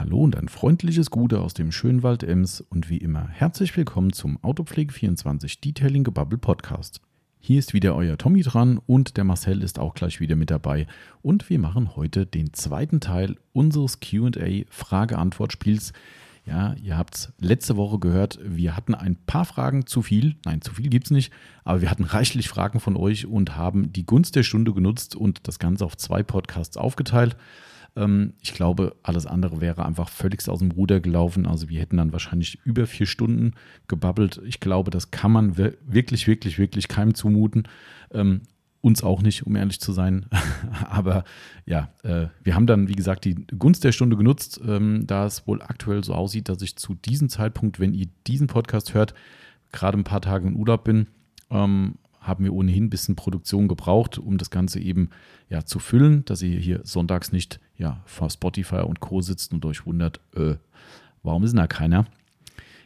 Hallo und ein freundliches Gute aus dem Schönwald Ems und wie immer herzlich willkommen zum Autopflege24 Detailing Gebabbel Podcast. Hier ist wieder euer Tommy dran und der Marcel ist auch gleich wieder mit dabei und wir machen heute den zweiten Teil unseres Q&A Frage-Antwort-Spiels. Ja, ihr habt es letzte Woche gehört, wir hatten ein paar Fragen zu viel. Nein, zu viel gibt es nicht, aber wir hatten reichlich Fragen von euch und haben die Gunst der Stunde genutzt und das Ganze auf 2 Podcasts aufgeteilt. Ich glaube, alles andere wäre einfach völlig aus dem Ruder gelaufen. Also wir hätten dann wahrscheinlich über 4 Stunden gebabbelt. Ich glaube, das kann man wirklich keinem zumuten. Uns auch nicht, um ehrlich zu sein. Aber ja, wir haben dann, wie gesagt, die Gunst der Stunde genutzt, da es wohl aktuell so aussieht, dass ich zu diesem Zeitpunkt, wenn ihr diesen Podcast hört, gerade ein paar Tage in Urlaub bin, haben wir ohnehin ein bisschen Produktion gebraucht, um das Ganze eben ja zu füllen, dass ihr hier sonntags nicht ja vor Spotify und Co. sitzt und euch wundert, warum ist denn da keiner?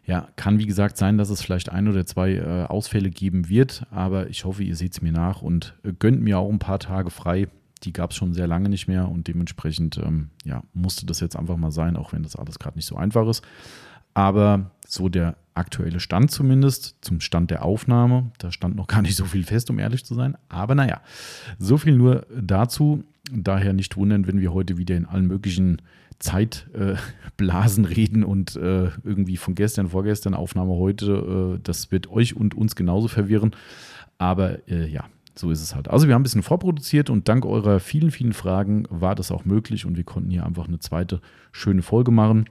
Ja, kann wie gesagt sein, dass es vielleicht 1 oder 2 Ausfälle geben wird, aber ich hoffe, ihr seht es mir nach und gönnt mir auch ein paar Tage frei. Die gab es schon sehr lange nicht mehr und dementsprechend ja, musste das jetzt einfach mal sein, auch wenn das alles gerade nicht so einfach ist. Aber so der aktuelle Stand zumindest, zum Stand der Aufnahme, da stand noch gar nicht so viel fest, um ehrlich zu sein. Aber naja, so viel nur dazu. Daher nicht wundern, wenn wir heute wieder in allen möglichen Zeitblasen reden und irgendwie von gestern, vorgestern, Aufnahme heute. Das wird euch und uns genauso verwirren. Aber ja, so ist es halt. Also wir haben ein bisschen vorproduziert und dank eurer vielen, vielen Fragen war das auch möglich und wir konnten hier einfach eine zweite schöne Folge machen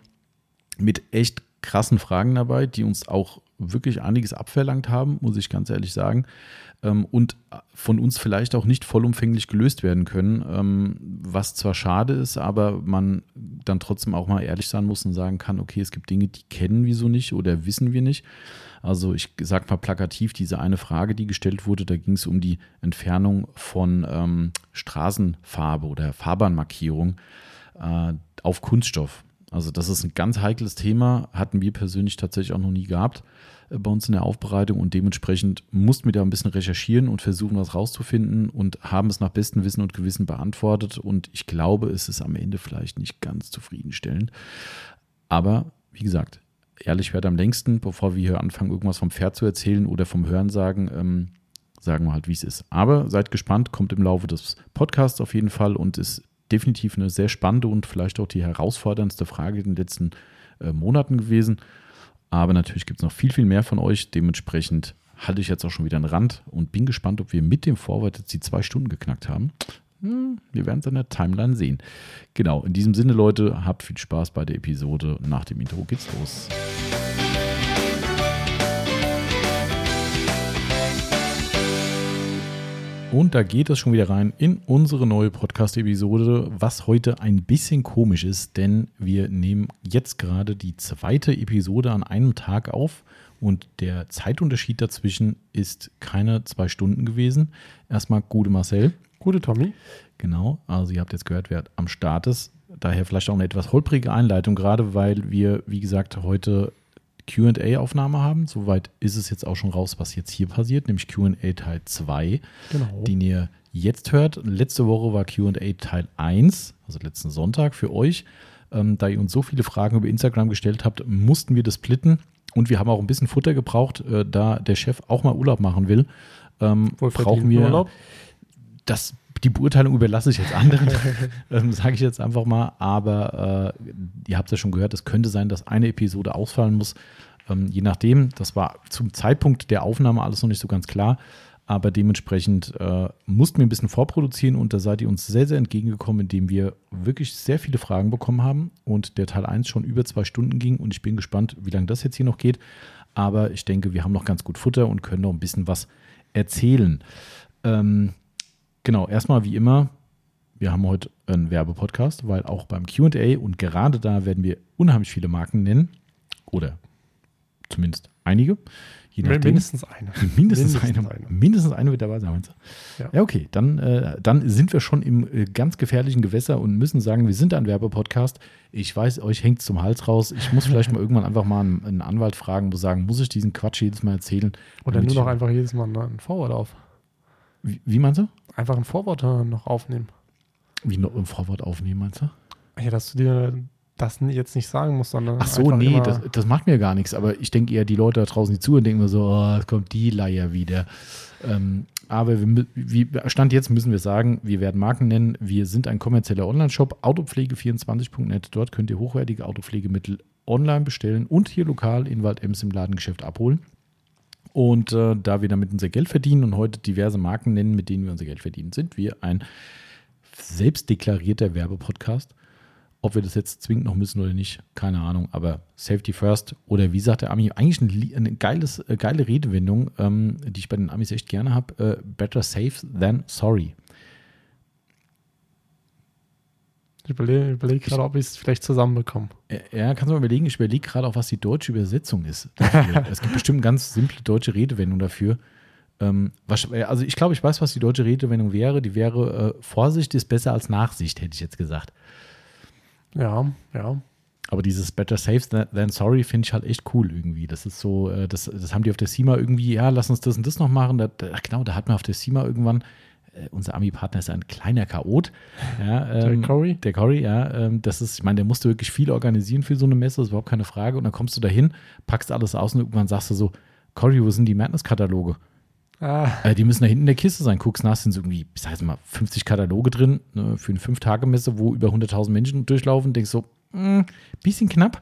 mit echt krassen Fragen dabei, die uns auch wirklich einiges abverlangt haben, muss ich ganz ehrlich sagen, und von uns vielleicht auch nicht vollumfänglich gelöst werden können, was zwar schade ist, aber man dann trotzdem auch mal ehrlich sein muss und sagen kann, okay, es gibt Dinge, die kennen wir so nicht oder wissen wir nicht. Also ich sage mal plakativ, diese eine Frage, die gestellt wurde, da ging es um die Entfernung von Straßenfarbe oder Fahrbahnmarkierung auf Kunststoff. Also das ist ein ganz heikles Thema, hatten wir persönlich tatsächlich auch noch nie gehabt bei uns in der Aufbereitung und dementsprechend mussten wir da ein bisschen recherchieren und versuchen, was rauszufinden und haben es nach bestem Wissen und Gewissen beantwortet und ich glaube, es ist am Ende vielleicht nicht ganz zufriedenstellend, aber wie gesagt, ehrlich wert am längsten, bevor wir hier anfangen, irgendwas vom Pferd zu erzählen oder vom Hörensagen, sagen wir halt, wie es ist. Aber seid gespannt, kommt im Laufe des Podcasts auf jeden Fall und ist definitiv eine sehr spannende und vielleicht auch die herausforderndste Frage in den letzten Monaten gewesen. Aber natürlich gibt es noch viel, viel mehr von euch. Dementsprechend halte ich jetzt auch schon wieder einen Rand und bin gespannt, ob wir mit dem Vorwort jetzt die 2 Stunden geknackt haben. Wir werden es an der Timeline sehen. Genau, in diesem Sinne, Leute, habt viel Spaß bei der Episode. Nach dem Intro geht's los. Und da geht es schon wieder rein in unsere neue Podcast-Episode, was heute ein bisschen komisch ist, denn wir nehmen jetzt gerade die 2. Episode an einem Tag auf und der Zeitunterschied dazwischen ist keine 2 Stunden gewesen. Erstmal gute Marcel. Gute Tommy. Genau, also ihr habt jetzt gehört, wer am Start ist. Daher vielleicht auch eine etwas holprige Einleitung gerade, weil wir, wie gesagt, heute Q&A-Aufnahme haben. Soweit ist es jetzt auch schon raus, was jetzt hier passiert, nämlich Q&A Teil 2, genau, den ihr jetzt hört. Letzte Woche war Q&A Teil 1, also letzten Sonntag für euch. Da ihr uns so viele Fragen über Instagram gestellt habt, mussten wir das splitten. Und wir haben auch ein bisschen Futter gebraucht, da der Chef auch mal Urlaub machen will. Brauchen wir Urlaub? Die Beurteilung überlasse ich jetzt anderen, sage ich jetzt einfach mal, aber ihr habt ja schon gehört, es könnte sein, dass eine Episode ausfallen muss, je nachdem, das war zum Zeitpunkt der Aufnahme alles noch nicht so ganz klar, aber dementsprechend mussten wir ein bisschen vorproduzieren und da seid ihr uns sehr, sehr entgegengekommen, indem wir wirklich sehr viele Fragen bekommen haben und der Teil 1 schon über 2 Stunden ging und ich bin gespannt, wie lange das jetzt hier noch geht, aber ich denke, wir haben noch ganz gut Futter und können noch ein bisschen was erzählen. Genau, erstmal wie immer, wir haben heute einen Werbepodcast, weil auch beim Q&A und gerade da werden wir unheimlich viele Marken nennen oder zumindest einige. Je nachdem, mindestens eine wird dabei sein. Ja, okay, dann sind wir schon im ganz gefährlichen Gewässer und müssen sagen, wir sind ein Werbepodcast. Ich weiß, euch hängt es zum Hals raus. Ich muss vielleicht mal irgendwann einfach mal einen Anwalt fragen, muss ich diesen Quatsch jedes Mal erzählen? Oder nur noch einfach jedes Mal einen Vorwort auf. Wie meinst du? Einfach ein Vorwort noch aufnehmen. Wie ein Vorwort aufnehmen, meinst du? Ja, dass du dir das jetzt nicht sagen muss, sondern. Ach so, nee, das macht mir gar nichts. Aber ich denke eher, die Leute da draußen, die zuhören, denken mir so, oh, es kommt die Leier wieder. Aber Stand jetzt müssen wir sagen, wir werden Marken nennen. Wir sind ein kommerzieller Onlineshop, autopflege24.net. Dort könnt ihr hochwertige Autopflegemittel online bestellen und hier lokal in Waldems im Ladengeschäft abholen. Und da wir damit unser Geld verdienen und heute diverse Marken nennen, mit denen wir unser Geld verdienen, sind wir ein selbstdeklarierter Werbepodcast. Ob wir das jetzt zwingend noch müssen oder nicht, keine Ahnung. Aber Safety First oder wie sagt der Ami, eigentlich eine geile Redewendung, die ich bei den Amis echt gerne habe. Better safe than sorry. Ich überlege gerade, ob ich es vielleicht zusammenbekomme. Ja, kannst du mal überlegen. Ich überlege gerade auch, was die deutsche Übersetzung ist. Es gibt bestimmt ganz simple deutsche Redewendung dafür. Also ich glaube, ich weiß, was die deutsche Redewendung wäre. Die wäre Vorsicht ist besser als Nachsicht, hätte ich jetzt gesagt. Ja, ja. Aber dieses Better Safe Than Sorry finde ich halt echt cool irgendwie. Das ist so, das haben die auf der SEMA irgendwie, ja, lass uns das und das noch machen. Da hat man auf der SEMA irgendwann, unser Ami-Partner ist ein kleiner Chaot. Ja, der Cory, ja. Das ist, ich meine, der musste wirklich viel organisieren für so eine Messe, das ist überhaupt keine Frage. Und dann kommst du da hin, packst alles aus und irgendwann sagst du so, Cory, wo sind die Madness-Kataloge? Die müssen da hinten in der Kiste sein. Guckst nach, sind irgendwie, ich sag jetzt mal, 50 Kataloge drin, ne, für eine 5-Tage-Messe, wo über 100.000 Menschen durchlaufen. Denkst so, bisschen knapp.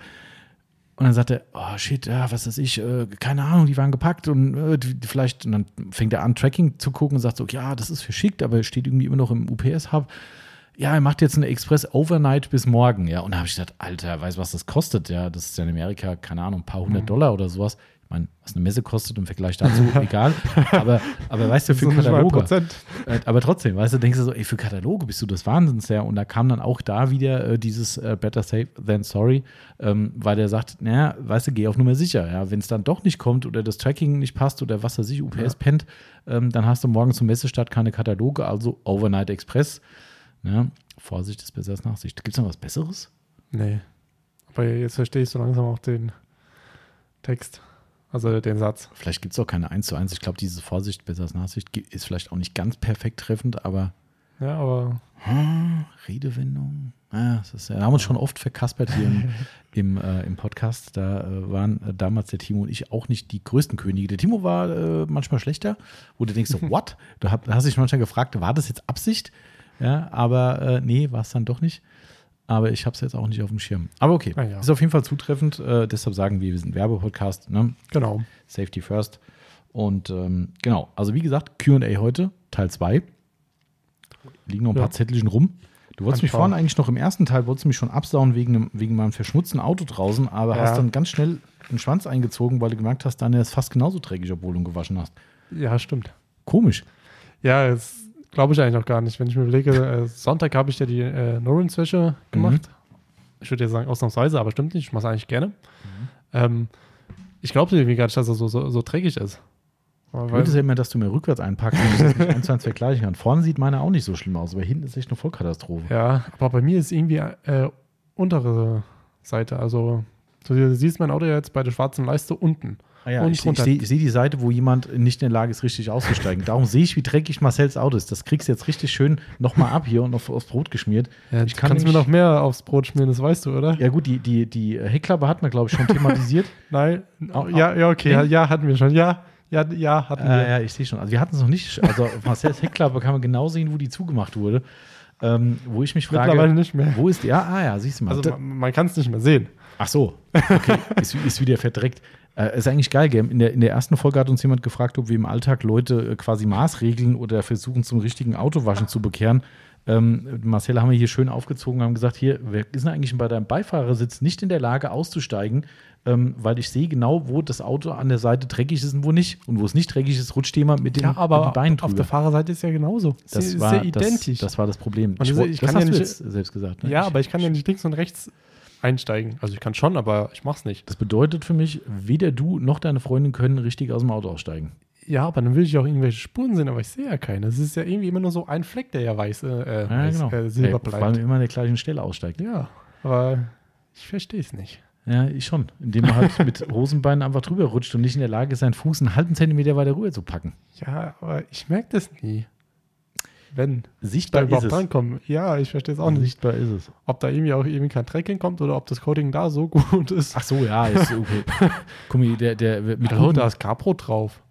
Und dann sagt er, oh shit, was weiß ich, keine Ahnung, die waren gepackt und vielleicht, und dann fängt er an, Tracking zu gucken und sagt so, ja, das ist verschickt, aber steht irgendwie immer noch im UPS-Hub. Ja, er macht jetzt eine Express-Overnight bis morgen, ja. Und da habe ich gedacht, Alter, weißt du, was das kostet? Ja, das ist ja in Amerika, keine Ahnung, ein paar $100 oder sowas. Man, was eine Messe kostet im Vergleich dazu, egal. Aber weißt du, für Kataloge. Aber trotzdem, weißt du, denkst du so, ey, für Kataloge bist du das Wahnsinns, ja. Und da kam dann auch da wieder dieses Better Safe Than Sorry, weil der sagt, naja, weißt du, geh auf Nummer sicher. Ja. Wenn es dann doch nicht kommt oder das Tracking nicht passt oder was weiß ich, UPS pennt, dann hast du morgen zum Messestart keine Kataloge, also Overnight Express. Ja. Vorsicht ist besser als Nachsicht. Gibt es noch was Besseres? Nee. Aber jetzt verstehe ich so langsam auch den Text. Also den Satz. Vielleicht gibt es auch keine 1:1. Ich glaube, diese Vorsicht besser als Nachsicht ist vielleicht auch nicht ganz perfekt treffend, aber. Ja, aber. Redewendung. Wir haben uns schon oft verkaspert hier im Podcast. Da waren damals der Timo und ich auch nicht die größten Könige. Der Timo war manchmal schlechter, wo du denkst, so, what? Du hast dich manchmal gefragt, war das jetzt Absicht? Ja, aber nee, war es dann doch nicht. Aber ich habe es jetzt auch nicht auf dem Schirm. Aber okay, ja. Ist auf jeden Fall zutreffend. Deshalb sagen wir sind Werbepodcast. Ne? Genau. Safety first. Und genau, also wie gesagt, Q&A heute, Teil 2. Liegen noch ein paar Zettelchen rum. Du wolltest mich vorhin eigentlich noch im ersten Teil, wolltest mich schon absauen wegen meinem verschmutzten Auto draußen, aber hast dann ganz schnell den Schwanz eingezogen, weil du gemerkt hast, deine ist fast genauso dreckig, obwohl du ihn gewaschen hast. Ja, stimmt. Komisch. Ja, jetzt glaube ich eigentlich noch gar nicht. Wenn ich mir überlege, Sonntag habe ich ja die Norins-Wäsche gemacht. Mhm. Ich würde ja sagen, ausnahmsweise, aber stimmt nicht. Ich mache es eigentlich gerne. Mhm. Ich glaube irgendwie gar nicht, dass er so dreckig ist. Ich würde es ja immer, dass du mir rückwärts einpackst, damit ich das nicht eins zu eins vergleichen kann. Vorne sieht meine auch nicht so schlimm aus, aber hinten ist echt eine Vollkatastrophe. Ja, aber bei mir ist irgendwie untere Seite. Also du siehst mein Auto ja jetzt bei der schwarzen Leiste unten. Ah ja, ich sehe die Seite, wo jemand nicht in der Lage ist, richtig auszusteigen. Darum sehe ich, wie dreckig Marcells Auto ist. Das kriegst du jetzt richtig schön nochmal ab hier und aufs Brot geschmiert. Ja, ich kannst mir noch mehr aufs Brot schmieren, das weißt du, oder? Ja gut, die Heckklappe hatten wir, glaube ich, schon thematisiert. Nein, okay, ja, hatten wir schon, ja, hatten wir. Ja, ich sehe schon. Also wir hatten es noch nicht, also Marcells Heckklappe kann man genau sehen, wo die zugemacht wurde. Wo ich mich frage, mittlerweile nicht mehr. Wo ist die? Siehst du mal. Also man kann es nicht mehr sehen. Ach so, okay, ist wieder verdreckt. Ist eigentlich geil, gell? In der ersten Folge hat uns jemand gefragt, ob wir im Alltag Leute quasi Maßregeln oder versuchen, zum richtigen Autowaschen zu bekehren. Marcella haben wir hier schön aufgezogen, haben gesagt, hier, wer ist denn eigentlich bei deinem Beifahrersitz nicht in der Lage auszusteigen, weil ich sehe genau, wo das Auto an der Seite dreckig ist und wo nicht. Und wo es nicht dreckig ist, rutscht jemand mit den Beinen drüber. Auf der Fahrerseite ist ja genauso. Das ist ja identisch. Das war das Problem. Das hast du selbst gesagt. Ne? Ja, aber ich kann ja nicht links und rechts einsteigen. Also ich kann schon, aber ich mach's nicht. Das bedeutet für mich, weder du noch deine Freundin können richtig aus dem Auto aussteigen. Ja, aber dann will ich auch irgendwelche Spuren sehen, aber ich sehe ja keine. Es ist ja irgendwie immer nur so ein Fleck, der ja silber bleibt. Weil man immer an der gleichen Stelle aussteigt. Ja, aber ich verstehe es nicht. Ja, ich schon. Indem man halt mit Hosenbeinen einfach drüber rutscht und nicht in der Lage ist, seinen Fuß einen halben Zentimeter weiter rüber zu packen. Ja, aber ich merke das nie. wenn sichtbar da überhaupt drankommen. Ja, ich verstehe es auch nicht. Sichtbar ist es. Ob da irgendwie auch irgendwie kein Tracking kommt oder ob das Coding da so gut ist. Ach so, ja, ist okay. Guck mal, der mit Hallo, da ist Capro drauf.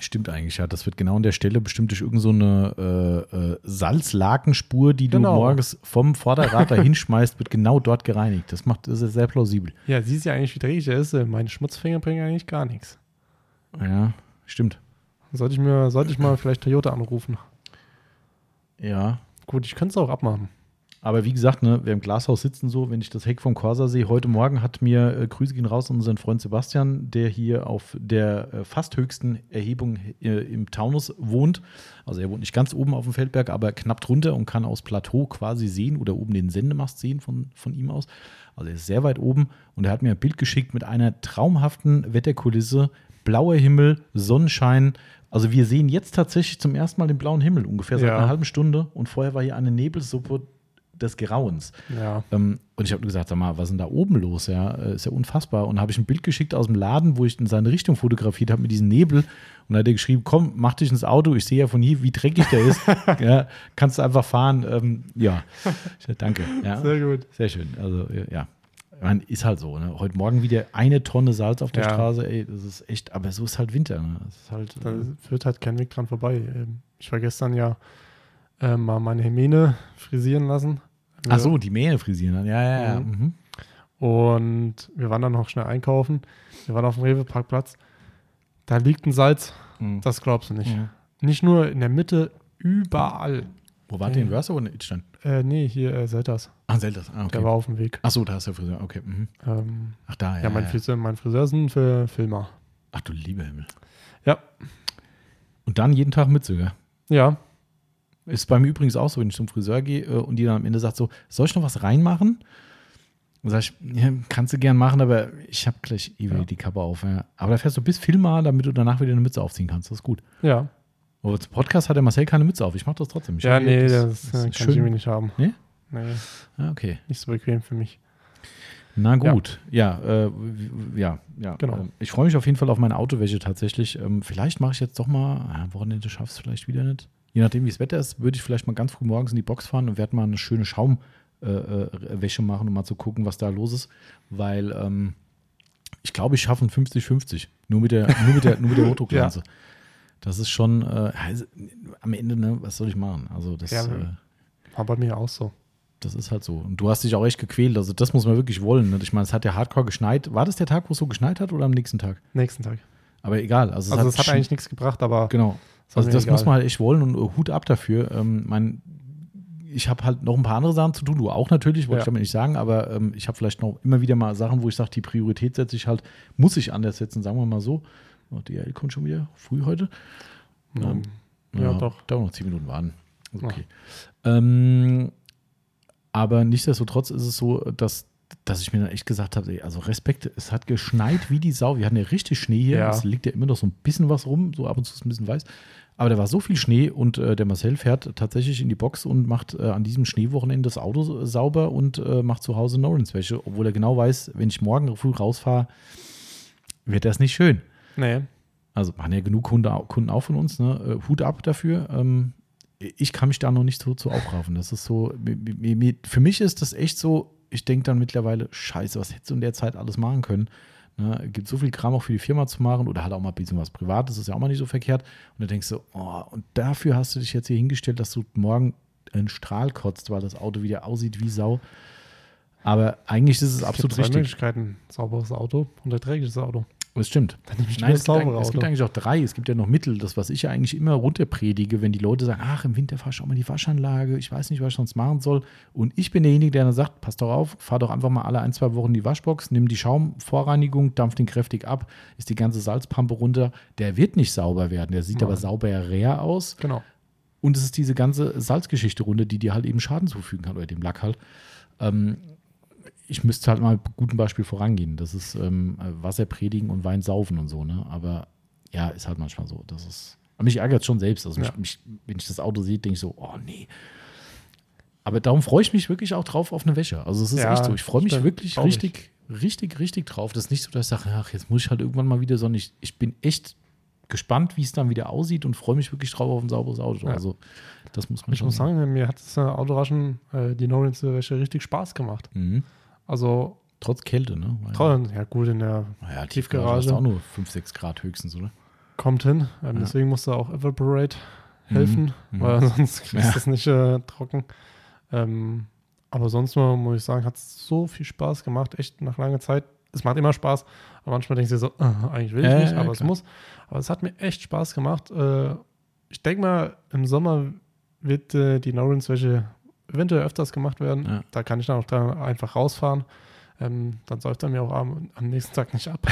Stimmt eigentlich, ja. Das wird genau an der Stelle bestimmt durch irgend so eine Salzlakenspur, die du morgens vom Vorderrad dahin schmeißt, wird genau dort gereinigt. Das ist sehr plausibel. Ja, siehst ja eigentlich, wie dreckig der ist. Meine Schmutzfinger bringen eigentlich gar nichts. Ja, stimmt. Sollte ich mal vielleicht Toyota anrufen. Ja. Gut, ich könnte es auch abmachen. Aber wie gesagt, ne, wir im Glashaus sitzen so, wenn ich das Heck vom Corsa sehe, heute Morgen hat mir, Grüße gehen raus, unseren Freund Sebastian, der hier auf der fast höchsten Erhebung im Taunus wohnt. Also er wohnt nicht ganz oben auf dem Feldberg, aber knapp drunter und kann aus Plateau quasi sehen oder oben den Sendemast sehen von ihm aus. Also er ist sehr weit oben und er hat mir ein Bild geschickt mit einer traumhaften Wetterkulisse, blauer Himmel, Sonnenschein. Also wir sehen jetzt tatsächlich zum ersten Mal den blauen Himmel, ungefähr seit einer halben Stunde. Und vorher war hier eine Nebelsuppe des Grauens. Ja. Und ich habe gesagt, sag mal, was ist denn da oben los? Ja, ist ja unfassbar. Und habe ich ein Bild geschickt aus dem Laden, wo ich in seine Richtung fotografiert habe mit diesem Nebel. Und da hat er geschrieben, komm, mach dich ins Auto. Ich sehe ja von hier, wie dreckig der ist. Ja, kannst du einfach fahren. Ja, danke. Ja. Sehr gut. Sehr schön. Also ja, man ist halt so. Ne? Heute Morgen wieder eine Tonne Salz auf der Straße. Ey, das ist echt, aber so ist halt Winter. Ne? Das ist halt, da führt halt kein Weg dran vorbei. Ich war gestern mal meine Mähne frisieren lassen. Ach so, die Mähne frisieren dann, ja. Mhm. Und wir waren dann noch schnell einkaufen. Wir waren auf dem Rewe-Parkplatz. Da liegt ein Salz, das glaubst du nicht. Ja. Nicht nur in der Mitte, überall. Wo wart ihr, in Wörth oder in Idstein? Nee, hier Selters. Ah, Selters, okay. Der war auf dem Weg. Ach so, da ist der Friseur, okay. Mhm. Ach da, ja. Ja, mein Friseur ist ein Filmer. Ach du lieber Himmel. Ja. Und dann jeden Tag Mütze, gell? Ja. Ist bei mir übrigens auch so, wenn ich zum Friseur gehe und die dann am Ende sagt so, soll ich noch was reinmachen? Und sag ich, ja, kannst du gern machen, aber ich habe gleich die Kappe auf. Ja. Aber da fährst du bis Filmar, damit du danach wieder eine Mütze aufziehen kannst. Das ist gut. Ja. Aber zum Podcast hat der Marcel keine Mütze auf. Ich mache das trotzdem. Das kann schön. Ich mir nicht haben. Nee? Nee. Okay. Nicht so bequem für mich. Na gut, ja. Genau. Ich freue mich auf jeden Fall auf meine Autowäsche tatsächlich. Vielleicht mache ich jetzt doch mal, am Wochenende schaffst du es vielleicht wieder nicht. Je nachdem, wie das Wetter ist, würde ich vielleicht mal ganz früh morgens in die Box fahren und werde mal eine schöne Schaumwäsche machen, um mal zu gucken, was da los ist. Weil ich glaube, ich schaffe ein 50-50. Nur mit der Hochdruckglanze. Ja. Das ist schon am Ende, ne, was soll ich machen? Also das war bei mir auch so. Das ist halt so. Und du hast dich auch echt gequält. Also das muss man wirklich wollen. Ne? Ich meine, es hat ja hardcore geschneit. War das der Tag, wo es so geschneit hat oder am nächsten Tag? Nächsten Tag. Aber egal. Also es hat eigentlich nichts gebracht, aber genau. Also das muss man halt echt wollen und Hut ab dafür. Ich habe halt noch ein paar andere Sachen zu tun, du auch natürlich, wollte ich damit nicht sagen, aber ich habe vielleicht noch immer wieder mal Sachen, wo ich sage, die Priorität setze ich halt, muss ich anders setzen, sagen wir mal so. Oh, DHL kommt schon wieder früh heute. Doch. Da noch 10 Minuten warten. Also, okay. Aber nichtsdestotrotz ist es so, dass ich mir dann echt gesagt habe, also Respekt, es hat geschneit wie die Sau. Wir hatten ja richtig Schnee hier. Ja. Es liegt ja immer noch so ein bisschen was rum, so ab und zu ist ein bisschen weiß. Aber da war so viel Schnee und der Marcel fährt tatsächlich in die Box und macht an diesem Schneewochenende das Auto sauber und macht zu Hause Norenswäsche, obwohl er genau weiß, wenn ich morgen früh rausfahre, wird das nicht schön. Nee. Also machen ja genug Kunden auch von uns, ne? Hut ab dafür. Ich kann mich da noch nicht so aufraffen. Das ist so, für mich ist das echt so, ich denke dann mittlerweile, scheiße, was hättest du in der Zeit alles machen können? Ne? Gibt so viel Kram auch für die Firma zu machen oder halt auch mal ein bisschen was Privates, ist ja auch mal nicht so verkehrt. Und dann denkst du, oh, und dafür hast du dich jetzt hier hingestellt, dass du morgen einen Strahl kotzt, weil das Auto wieder aussieht wie Sau. Aber eigentlich ist es absolut richtig. Es gibt zwei Möglichkeiten, sauberes Auto und ein dreckiges Auto. Das stimmt. Nein, es gibt eigentlich auch 3. Es gibt ja noch Mittel, das, was ich ja eigentlich immer runterpredige, wenn die Leute sagen, ach, im Winter fahr ich auch mal die Waschanlage, ich weiß nicht, was ich sonst machen soll. Und ich bin derjenige, der dann sagt, pass doch auf, fahr doch einfach mal alle 1-2 Wochen die Waschbox, nimm die Schaumvorreinigung, dampf den kräftig ab, ist die ganze Salzpampe runter. Der wird nicht sauber werden, der sieht aber sauberer aus. Genau. Und es ist diese ganze Salzgeschichte runter, die dir halt eben Schaden zufügen kann, oder dem Lack halt. Ich müsste halt mal mit gutem Beispiel vorangehen. Das ist Wasser predigen und Wein saufen und so, ne? Aber ja, ist halt manchmal so. Das ist. Mich ärgert es schon selbst. Also wenn ich das Auto sehe, denke ich so, oh nee. Aber darum freue ich mich wirklich auch drauf auf eine Wäsche. Also es ist echt so. Ich freue mich wirklich richtig drauf. Das ist nicht so, dass ich sage, ach, jetzt muss ich halt irgendwann mal wieder, sondern ich bin echt gespannt, wie es dann wieder aussieht und freue mich wirklich drauf auf ein sauberes Auto. Ja. Also das muss man ich schon muss sagen, mir hat das Autoraschen, die Nordrhein-Westfalen richtig Spaß gemacht. Mhm. Also trotz Kälte, ne? Trotz, ja gut, in der Tiefgarage ist auch nur 5, 6 Grad höchstens, oder? Kommt hin, deswegen musste auch Evaporate helfen, weil sonst ist das nicht trocken. Aber sonst mal, muss ich sagen, hat es so viel Spaß gemacht, echt nach langer Zeit. Es macht immer Spaß, aber manchmal denkst du so, eigentlich will ich nicht, aber es muss. Aber es hat mir echt Spaß gemacht. Ich denke mal, im Sommer wird die Nordrhein-Westfalen eventuell öfters gemacht werden. Ja. Da kann ich dann auch da einfach rausfahren. Dann säuft er mir auch am nächsten Tag nicht ab.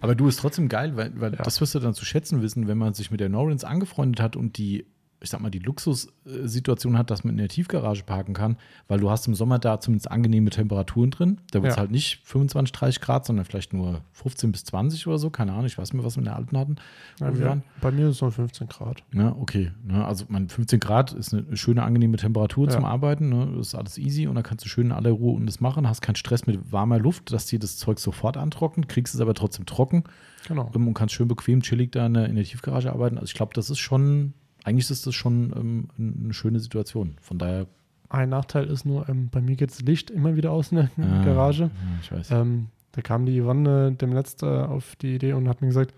Aber du, ist trotzdem geil, weil das wirst du dann zu schätzen wissen, wenn man sich mit der Norins angefreundet hat und die, ich sag mal, die Luxussituation hat, dass man in der Tiefgarage parken kann, weil du hast im Sommer da zumindest angenehme Temperaturen drin. Da wird es halt nicht 25, 30 Grad, sondern vielleicht nur 15 bis 20 oder so. Keine Ahnung, ich weiß nicht, was wir in der Alten hatten. Ja, bei mir ist es nur 15 Grad. Ja, okay. Ja, also 15 Grad ist eine schöne, angenehme Temperatur zum Arbeiten. Ne? Das ist alles easy und dann kannst du schön in aller Ruhe und das machen. Hast keinen Stress mit warmer Luft, dass dir das Zeug sofort antrocknet. Kriegst es aber trotzdem trocken. Genau. Und kannst schön bequem, chillig da in der Tiefgarage arbeiten. Also ich glaube, das ist schon... Eigentlich ist das schon eine schöne Situation. Von daher. Ein Nachteil ist nur, bei mir geht das Licht immer wieder aus in der Garage. Ja, ich weiß. Da kam die Yvonne dem letzten auf die Idee und hat mir gesagt: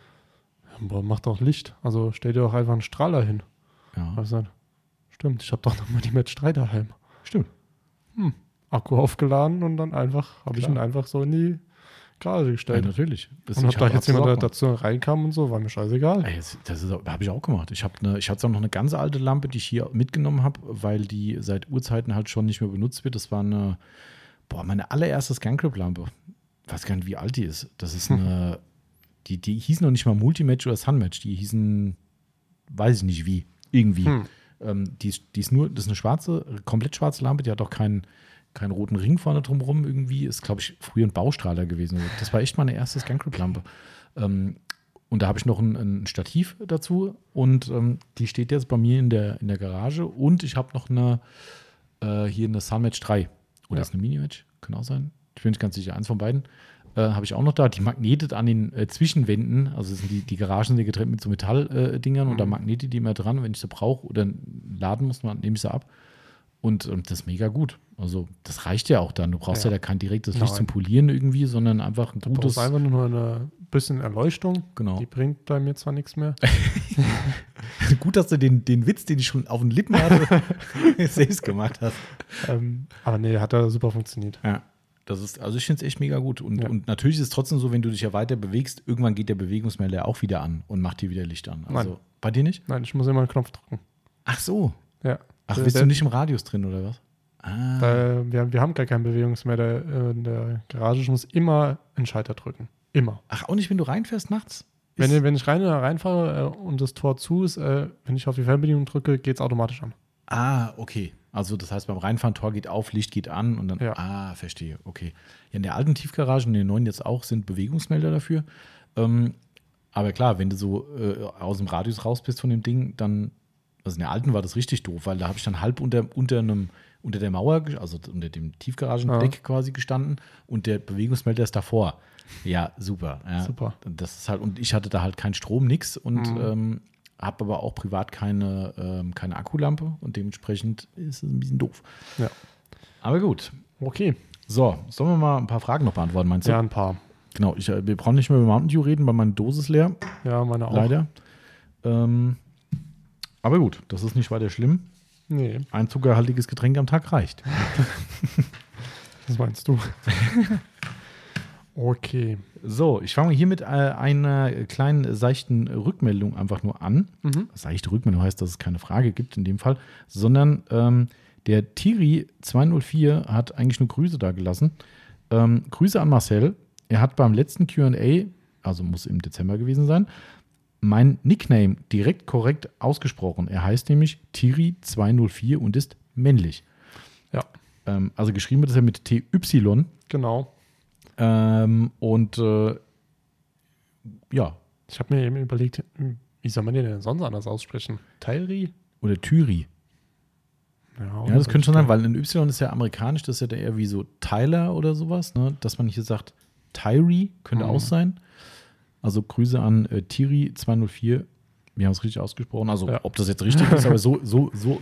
Boah, mach doch Licht. Also stell dir doch einfach einen Strahler hin. Ja. Hab ich gesagt, stimmt, ich habe doch nochmal die Match 3 daheim. Stimmt. Akku aufgeladen und dann einfach, habe ich ihn einfach so in die Garage gestellt. Ja, natürlich. Und ob da jetzt jemand dazu reinkam und so, war mir scheißegal. Ey, das habe ich auch gemacht. Ich hatte auch noch eine ganz alte Lampe, die ich hier mitgenommen habe, weil die seit Urzeiten halt schon nicht mehr benutzt wird. Das war meine allererste Scangrip-Lampe. Ich weiß gar nicht, wie alt die ist. Das ist eine, die hießen noch nicht mal Multimatch oder Sunmatch. Die hießen, weiß ich nicht wie, irgendwie. Die ist nur, das ist eine schwarze, komplett schwarze Lampe, die hat auch keinen roten Ring vorne drumherum irgendwie, ist, glaube ich, früher ein Baustrahler gewesen. Das war echt meine erste Scangrip-Lampe. Und da habe ich noch ein Stativ dazu und die steht jetzt bei mir in der Garage und ich habe noch eine Sunmatch 3. Oder ist eine Minimatch? Kann auch sein. Ich bin nicht ganz sicher. Eins von beiden habe ich auch noch da. Die magnetet an den Zwischenwänden, also sind die Garagen sind getrennt mit so Metalldingern und da magnetet die immer dran, wenn ich sie brauche oder laden muss, dann nehme ich sie ab. Und das ist mega gut. Also das reicht ja auch dann. Du brauchst da kein direktes Licht zum Polieren irgendwie, sondern einfach ein gutes... Du brauchst einfach nur ein bisschen Erleuchtung. Genau. Die bringt bei mir zwar nichts mehr. Gut, dass du den Witz, den ich schon auf den Lippen hatte, selbst gemacht hast. Aber nee, hat da super funktioniert. Ja. Das ist, also ich finde es echt mega gut. Und natürlich ist es trotzdem so, wenn du dich ja weiter bewegst, irgendwann geht der Bewegungsmelder auch wieder an und macht dir wieder Licht an. Also nein. Bei dir nicht? Nein, ich muss immer einen Knopf drücken. Ach so. Ja. Ach, bist du nicht im Radius drin, oder was? Ah. Wir haben gar keinen Bewegungsmelder in der Garage. Ich muss immer einen Schalter drücken. Immer. Ach, auch nicht, wenn du reinfährst nachts? Wenn ich reinfahre und das Tor zu ist, wenn ich auf die Fernbedienung drücke, geht es automatisch an. Ah, okay. Also das heißt, beim Reinfahren, Tor geht auf, Licht geht an und dann, verstehe, okay. Ja, in der alten Tiefgarage und in der neuen jetzt auch sind Bewegungsmelder dafür. Aber klar, wenn du so aus dem Radius raus bist von dem Ding, dann also in der alten war das richtig doof, weil da habe ich dann halb unter der Mauer, also unter dem Tiefgaragendeck quasi gestanden und der Bewegungsmelder ist davor. Ja, super. Ja, super. Das ist halt, und ich hatte da halt keinen Strom, nix und habe aber auch privat keine Akkulampe und dementsprechend ist es ein bisschen doof. Ja. Aber gut. Okay. So, sollen wir mal ein paar Fragen noch beantworten, meinst du? Ja, ein paar. Genau, wir brauchen nicht mehr über Mountain Dew reden, weil meine Dose ist leer. Ja, meine auch. Leider. Aber gut, das ist nicht weiter schlimm. Nee. Ein zuckerhaltiges Getränk am Tag reicht. Was meinst du? Okay. So, ich fange hier mit einer kleinen seichten Rückmeldung einfach nur an. Seichte Rückmeldung heißt, dass es keine Frage gibt in dem Fall, sondern der Thierry 204 hat eigentlich nur Grüße da gelassen. Grüße an Marcel. Er hat beim letzten Q&A, also muss im Dezember gewesen sein, mein Nickname direkt korrekt ausgesprochen. Er heißt nämlich Thierry 204 und ist männlich. Ja. Also geschrieben wird es ja mit TY. Genau. Ich habe mir eben überlegt, wie soll man den denn sonst anders aussprechen? Thierry? Oder Thierry. Ja, das könnte schon sein, weil ein Y ist ja amerikanisch, das ist ja eher wie so Tyler oder sowas, ne? Dass man hier sagt, Thierry könnte auch sein. Also Grüße an Thierry204. Wir haben es richtig ausgesprochen. Also ob das jetzt richtig ist, aber so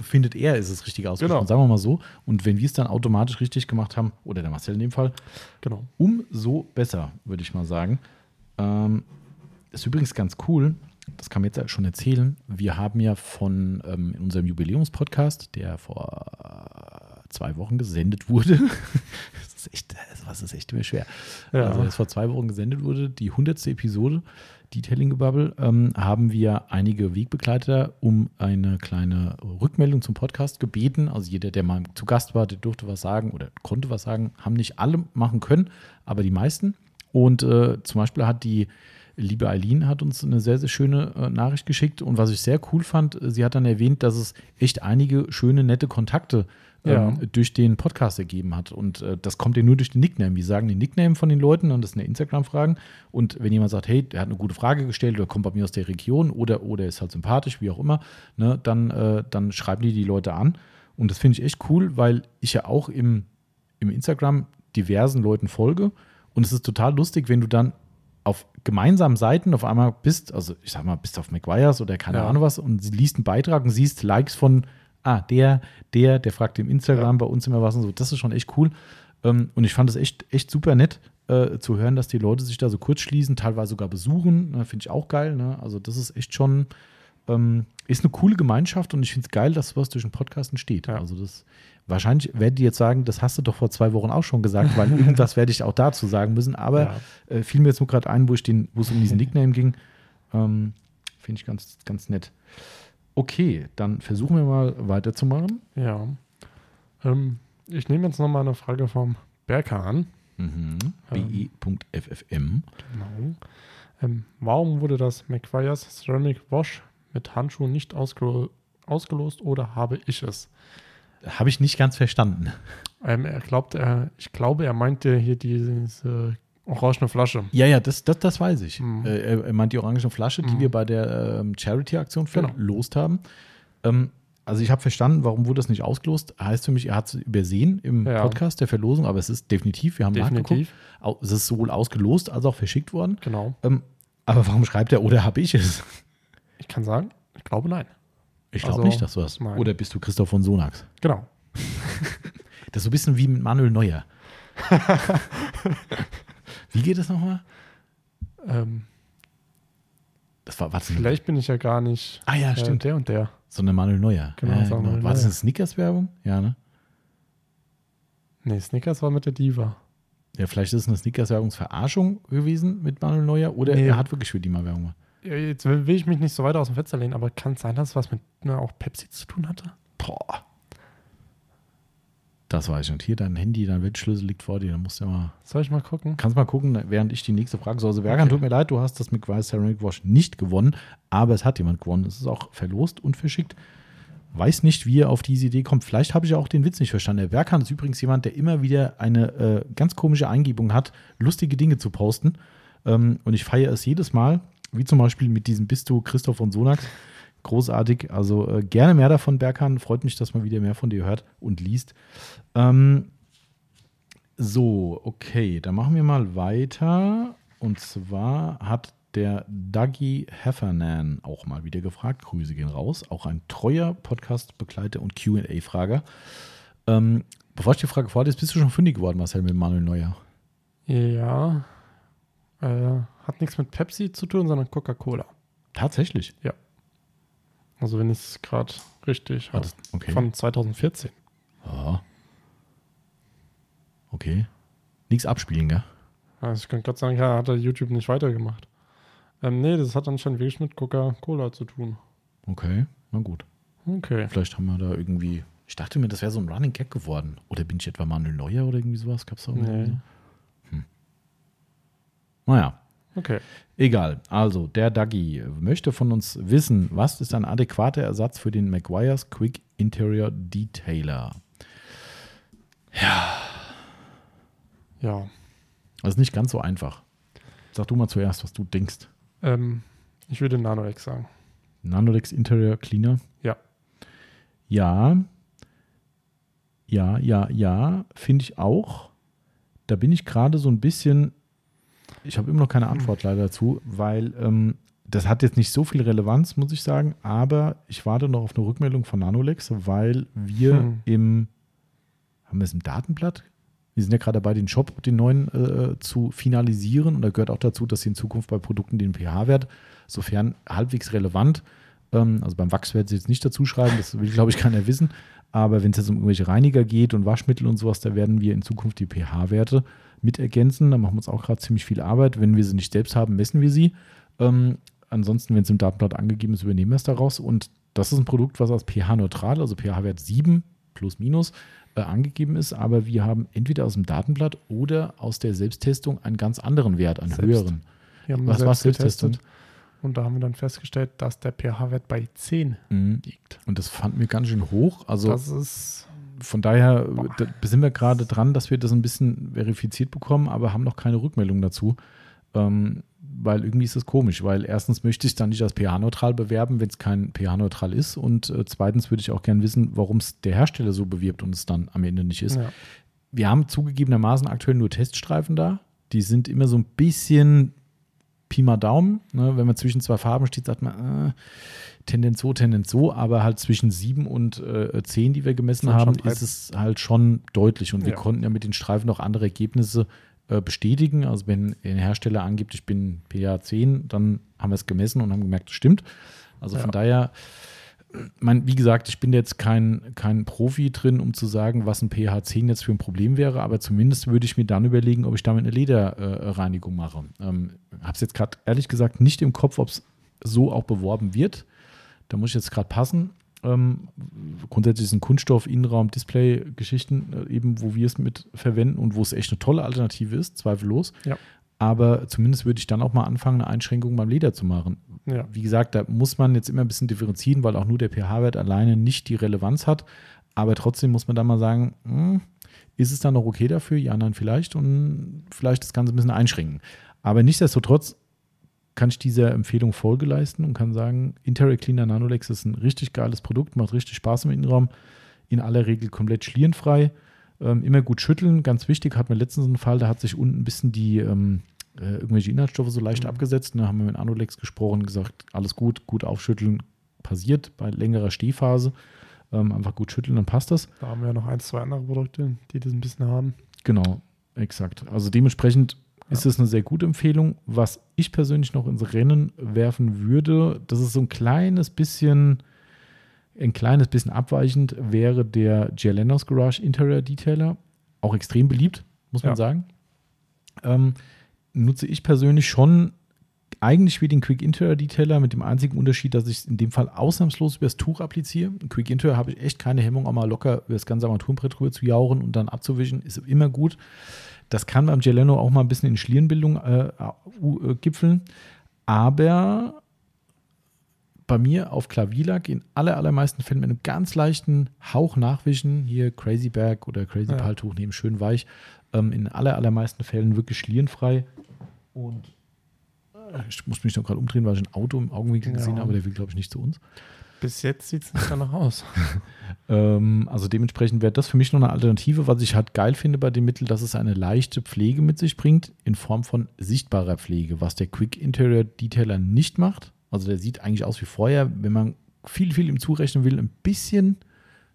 findet er, ist es richtig ausgesprochen. Genau. Sagen wir mal so. Und wenn wir es dann automatisch richtig gemacht haben, oder der Marcel in dem Fall, genau, umso besser, würde ich mal sagen. Ist übrigens ganz cool, das kann man jetzt schon erzählen, wir haben ja von in unserem Jubiläumspodcast, der vor 2 Wochen gesendet wurde, das ist echt immer schwer, also das vor 2 Wochen gesendet wurde, die 100. Episode, Detailing Gebabbel, haben wir einige Wegbegleiter um eine kleine Rückmeldung zum Podcast gebeten. Also jeder, der mal zu Gast war, der durfte was sagen oder konnte was sagen, haben nicht alle machen können, aber die meisten. Und zum Beispiel hat die liebe Eileen hat uns eine sehr, sehr schöne Nachricht geschickt. Und was ich sehr cool fand, sie hat dann erwähnt, dass es echt einige schöne, nette Kontakte durch den Podcast ergeben hat. Und das kommt ja nur durch den Nickname. Wir sagen den Nickname von den Leuten und das sind ja Instagram-Fragen. Und wenn jemand sagt, hey, der hat eine gute Frage gestellt oder kommt bei mir aus der Region oder ist halt sympathisch, wie auch immer, ne, dann schreiben die Leute an. Und das finde ich echt cool, weil ich ja auch im Instagram diversen Leuten folge. Und es ist total lustig, wenn du dann auf gemeinsamen Seiten auf einmal bist, also ich sag mal, bist auf McGuire's oder keine Ahnung was und liest einen Beitrag und siehst Likes von, der fragt im Instagram bei uns immer was und so. Das ist schon echt cool. Und ich fand es echt super nett zu hören, dass die Leute sich da so kurzschließen, teilweise sogar besuchen. Finde ich auch geil. Ne? Also das ist echt schon, ist eine coole Gemeinschaft und ich finde es geil, dass sowas durch den Podcast entsteht. Ja. Also das wahrscheinlich werden die jetzt sagen, das hast du doch vor 2 Wochen auch schon gesagt, weil irgendwas werde ich auch dazu sagen müssen. Aber fiel mir jetzt nur gerade ein, wo es um diesen Nickname ging. Finde ich ganz, ganz nett. Okay, dann versuchen wir mal weiterzumachen. Ja. Ich nehme jetzt nochmal eine Frage vom Berkan. Mhm. BE.FFM. Genau. Warum wurde das McGuire's Ceramic Wash mit Handschuhen nicht ausgelost oder habe ich es? Habe ich nicht ganz verstanden. Ich glaube, er meinte hier diese orangene Flasche. Ja, das weiß ich. Mhm. Er meint die orangene Flasche, die wir bei der Charity-Aktion verlost haben. Also ich habe verstanden, warum wurde das nicht ausgelost. Heißt für mich, er hat es übersehen im Podcast der Verlosung, aber es ist definitiv, wir haben nachgeguckt, es ist sowohl ausgelost als auch verschickt worden. Genau. Aber warum schreibt er, oder habe ich es? Ich kann sagen, ich glaube nein. Ich glaube nicht, dass du hast. Nein. Oder bist du Christoph von Sonax? Genau. Das ist so ein bisschen wie mit Manuel Neuer. Wie geht das nochmal? Vielleicht bin ich ja gar nicht. Ah ja, stimmt. Der und der. Sondern Manuel Neuer. Genau, Manuel war das eine Snickers-Werbung? Ja, ne? Nee, Snickers war mit der Diva. Ja, vielleicht ist es eine Snickers-Werbungsverarschung gewesen mit Manuel Neuer. Oder er hat wirklich für Diva Werbung gemacht. Jetzt will ich mich nicht so weit aus dem Fenster lehnen, aber kann es sein, dass es was mit auch Pepsi zu tun hatte? Boah. Das weiß ich nicht. Hier, dein Handy, dein Weltschlüssel liegt vor dir. Dann musst du mal. Soll ich mal gucken? Kannst mal gucken, während ich die nächste Frage soll. Also, Berkan, tut mir leid, du hast das McGuire's Ceramic Wash nicht gewonnen, aber es hat jemand gewonnen. Es ist auch verlost und verschickt. Weiß nicht, wie er auf diese Idee kommt. Vielleicht habe ich auch den Witz nicht verstanden. Der Berkan ist übrigens jemand, der immer wieder eine ganz komische Eingebung hat, lustige Dinge zu posten. Und ich feiere es jedes Mal. Wie zum Beispiel mit diesem Bist du Christoph von Sonax. Großartig. Also gerne mehr davon, Berkan. Freut mich, dass man wieder mehr von dir hört und liest. Okay. Dann machen wir mal weiter. Und zwar hat der Dagi Heffernan auch mal wieder gefragt. Grüße gehen raus. Auch ein treuer Podcast-Begleiter und Q&A-Frager. Bevor ich die Frage vorlese, bist du schon fündig geworden, Marcel, mit Manuel Neuer? Ja. Hat nichts mit Pepsi zu tun, sondern Coca-Cola. Tatsächlich? Ja. Also wenn ich es gerade richtig habe. Okay. Von 2014. Aha. Okay. Nichts abspielen, gell? Also ich kann gerade sagen, ja, hat er YouTube nicht weitergemacht. Nee, das hat anscheinend wirklich mit Coca-Cola zu tun. Okay, na gut. Okay. Vielleicht haben wir da irgendwie... Ich dachte mir, das wäre so ein Running Gag geworden. Oder bin ich etwa Manuel Neuer oder irgendwie sowas? Gab's da irgendwie so? Naja. Okay. Egal. Also, der Dagi möchte von uns wissen, was ist ein adäquater Ersatz für den McGuire's Quick Interior Detailer? Ja. Ja. Das ist nicht ganz so einfach. Sag du mal zuerst, was du denkst. Ich würde Nanolex sagen. Nanolex Interior Cleaner? Ja. Ja. Finde ich auch. Da bin ich gerade so ein bisschen... Ich habe immer noch keine Antwort leider dazu, weil das hat jetzt nicht so viel Relevanz, muss ich sagen, aber ich warte noch auf eine Rückmeldung von Nanolex, weil wir haben wir es im Datenblatt? Wir sind ja gerade dabei, den Shop, den neuen, zu finalisieren. Und da gehört auch dazu, dass sie in Zukunft bei Produkten den pH-Wert, sofern halbwegs relevant, also beim Wachs werden sie jetzt nicht dazu schreiben, das will, glaube ich, keiner wissen. Aber wenn es jetzt um irgendwelche Reiniger geht und Waschmittel und sowas, da werden wir in Zukunft die pH-Werte mit ergänzen. Da machen wir uns auch gerade ziemlich viel Arbeit. Wenn wir sie nicht selbst haben, messen wir sie. Ansonsten, wenn es im Datenblatt angegeben ist, übernehmen wir es daraus. Und das ist ein Produkt, was als pH-neutral, also pH-Wert 7 plus minus, angegeben ist, aber wir haben entweder aus dem Datenblatt oder aus der Selbsttestung einen ganz anderen Wert, einen höheren. Wir haben Selbsttestung. Und da haben wir dann festgestellt, dass der pH-Wert bei 10 liegt. Und das fanden wir ganz schön hoch. Also das ist, von daher sind wir gerade dran, dass wir das ein bisschen verifiziert bekommen, aber haben noch keine Rückmeldung dazu. Weil irgendwie ist das komisch, weil erstens möchte ich dann nicht als pH-neutral bewerben, wenn es kein pH-neutral ist, und zweitens würde ich auch gerne wissen, warum es der Hersteller so bewirbt und es dann am Ende nicht ist. Ja. Wir haben zugegebenermaßen aktuell nur Teststreifen da, die sind immer so ein bisschen Pi mal Daumen, ne? Wenn man zwischen zwei Farben steht, sagt man Tendenz so, aber halt zwischen 7 und 10, die wir gemessen haben, ist es halt schon deutlich, und wir konnten ja mit den Streifen noch andere Ergebnisse bestätigen. Also wenn ein Hersteller angibt, ich bin pH 10, dann haben wir es gemessen und haben gemerkt, das stimmt. Also von daher, wie gesagt, ich bin jetzt kein Profi drin, um zu sagen, was ein pH 10 jetzt für ein Problem wäre, aber zumindest würde ich mir dann überlegen, ob ich damit eine Lederreinigung mache. Habe es jetzt gerade ehrlich gesagt nicht im Kopf, ob es so auch beworben wird. Da muss ich jetzt gerade passen. Grundsätzlich sind Kunststoff, Innenraum, Display, Geschichten eben, wo wir es mit verwenden und wo es echt eine tolle Alternative ist, zweifellos. Ja. Aber zumindest würde ich dann auch mal anfangen, eine Einschränkung beim Leder zu machen. Ja. Wie gesagt, da muss man jetzt immer ein bisschen differenzieren, weil auch nur der pH-Wert alleine nicht die Relevanz hat. Aber trotzdem muss man da mal sagen, ist es dann noch okay dafür? Ja, nein, vielleicht. Und vielleicht das Ganze ein bisschen einschränken. Aber nichtsdestotrotz kann ich dieser Empfehlung Folge leisten und kann sagen, Interair Cleaner Nanolex ist ein richtig geiles Produkt, macht richtig Spaß im Innenraum, in aller Regel komplett schlierenfrei, immer gut schütteln, ganz wichtig, hat man letztens einen Fall, da hat sich unten ein bisschen die irgendwelche Inhaltsstoffe so leicht abgesetzt, da haben wir mit Nanolex gesprochen, gesagt, alles gut aufschütteln, passiert bei längerer Stehphase, einfach gut schütteln, dann passt das. Da haben wir noch 1, 2 andere Produkte, die das ein bisschen haben. Genau, exakt. Also dementsprechend ist das eine sehr gute Empfehlung. Was ich persönlich noch ins Rennen werfen würde, das ist so ein kleines bisschen abweichend, wäre der Gialenno's Garage Interior Detailer. Auch extrem beliebt, muss man sagen. Nutze ich persönlich schon eigentlich wie den Quick Interior Detailer, mit dem einzigen Unterschied, dass ich es in dem Fall ausnahmslos übers Tuch appliziere. Im Quick Interior habe ich echt keine Hemmung, auch mal locker über das ganze Armaturenbrett rüber zu jauchen und dann abzuwischen, ist immer gut. Das kann beim Gialenno auch mal ein bisschen in Schlierenbildung gipfeln. Aber bei mir auf Klavierlack in allermeisten Fällen mit einem ganz leichten Hauch nachwischen, hier Crazy Bag oder Crazy Paltuch nehmen, schön weich, in allermeisten Fällen wirklich schlierenfrei. Und ich muss mich noch gerade umdrehen, weil ich ein Auto im Augenwinkel gesehen habe, der will, glaube ich, nicht zu uns. Bis jetzt sieht es nicht danach aus. Also dementsprechend wäre das für mich noch eine Alternative, was ich halt geil finde bei dem Mittel, dass es eine leichte Pflege mit sich bringt, in Form von sichtbarer Pflege, was der Quick Interior Detailer nicht macht. Also der sieht eigentlich aus wie vorher, wenn man viel ihm zurechnen will, ein bisschen,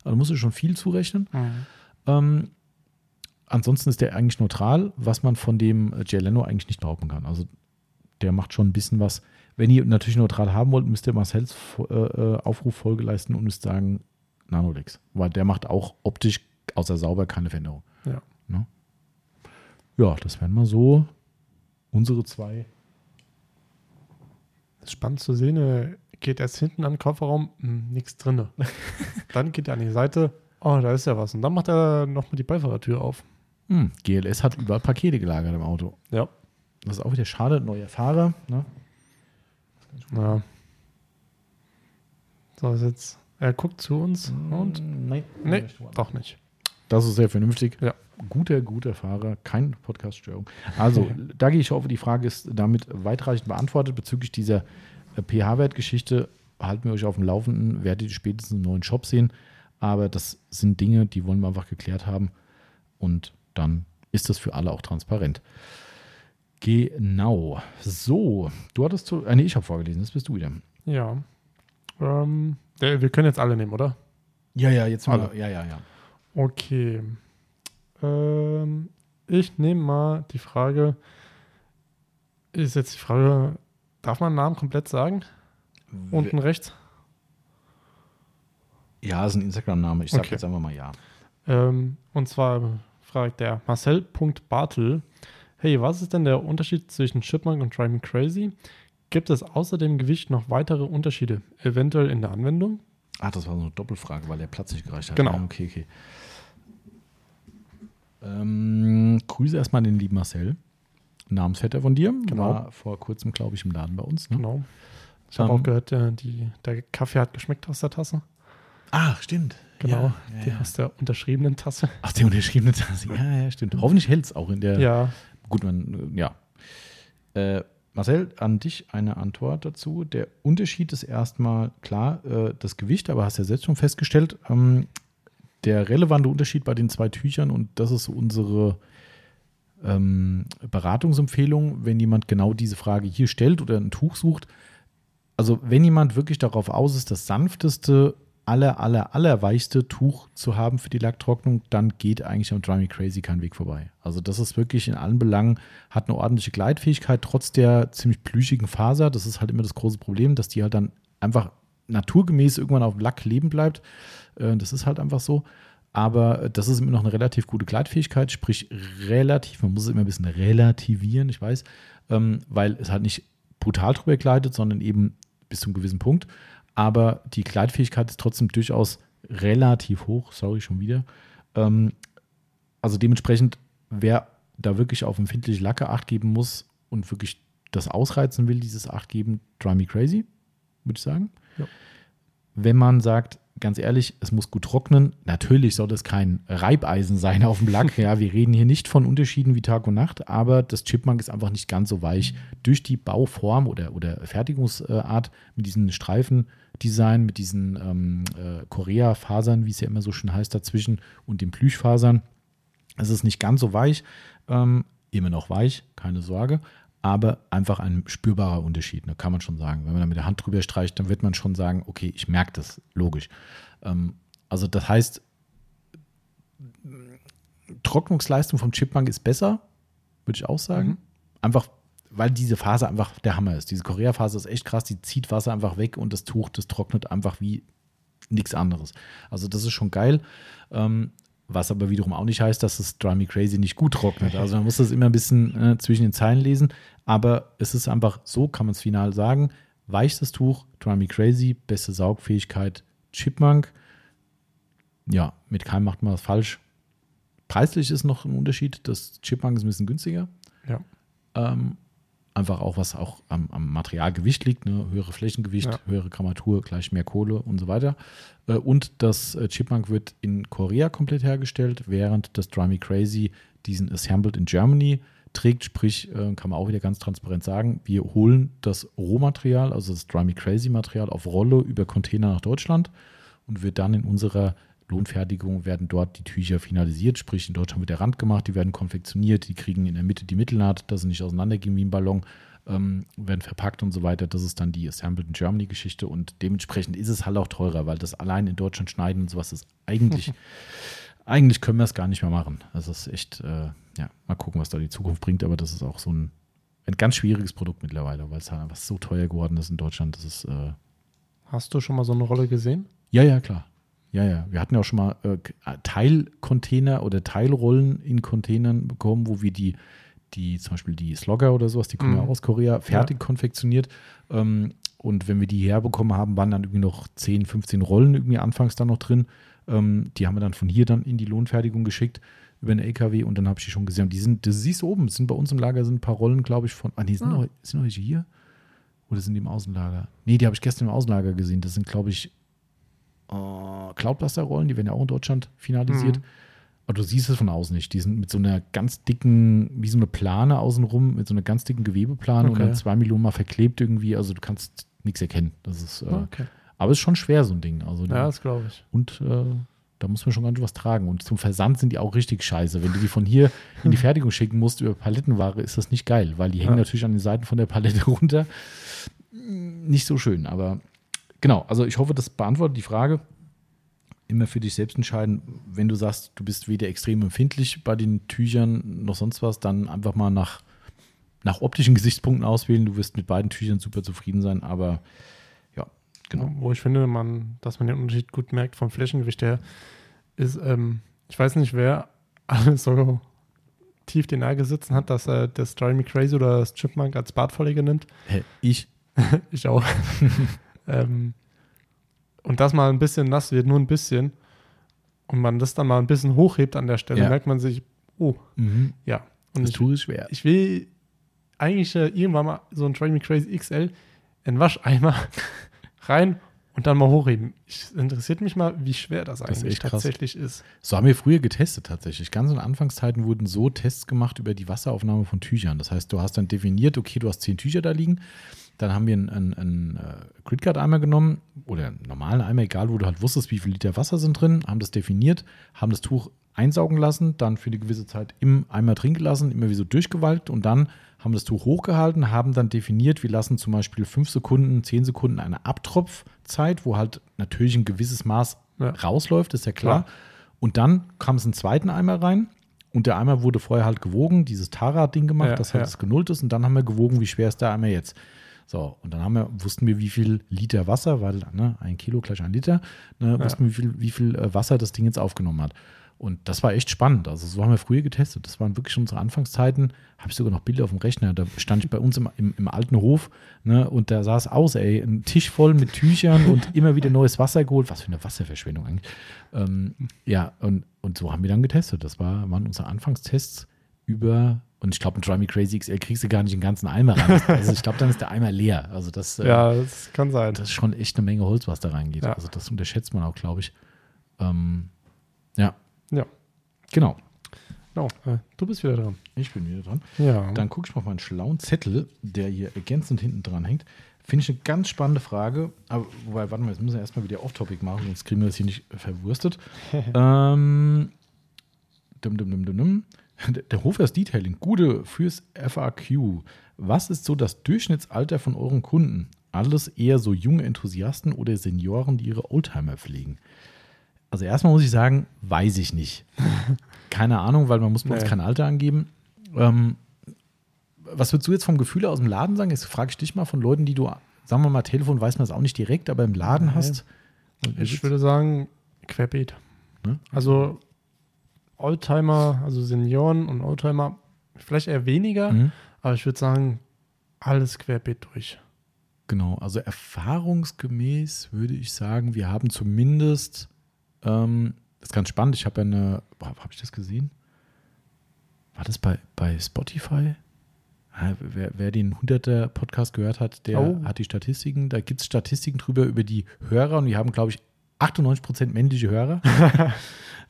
also musst du schon viel zurechnen. Ansonsten ist der eigentlich neutral, was man von dem Gialenno eigentlich nicht behaupten kann. Also der macht schon ein bisschen was. Wenn ihr natürlich neutral haben wollt, müsst ihr Marcells Aufruf Folge leisten und müsst sagen, Nanolex. Weil der macht auch optisch außer sauber keine Veränderung. Ja. Ne? Ja, das wären mal so unsere zwei. Das ist spannend zu sehen. Geht erst hinten an den Kofferraum, nichts drin. Dann geht er an die Seite, oh, da ist ja was. Und dann macht er nochmal die Beifahrertür auf. GLS hat überall Pakete gelagert im Auto. Ja. Das ist auch wieder schade, neuer Fahrer. Ne? Ja. So, jetzt. Er guckt zu uns und. Nein, doch nicht. Das ist sehr vernünftig. Ja. Guter Fahrer, keine Podcast-Störung. Also, Dagi, ich hoffe, die Frage ist damit weitreichend beantwortet. Bezüglich dieser pH-Wert-Geschichte halten wir euch auf dem Laufenden. Werdet ihr spätestens im neuen Shop sehen. Aber das sind Dinge, die wollen wir einfach geklärt haben. Und dann ist das für alle auch transparent. Genau. So, du hattest zu. Nee, ich habe vorgelesen, das bist du wieder. Ja. Wir können jetzt alle nehmen, oder? Ja, jetzt alle. Ja. Okay. Ich nehme mal die Frage. Ist jetzt die Frage, darf man einen Namen komplett sagen? Unten rechts? Ja, ist ein Instagram-Name. Ich sage okay. Jetzt einfach mal ja. Und zwar fragt der Marcel.Bartel: Hey, was ist denn der Unterschied zwischen Chipmunk und Drive Me Crazy? Gibt es außer dem Gewicht noch weitere Unterschiede, eventuell in der Anwendung? Ach, das war so eine Doppelfrage, weil der Platz nicht gereicht hat. Genau. Ja, okay. Grüße erstmal den lieben Marcel. Namensvetter von dir. Genau. War vor kurzem, glaube ich, im Laden bei uns. Ne? Genau. Ich habe auch gehört, der Kaffee hat geschmeckt aus der Tasse. Ach, stimmt. Genau, ja, die aus der unterschriebenen Tasse. Aus der unterschriebenen Tasse, ja, stimmt. Hoffentlich hält es auch in der... Ja. Gut, ja. Marcel, an dich eine Antwort dazu. Der Unterschied ist erstmal, klar, das Gewicht, aber hast ja selbst schon festgestellt, der relevante Unterschied bei den zwei Tüchern, und das ist unsere Beratungsempfehlung, wenn jemand genau diese Frage hier stellt oder ein Tuch sucht. Also wenn jemand wirklich darauf aus ist, das sanfteste, aller weichste Tuch zu haben für die Lacktrocknung, dann geht eigentlich am Drive Me Crazy kein Weg vorbei. Also das ist wirklich in allen Belangen, hat eine ordentliche Gleitfähigkeit, trotz der ziemlich plüschigen Faser. Das ist halt immer das große Problem, dass die halt dann einfach naturgemäß irgendwann auf dem Lack leben bleibt. Das ist halt einfach so. Aber das ist immer noch eine relativ gute Gleitfähigkeit, sprich relativ, man muss es immer ein bisschen relativieren, ich weiß, weil es halt nicht brutal drüber gleitet, sondern eben bis zu einem gewissen Punkt. Aber die Gleitfähigkeit ist trotzdem durchaus relativ hoch. Sorry, schon wieder. Also dementsprechend, wer da wirklich auf empfindliche Lacke Acht geben muss und wirklich das ausreizen will, dieses Acht geben, Drive Me Crazy, würde ich sagen. Ja. Wenn man sagt, ganz ehrlich, es muss gut trocknen, natürlich soll das kein Reibeisen sein auf dem Lack. Ja, wir reden hier nicht von Unterschieden wie Tag und Nacht, aber das Chipmunk ist einfach nicht ganz so weich. Durch die Bauform oder Fertigungsart mit diesen Streifen, Design mit diesen Korea-Fasern, wie es ja immer so schön heißt, dazwischen und den Plüschfasern. Es ist nicht ganz so weich, immer noch weich, keine Sorge, aber einfach ein spürbarer Unterschied, ne, kann man schon sagen. Wenn man da mit der Hand drüber streicht, dann wird man schon sagen, okay, ich merke das, logisch. Also das heißt, Trocknungsleistung vom Chipmunk ist besser, würde ich auch sagen. Mhm. Einfach weil diese Faser einfach der Hammer ist. Diese Korea-Faser ist echt krass, die zieht Wasser einfach weg und das Tuch, das trocknet einfach wie nichts anderes. Also das ist schon geil. Was aber wiederum auch nicht heißt, dass das Drive Me Crazy nicht gut trocknet. Also man muss das immer ein bisschen zwischen den Zeilen lesen. Aber es ist einfach, so kann man es final sagen, weichstes Tuch, Drive Me Crazy, beste Saugfähigkeit, Chipmunk. Ja, mit keinem macht man was falsch. Preislich ist noch ein Unterschied, das Chipmunk ist ein bisschen günstiger. Ja. Einfach auch, was auch am Materialgewicht liegt, ne? Höhere Flächengewicht, ja. Höhere Grammatur, gleich mehr Kohle und so weiter. Und das Chipmunk wird in Korea komplett hergestellt, während das Drive Me Crazy diesen Assembled in Germany trägt, sprich, kann man auch wieder ganz transparent sagen, wir holen das Rohmaterial, also das Drive Me Crazy Material auf Rolle über Container nach Deutschland und wird dann in unserer Lohnfertigung werden dort die Tücher finalisiert, sprich in Deutschland wird der Rand gemacht, die werden konfektioniert, die kriegen in der Mitte die Mittelnaht, dass sie nicht auseinandergehen wie ein Ballon, werden verpackt und so weiter. Das ist dann die Assembled in Germany-Geschichte und dementsprechend ist es halt auch teurer, weil das allein in Deutschland schneiden und sowas ist eigentlich können wir es gar nicht mehr machen. Das ist echt, ja, mal gucken, was da die Zukunft bringt, aber das ist auch so ein ganz schwieriges Produkt mittlerweile, weil es halt einfach so teuer geworden ist in Deutschland. Das ist, hast du schon mal so eine Rolle gesehen? Ja, klar. Ja. Wir hatten ja auch schon mal Teilcontainer oder Teilrollen in Containern bekommen, wo wir die zum Beispiel die Slogger oder sowas, die kommen ja aus Korea, fertig konfektioniert. Und wenn wir die herbekommen haben, waren dann irgendwie noch 10, 15 Rollen irgendwie anfangs dann noch drin. Die haben wir dann von hier dann in die Lohnfertigung geschickt über den LKW und dann habe ich die schon gesehen. Das siehst du oben, sind bei uns im Lager sind ein paar Rollen, glaube ich, von. Ah, nee, sind noch welche hier? Oder sind die im Außenlager? Nee, die habe ich gestern im Außenlager gesehen. Das sind, glaube ich, Cloudbuster-Rollen, die werden ja auch in Deutschland finalisiert. Mhm. Aber du siehst es von außen nicht. Die sind mit so einer ganz dicken, wie so eine Plane außenrum, mit so einer ganz dicken Gewebeplane und dann 2 Millionen Mal verklebt irgendwie. Also du kannst nichts erkennen. Das ist, aber es ist schon schwer, so ein Ding. Also, ja, das glaube ich. Und Da muss man schon ganz schön was tragen. Und zum Versand sind die auch richtig scheiße. Wenn du die von hier in die Fertigung schicken musst über Palettenware, ist das nicht geil, weil die hängen natürlich an den Seiten von der Palette runter. Nicht so schön, aber genau. Also ich hoffe, das beantwortet die Frage. Immer für dich selbst entscheiden. Wenn du sagst, du bist weder extrem empfindlich bei den Tüchern noch sonst was, dann einfach mal nach optischen Gesichtspunkten auswählen. Du wirst mit beiden Tüchern super zufrieden sein, aber genau. Wo ich finde, dass man den Unterschied gut merkt vom Flächengewicht her, ist, ich weiß nicht, wer alles so tief den Nagel sitzen hat, dass er das Drive Me Crazy oder das Chipmunk als Bartvorleger nimmt. Hey, ich. Ich auch. Und das mal ein bisschen nass wird, nur ein bisschen, und man das dann mal ein bisschen hochhebt an der Stelle, merkt man sich, ja. Und das tue ich schwer. Ich will eigentlich irgendwann mal so ein Drive Me Crazy XL in Wascheimer rein und dann mal hochheben. Interessiert mich mal, wie schwer das eigentlich tatsächlich ist. So haben wir früher getestet tatsächlich. Ganz in Anfangszeiten wurden so Tests gemacht über die Wasseraufnahme von Tüchern. Das heißt, du hast dann definiert, okay, du hast 10 Tücher da liegen. Dann haben wir einen Gridguard-Eimer genommen oder einen normalen Eimer, egal wo du halt wusstest, wie viel Liter Wasser sind drin, haben das definiert, haben das Tuch einsaugen lassen, dann für eine gewisse Zeit im Eimer drin gelassen, immer wie so durchgewalkt und dann haben das Tuch hochgehalten, haben dann definiert, wir lassen zum Beispiel 5 Sekunden, 10 Sekunden eine Abtropfzeit, wo halt natürlich ein gewisses Maß rausläuft, ist ja klar. Ja. Und dann kam es in den zweiten Eimer rein und der Eimer wurde vorher halt gewogen, dieses Tara-Ding gemacht, dass halt das genullt ist und dann haben wir gewogen, wie schwer ist der Eimer jetzt. So, und dann wussten wir, wie viel Liter Wasser, weil 1 Kilo gleich 1 Liter, wussten wir, wie viel Wasser das Ding jetzt aufgenommen hat. Und das war echt spannend. Also so haben wir früher getestet. Das waren wirklich unsere Anfangszeiten. Habe ich sogar noch Bilder auf dem Rechner. Da stand ich bei uns im alten Hof und da sah es aus, ey, ein Tisch voll mit Tüchern und immer wieder neues Wasser geholt. Was für eine Wasserverschwendung eigentlich. Und so haben wir dann getestet. Das waren unsere Anfangstests über, und ich glaube, ein Drive Me Crazy XL kriegst du gar nicht den ganzen Eimer rein. Also ich glaube, dann ist der Eimer leer. Also das, das kann sein. Das ist schon echt eine Menge Holz, was da reingeht. Ja. Also das unterschätzt man auch, glaube ich. Ja. Genau. Du bist wieder dran. Ich bin wieder dran. Ja. Dann gucke ich mal auf meinen schlauen Zettel, der hier ergänzend hinten dran hängt. Finde ich eine ganz spannende Frage. Aber wobei, warte mal, jetzt müssen wir erstmal wieder Off-Topic machen, sonst kriegen wir das hier nicht verwurstet. Der Hofers Detailing, Gude fürs FAQ. Was ist so das Durchschnittsalter von euren Kunden? Alles eher so junge Enthusiasten oder Senioren, die ihre Oldtimer pflegen? Also erstmal muss ich sagen, weiß ich nicht. Keine Ahnung, weil man muss bei uns kein Alter angeben. Was würdest du jetzt vom Gefühl aus dem Laden sagen? Jetzt frage ich dich mal von Leuten, die du, sagen wir mal, Telefon weiß man es auch nicht direkt, aber im Laden hast. Ich würde sagen, querbeet. Ne? Also Oldtimer, also Senioren und Oldtimer, vielleicht eher weniger, aber ich würde sagen, alles querbeet durch. Genau, also erfahrungsgemäß würde ich sagen, wir haben zumindest... Das ist ganz spannend. Ich habe habe ich das gesehen? War das bei Spotify? Wer den 100er Podcast gehört hat, der hat die Statistiken. Da gibt es Statistiken drüber über die Hörer und wir haben, glaube ich, 98% männliche Hörer.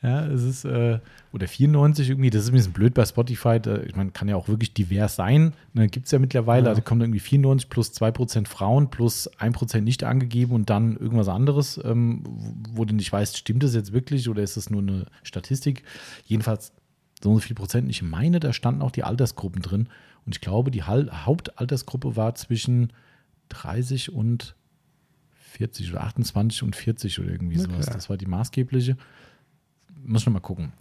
Ja, es ist, oder 94 irgendwie, das ist ein bisschen blöd bei Spotify. Ich meine, kann ja auch wirklich divers sein. Ne, gibt es ja mittlerweile, da kommen irgendwie 94 plus 2% Frauen plus 1% nicht angegeben und dann irgendwas anderes, wo du nicht weißt, stimmt das jetzt wirklich oder ist das nur eine Statistik? Jedenfalls so viel Prozent. Ich meine, da standen auch die Altersgruppen drin und ich glaube, die Hauptaltersgruppe war zwischen 30 und 40 oder 28 und 40 oder irgendwie sowas. Klar. Das war die maßgebliche. Muss noch mal gucken.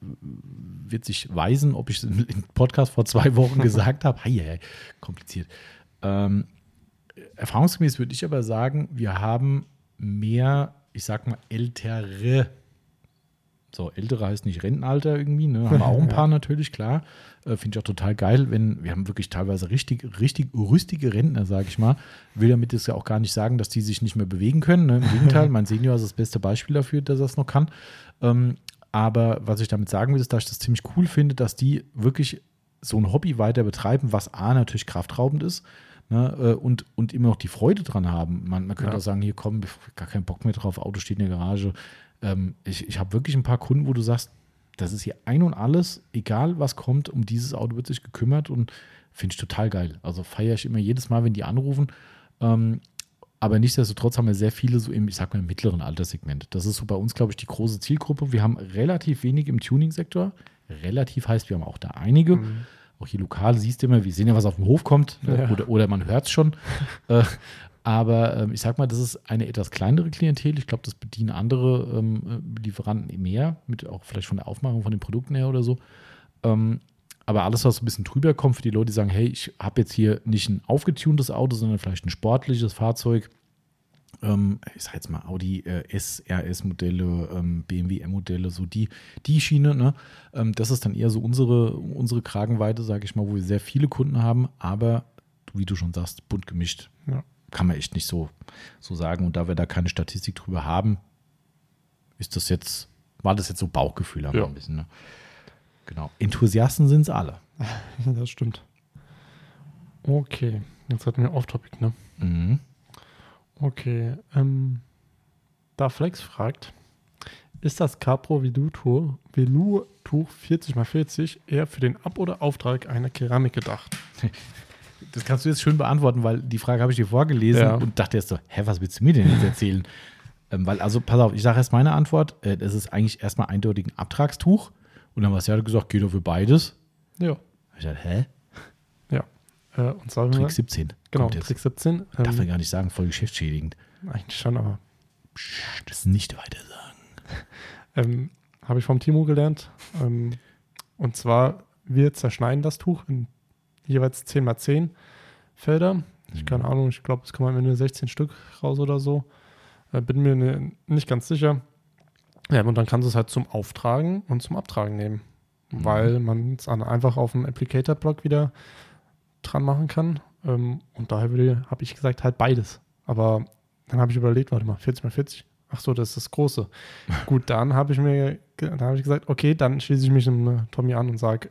Wird sich weisen, ob ich es im Podcast vor 2 Wochen gesagt habe. Hei, kompliziert. Erfahrungsgemäß würde ich aber sagen, wir haben mehr, ich sag mal, ältere. So, ältere heißt nicht Rentenalter irgendwie, ne? Haben wir auch ein paar natürlich, klar. Finde ich auch total geil, wir haben wirklich teilweise richtig rüstige Rentner, sage ich mal. Will damit jetzt ja auch gar nicht sagen, dass die sich nicht mehr bewegen können. Ne? Im Gegenteil, mein Senior ist das beste Beispiel dafür, dass er es noch kann. Aber was ich damit sagen will, ist, dass ich das ziemlich cool finde, dass die wirklich so ein Hobby weiter betreiben, was A, natürlich kraftraubend ist. Ne, und immer noch die Freude dran haben. Man könnte auch sagen, hier komm, gar keinen Bock mehr drauf, Auto steht in der Garage. Ich habe wirklich ein paar Kunden, wo du sagst, das ist hier ein und alles, egal was kommt, um dieses Auto wird sich gekümmert und finde ich total geil. Also feiere ich immer jedes Mal, wenn die anrufen. Aber nichtsdestotrotz haben wir sehr viele so im, ich sag mal, im mittleren Alterssegment. Das ist so bei uns, glaube ich, die große Zielgruppe. Wir haben relativ wenig im Tuning-Sektor. Relativ heißt, wir haben auch da einige. Mhm. Auch hier lokal siehst du immer, wir sehen ja, was auf dem Hof kommt. Ja. Oder man hört es schon. Aber ich sag mal, das ist eine etwas kleinere Klientel. Ich glaube, das bedienen andere Lieferanten mehr, mit auch vielleicht von der Aufmachung von den Produkten her oder so. Aber alles, was ein bisschen drüber kommt für die Leute, die sagen, hey, ich habe jetzt hier nicht ein aufgetuntes Auto, sondern vielleicht ein sportliches Fahrzeug. Ich sage jetzt mal Audi SRS-Modelle, BMW M-Modelle, so die Schiene. Ne? Das ist dann eher so unsere Kragenweite, sage ich mal, wo wir sehr viele Kunden haben. Aber, wie du schon sagst, bunt gemischt. Ja. Kann man echt nicht so sagen. Und da wir da keine Statistik drüber haben, war das jetzt so Bauchgefühl haben, ja, ein bisschen, ne? Genau. Enthusiasten sind es alle. Das stimmt. Okay. Jetzt hatten wir Off-Topic, ne? Mhm. Okay. Da Flex fragt, ist das Capro Velour-Tuch 40x40 eher für den Ab- oder Auftrag einer Keramik gedacht? Das kannst du jetzt schön beantworten, weil die Frage habe ich dir vorgelesen, ja, und dachte jetzt so, was willst du mir denn jetzt erzählen? Weil, also, pass auf, ich sage erst meine Antwort. Das ist eigentlich erstmal eindeutig ein Abtragstuch. Und dann hast du ja gesagt, geht doch für beides. Ja. Ich dachte, Ja. Und sagen Trick 17. Genau, Trick 17. Darf man gar nicht sagen, voll geschäftsschädigend. Eigentlich schon, aber das nicht weiter sagen. Habe ich vom Timo gelernt. Und zwar, wir zerschneiden das Tuch in jeweils 10x10 Felder. Keine Ahnung, ich glaube, es kommen am Ende 16 Stück raus oder so. Bin mir nicht ganz sicher. Ja, und dann kannst du es halt zum Auftragen und zum Abtragen nehmen, weil man es einfach auf dem Applicator-Block wieder dran machen kann. Und daher habe ich gesagt, halt beides. Aber dann habe ich überlegt, warte mal, 40x40? Ach so, das ist das Große. Gut, dann habe ich gesagt, okay, dann schließe ich mich dem Tommy an und sage,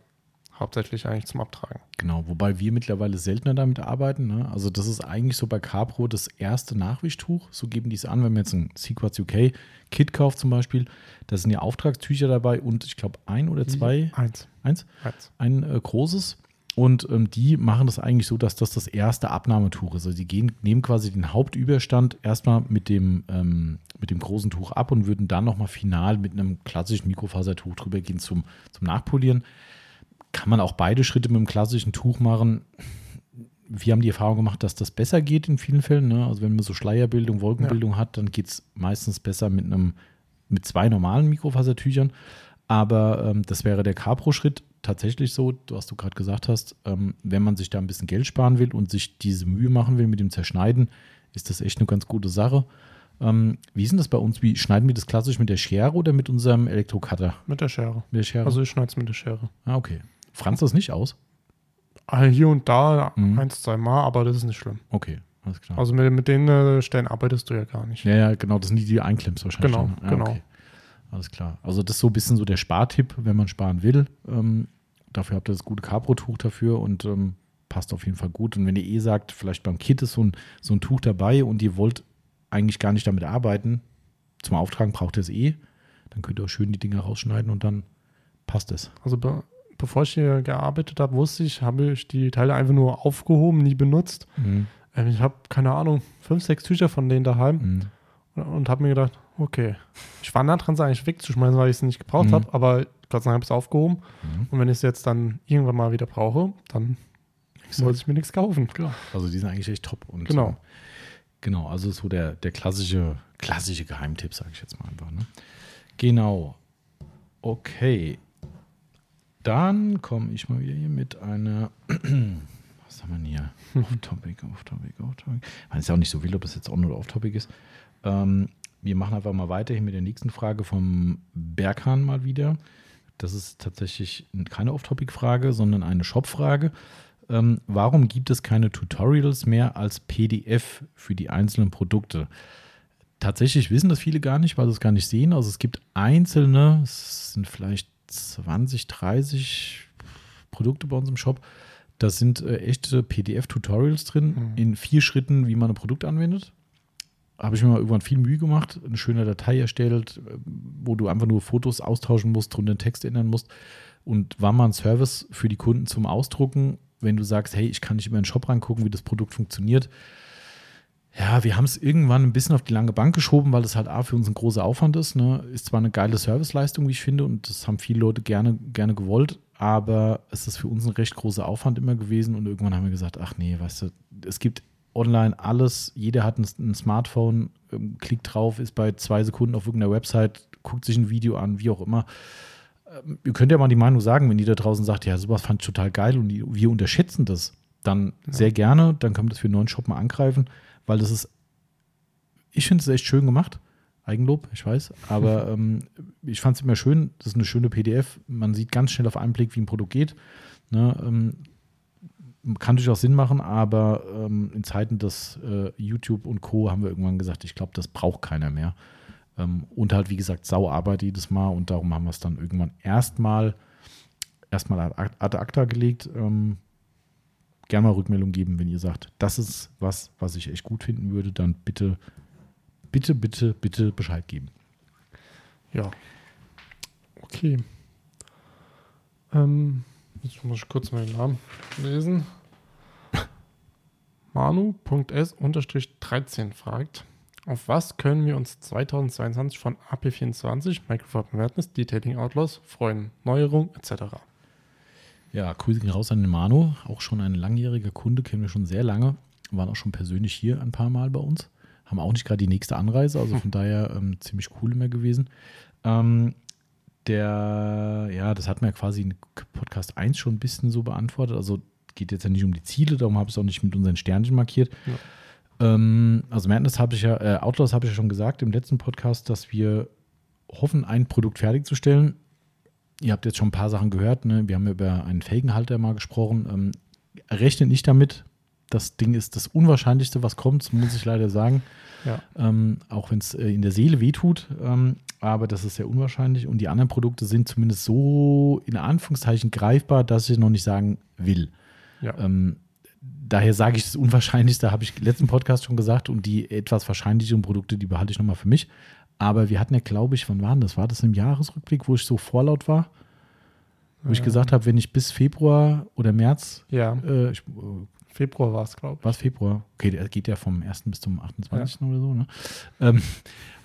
hauptsächlich eigentlich zum Abtragen. Genau, wobei wir mittlerweile seltener damit arbeiten. Ne? Also das ist eigentlich so bei Capro das erste Nachwischtuch. So geben die es an, wenn man jetzt ein Sequats UK Kit kauft zum Beispiel. Da sind ja Auftragstücher dabei und ich glaube ein oder zwei. Eins. Ein großes. Und die machen das eigentlich so, dass das erste Abnahmetuch ist. Also die nehmen quasi den Hauptüberstand erstmal mit dem großen Tuch ab und würden dann nochmal final mit einem klassischen Mikrofasertuch drüber gehen zum Nachpolieren. Kann man auch beide Schritte mit einem klassischen Tuch machen. Wir haben die Erfahrung gemacht, dass das besser geht in vielen Fällen. Ne? Also wenn man so Schleierbildung, Wolkenbildung hat, dann geht es meistens besser mit zwei normalen Mikrofasertüchern. Aber das wäre der Capro-Schritt tatsächlich so, was du gerade gesagt hast. Wenn man sich da ein bisschen Geld sparen will und sich diese Mühe machen will mit dem Zerschneiden, ist das echt eine ganz gute Sache. Wie ist denn das bei uns? Wie schneiden wir das klassisch, mit der Schere oder mit unserem Elektrocutter? Mit der Schere. Also ich schneide es mit der Schere. Ah, okay. Franz das nicht aus? Hier und da 1, 2 Mal, aber das ist nicht schlimm. Okay, alles klar. Also mit den Stellen arbeitest du ja gar nicht. Ja, genau, das sind die einklemmst wahrscheinlich. Genau, ja, genau. Okay. Alles klar. Also das ist so ein bisschen so der Spartipp, wenn man sparen will. Dafür habt ihr das gute Capro-Tuch dafür und passt auf jeden Fall gut. Und wenn ihr sagt, vielleicht beim Kit ist so ein Tuch dabei und ihr wollt eigentlich gar nicht damit arbeiten, zum Auftragen braucht ihr es dann könnt ihr auch schön die Dinger rausschneiden und dann passt es. Also bevor ich hier gearbeitet habe, wusste ich, habe ich die Teile einfach nur aufgehoben, nie benutzt. Ich habe, keine Ahnung, 5, 6 Tücher von denen daheim und habe mir gedacht, okay, ich war nah dran, es eigentlich wegzuschmeißen, weil ich es nicht gebraucht habe, aber Gott sei Dank habe ich es aufgehoben. Und wenn ich es jetzt dann irgendwann mal wieder brauche, dann sollte ich mir nichts kaufen. Klar. Also die sind eigentlich echt top. Und genau. Genau, also so der klassische Geheimtipp, sage ich jetzt mal einfach. Ne? Genau. Okay. Dann komme ich mal wieder hier mit einer, was haben wir denn hier? Off-Topic. Man ist ja auch nicht so wild, ob es jetzt on- oder off-Topic ist. Wir machen einfach mal weiter hier mit der nächsten Frage vom Berghahn mal wieder. Das ist tatsächlich keine Off-Topic-Frage, sondern eine Shop-Frage. Warum gibt es keine Tutorials mehr als PDF für die einzelnen Produkte? Tatsächlich wissen das viele gar nicht, weil sie es gar nicht sehen. Also es gibt einzelne, es sind vielleicht 20, 30 Produkte bei uns im Shop. Da sind echte PDF-Tutorials drin in 4 Schritten, wie man ein Produkt anwendet. Habe ich mir mal irgendwann viel Mühe gemacht, eine schöne Datei erstellt, wo du einfach nur Fotos austauschen musst, drunter den Text ändern musst. Und war mal ein Service für die Kunden zum Ausdrucken, wenn du sagst, hey, ich kann nicht immer in den Shop reingucken, wie das Produkt funktioniert. Ja, wir haben es irgendwann ein bisschen auf die lange Bank geschoben, weil das halt A für uns ein großer Aufwand ist. Ne? Ist zwar eine geile Serviceleistung, wie ich finde, und das haben viele Leute gerne gewollt, aber es ist für uns ein recht großer Aufwand immer gewesen und irgendwann haben wir gesagt, ach nee, weißt du, es gibt online alles, jeder hat ein Smartphone, klickt drauf, ist bei 2 Sekunden auf irgendeiner Website, guckt sich ein Video an, wie auch immer. Ihr könnt ja mal die Meinung sagen, wenn die da draußen sagt, ja, sowas fand ich total geil und wir unterschätzen das, dann sehr gerne, dann können wir das für einen neuen Shop mal angreifen, weil das ist, ich finde es echt schön gemacht, Eigenlob, ich weiß, aber ich fand es immer schön, das ist eine schöne PDF, man sieht ganz schnell auf einen Blick, wie ein Produkt geht, ne, kann durchaus Sinn machen, aber in Zeiten des YouTube und Co. haben wir irgendwann gesagt, ich glaube, das braucht keiner mehr. Und halt, wie gesagt, Sauarbeit jedes Mal und darum haben wir es dann irgendwann erstmal ad acta gelegt. Gerne mal Rückmeldung geben, wenn ihr sagt, das ist was ich echt gut finden würde, dann bitte Bescheid geben. Ja. Okay. Jetzt muss ich kurz meinen Namen lesen. Manu.s-13 fragt, auf was können wir uns 2022 von AP24, Microsoft Madness, Detailing Outlaws freuen? Neuerungen etc. Ja, Grüße gehen raus an den Manu, auch schon ein langjähriger Kunde, kennen wir schon sehr lange, waren auch schon persönlich hier ein paar Mal bei uns, haben auch nicht gerade die nächste Anreise, also von daher ziemlich cool immer gewesen. Das hat man ja quasi in Podcast 1 schon ein bisschen so beantwortet, also geht jetzt ja nicht um die Ziele, darum habe ich es auch nicht mit unseren Sternchen markiert. Ja. Also Madness habe ich ja, Outlaws habe ich ja schon gesagt im letzten Podcast, dass wir hoffen, ein Produkt fertigzustellen. Ihr habt jetzt schon ein paar Sachen gehört, ne? Wir haben ja über einen Felgenhalter mal gesprochen. Rechnet nicht damit, das Ding ist das Unwahrscheinlichste, was kommt, muss ich leider sagen. Ja. Auch wenn es in der Seele wehtut, aber das ist sehr unwahrscheinlich. Und die anderen Produkte sind zumindest so in Anführungszeichen greifbar, dass ich noch nicht sagen will. Ja. Daher sage ich das Unwahrscheinlichste, habe ich im letzten Podcast schon gesagt. Und die etwas wahrscheinlicheren Produkte, die behalte ich nochmal für mich. Aber wir hatten ja, glaube ich, wann war das? War das im Jahresrückblick, wo ich so vorlaut war? Wo ich gesagt habe, wenn ich bis Februar oder März Februar war es, glaube ich. War es Februar? Okay, der geht ja vom 1. bis zum 28. Ja. Oder so. Ne? Habe ich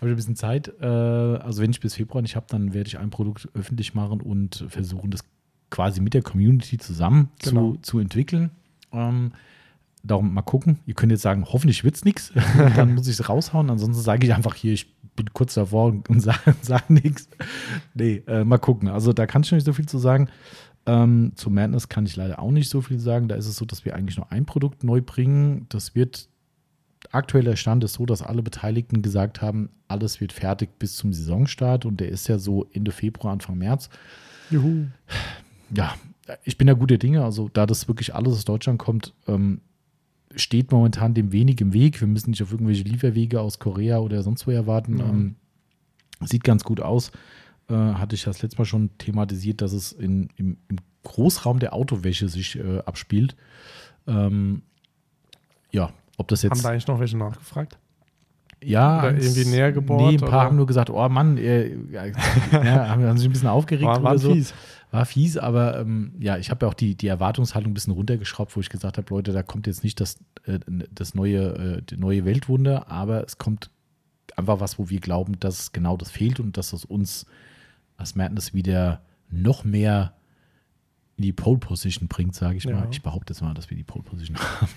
ein bisschen Zeit. Also wenn ich bis Februar nicht habe, dann werde ich ein Produkt öffentlich machen und versuchen, das quasi mit der Community zusammen zu entwickeln. Darum mal gucken. Ihr könnt jetzt sagen, hoffentlich wird es nichts. Dann muss ich es raushauen. Ansonsten sage ich einfach hier, ich bin kurz davor und sage nichts. Nee, mal gucken. Also da kann ich nicht so viel zu sagen. Zu Madness kann ich leider auch nicht so viel sagen. Da ist es so, dass wir eigentlich nur ein Produkt neu bringen. Das wird, aktueller Stand ist so, dass alle Beteiligten gesagt haben, alles wird fertig bis zum Saisonstart. Und der ist ja so Ende Februar, Anfang März. Juhu. Ja, ich bin ja guter Dinge. Also da das wirklich alles aus Deutschland kommt, steht momentan dem wenig im Weg. Wir müssen nicht auf irgendwelche Lieferwege aus Korea oder sonst woher warten. Mhm. Sieht ganz gut aus. Hatte ich das letzte Mal schon thematisiert, dass es im Großraum der Autowäsche sich abspielt. Ob das jetzt. Haben da eigentlich noch welche nachgefragt? Ja. Oder irgendwie näher gebohrt? Nee, ein paar haben nur gesagt, oh Mann, haben sich ein bisschen aufgeregt oder so. Fies. War fies, aber ich habe ja auch die Erwartungshaltung ein bisschen runtergeschraubt, wo ich gesagt habe, Leute, da kommt jetzt nicht das neue Weltwunder, aber es kommt einfach was, wo wir glauben, dass genau das fehlt und dass das uns als Madness wieder noch mehr in die Pole-Position bringt, sage ich mal. Ich behaupte jetzt mal, dass wir die Pole-Position haben.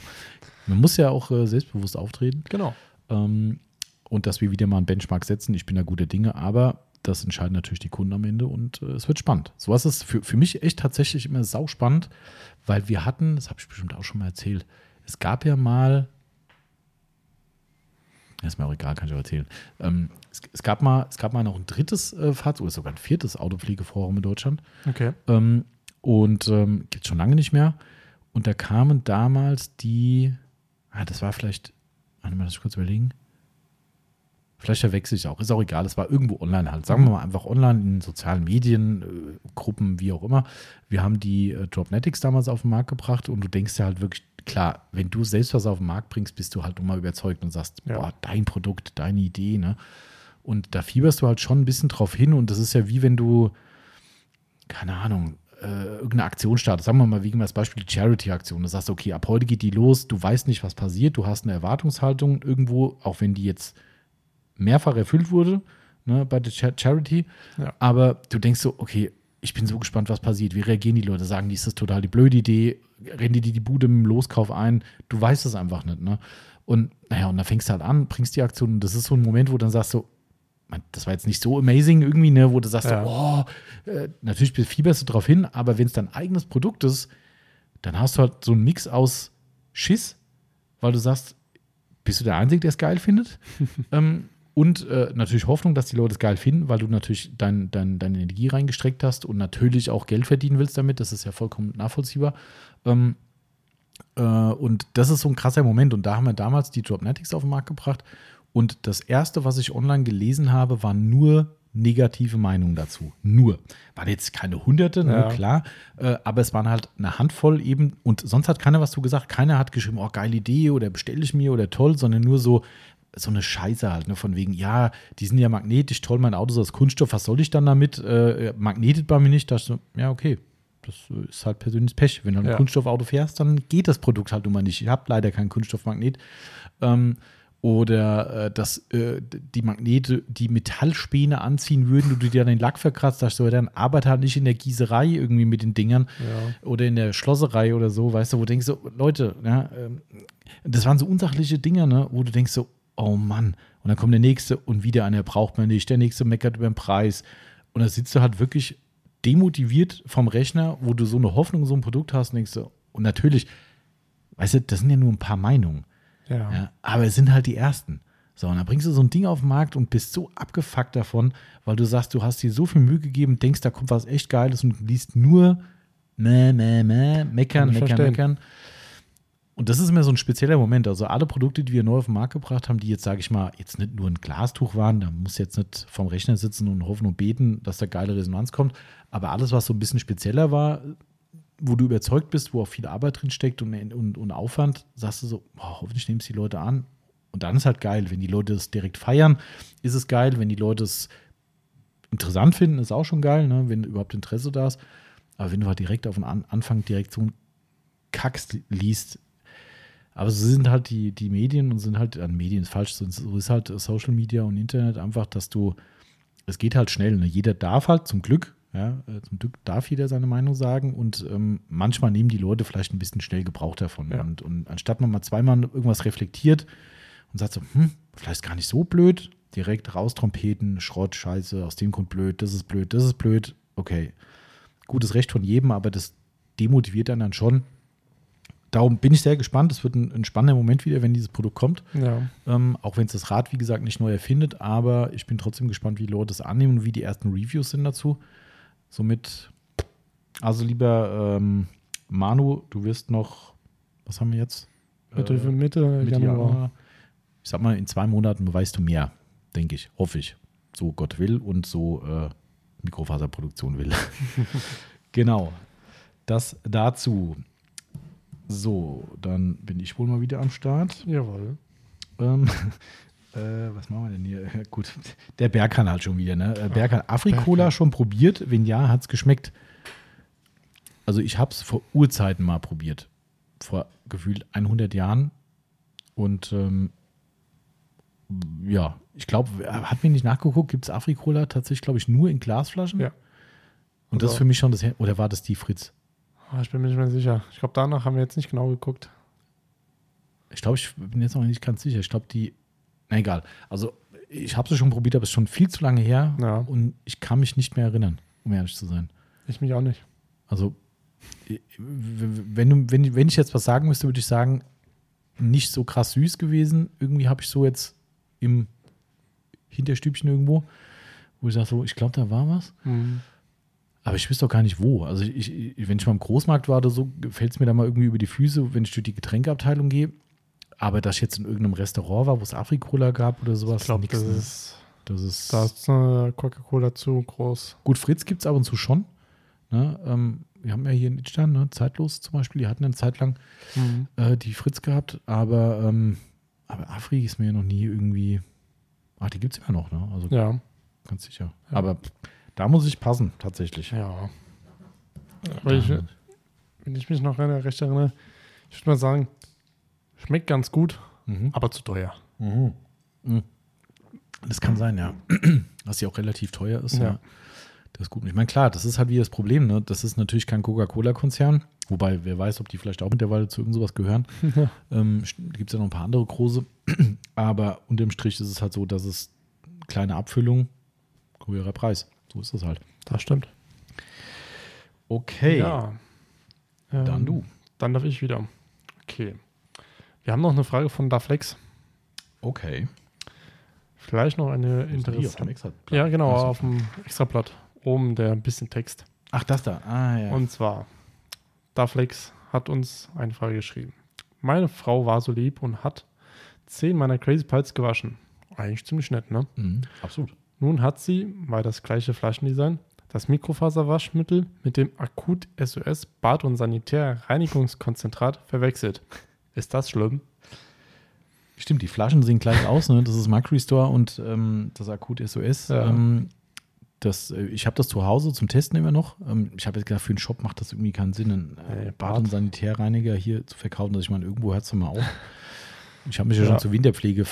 Man muss ja auch selbstbewusst auftreten. Genau. Und dass wir wieder mal einen Benchmark setzen. Ich bin da guter Dinge, aber das entscheiden natürlich die Kunden am Ende und es wird spannend. So was ist für mich echt tatsächlich immer sauspannend, weil wir hatten, das habe ich bestimmt auch schon mal erzählt, es gab ja mal, ist mir auch egal, kann ich auch erzählen. Es gab mal noch ein drittes Fahrzeug, oder sogar ein viertes Autopflegeforum in Deutschland. Okay. Gibt es schon lange nicht mehr. Und da kamen damals vielleicht verwechsel ich auch, ist auch egal, es war irgendwo online halt. Sagen wir mal einfach online in sozialen Medien, Gruppen, wie auch immer. Wir haben die Dropnetics damals auf den Markt gebracht und du denkst ja halt wirklich, klar, wenn du selbst was auf den Markt bringst, bist du halt immer überzeugt und sagst, boah, dein Produkt, deine Idee, ne? Und da fieberst du halt schon ein bisschen drauf hin und das ist ja wie wenn du, keine Ahnung, irgendeine Aktion startet, sagen wir mal, wie das Beispiel die Charity-Aktion, du sagst, okay, ab heute geht die los, du weißt nicht, was passiert, du hast eine Erwartungshaltung irgendwo, auch wenn die jetzt mehrfach erfüllt wurde, ne, bei der Charity, ja. Aber du denkst so, okay, ich bin so gespannt, was passiert, wie reagieren die Leute, sagen die, ist das total die blöde Idee, rennen die die Bude mit dem Loskauf ein, du weißt es einfach nicht, ne? Und naja, und dann fängst du halt an, bringst die Aktion, und das ist so ein Moment, wo dann sagst du, das war jetzt nicht so amazing irgendwie, ne, wo du sagst, ja. Natürlich fieberst du drauf hin, aber wenn es dein eigenes Produkt ist, dann hast du halt so einen Mix aus Schiss, weil du sagst, bist du der Einzige, der es geil findet? Und natürlich Hoffnung, dass die Leute es geil finden, weil du natürlich deine Energie reingestreckt hast und natürlich auch Geld verdienen willst damit, das ist ja vollkommen nachvollziehbar. Und das ist so ein krasser Moment und da haben wir damals die Dropnetics auf den Markt gebracht. Und das Erste, was ich online gelesen habe, waren nur negative Meinungen dazu. Nur. Waren jetzt keine Hunderte, ja. Klar. Aber es waren halt eine Handvoll eben. Und sonst hat keiner was zu gesagt. Keiner hat geschrieben, oh, geile Idee oder bestelle ich mir oder toll, sondern nur so eine Scheiße halt, ne? Von wegen, ja, die sind ja magnetisch, toll, mein Auto ist aus Kunststoff, was soll ich dann damit? Magnetet bei mir nicht. Da dachte ich so, ja, okay. Das ist halt persönliches Pech. Wenn du ein Kunststoffauto fährst, dann geht das Produkt halt nun mal nicht. Ich habe leider keinen Kunststoffmagnet. Oder dass die Magnete die Metallspäne anziehen würden und du dir den Lack verkratzt hast, dann arbeitet halt nicht in der Gießerei irgendwie mit den Dingern oder in der Schlosserei oder so, weißt du, wo du denkst so, Leute, ja, das waren so unsachliche Dinger, ne, wo du denkst so, oh Mann, und dann kommt der Nächste und wieder einer braucht man nicht, der Nächste meckert über den Preis und da sitzt du halt wirklich demotiviert vom Rechner, wo du so eine Hoffnung, so ein Produkt hast und denkst so, und natürlich, weißt du, das sind ja nur ein paar Meinungen. Ja. Ja, aber es sind halt die Ersten. So, und dann bringst du so ein Ding auf den Markt und bist so abgefuckt davon, weil du sagst, du hast dir so viel Mühe gegeben, denkst, da kommt was echt Geiles und liest nur meckern. Und das ist mir so ein spezieller Moment. Also alle Produkte, die wir neu auf den Markt gebracht haben, die jetzt, sage ich mal, jetzt nicht nur ein Glastuch waren, da muss jetzt nicht vom Rechner sitzen und hoffen und beten, dass da geile Resonanz kommt, aber alles, was so ein bisschen spezieller war, wo du überzeugt bist, wo auch viel Arbeit drin steckt und Aufwand, sagst du so, oh, hoffentlich nehmen es die Leute an. Und dann ist halt geil, wenn die Leute es direkt feiern, ist es geil, wenn die Leute es interessant finden, ist auch schon geil, ne? Wenn überhaupt Interesse da ist. Aber wenn du halt direkt auf den Anfang direkt so einen Kacks liest, aber so sind halt die Medien und sind halt, Medien ist falsch, so ist halt Social Media und Internet einfach, dass es geht halt schnell, ne? Jeder darf halt zum Glück, ja, zum Glück darf jeder seine Meinung sagen und manchmal nehmen die Leute vielleicht ein bisschen schnell Gebrauch davon. Ja. Und anstatt man mal zweimal irgendwas reflektiert und sagt so, vielleicht gar nicht so blöd, direkt raustrumpeten, Schrott, Scheiße, aus dem Grund blöd, das ist blöd, das ist blöd. Okay, gutes Recht von jedem, aber das demotiviert einen dann schon. Darum bin ich sehr gespannt. Es wird ein spannender Moment wieder, wenn dieses Produkt kommt. Ja. Auch wenn es das Rad, wie gesagt, nicht neu erfindet, aber ich bin trotzdem gespannt, wie die Leute es annehmen und wie die ersten Reviews sind dazu. Somit, also lieber Manu, du wirst noch, was haben wir jetzt? Mitte Januar. Ich sag mal, in 2 Monaten beweist du mehr, denke ich, hoffe ich. So Gott will und so Mikrofaserproduktion will. Genau, das dazu. So, dann bin ich wohl mal wieder am Start. Jawohl. Was machen wir denn hier? Gut, der Berkan halt schon wieder, ne? Berkan, Afrikola schon probiert? Wenn ja, hat's geschmeckt. Also ich hab's vor Urzeiten mal probiert. Vor gefühlt 100 Jahren. Und ja, ich glaube, hat mir nicht nachgeguckt, gibt's Afrikola tatsächlich, glaube ich, nur in Glasflaschen? Ja. Und das ist für mich schon das, oder war das die Fritz? Ich bin mir nicht mehr sicher. Ich glaube, danach haben wir jetzt nicht genau geguckt. Ich glaube, ich bin jetzt noch nicht ganz sicher. Ich glaube, egal. Also ich habe es schon probiert, aber es ist schon viel zu lange her und ich kann mich nicht mehr erinnern, um ehrlich zu sein. Ich mich auch nicht. Also wenn ich jetzt was sagen müsste, würde ich sagen, nicht so krass süß gewesen. Irgendwie habe ich so jetzt im Hinterstübchen irgendwo, wo ich sage so, ich glaube, da war was. Mhm. Aber ich wüsste doch gar nicht wo. Also wenn ich mal im Großmarkt war oder so, fällt es mir da mal irgendwie über die Füße, wenn ich durch die Getränkeabteilung gehe. Aber dass ich jetzt in irgendeinem Restaurant war, wo es Afrikola gab oder sowas, ich glaube, das ist. Da ist eine Coca-Cola zu groß. Gut, Fritz gibt es ab und zu schon. Ne? Wir haben ja hier in Idstein, ne? Zeitlos zum Beispiel, die hatten eine Zeit lang die Fritz gehabt, aber Afri ist mir ja noch nie irgendwie. Ach, die gibt es immer noch, ne? Also ja. Ganz sicher. Ja. Aber da muss ich passen, tatsächlich. Ja. Aber wenn ich mich noch recht erinnere, ich würde mal sagen, schmeckt ganz gut, aber zu teuer. Mhm. Mhm. Das kann sein, ja. Dass sie auch relativ teuer ist. Ja. Ja. Das ist gut. Ich meine, klar, das ist halt wieder das Problem. Ne? Das ist natürlich kein Coca-Cola-Konzern. Wobei, wer weiß, ob die vielleicht auch mittlerweile zu irgend sowas gehören. Ja. Gibt es ja noch ein paar andere große. Aber unterm Strich ist es halt so, dass es kleine Abfüllung, höherer Preis. So ist das halt. Das stimmt. Okay. Ja. Dann du. Dann darf ich wieder. Okay. Wir haben noch eine Frage von Daflex. Okay. Vielleicht noch eine interessante. Ja, genau, auf dem Extrablatt. Oben der ein bisschen Text. Ach, das da. Ah, ja. Und zwar, Daflex hat uns eine Frage geschrieben. Meine Frau war so lieb und hat 10 meiner Crazy Pals gewaschen. Eigentlich ziemlich nett, ne? Mhm, absolut. Nun hat sie, weil das gleiche Flaschendesign, das Mikrofaserwaschmittel mit dem Akut-SOS Bad- und Sanitär-Reinigungskonzentrat verwechselt. Ist das schlimm? Stimmt, die Flaschen sehen gleich aus, ne? Das ist Mercury Store und das Akut-SOS. Ja. Ich habe das zu Hause zum Testen immer noch. Ich habe jetzt gedacht, für einen Shop macht das irgendwie keinen Sinn, einen Bad- und Sanitärreiniger hier zu verkaufen. Also ich meine, irgendwo hört es mal auf. Ich habe mich ja schon zur Winterpflege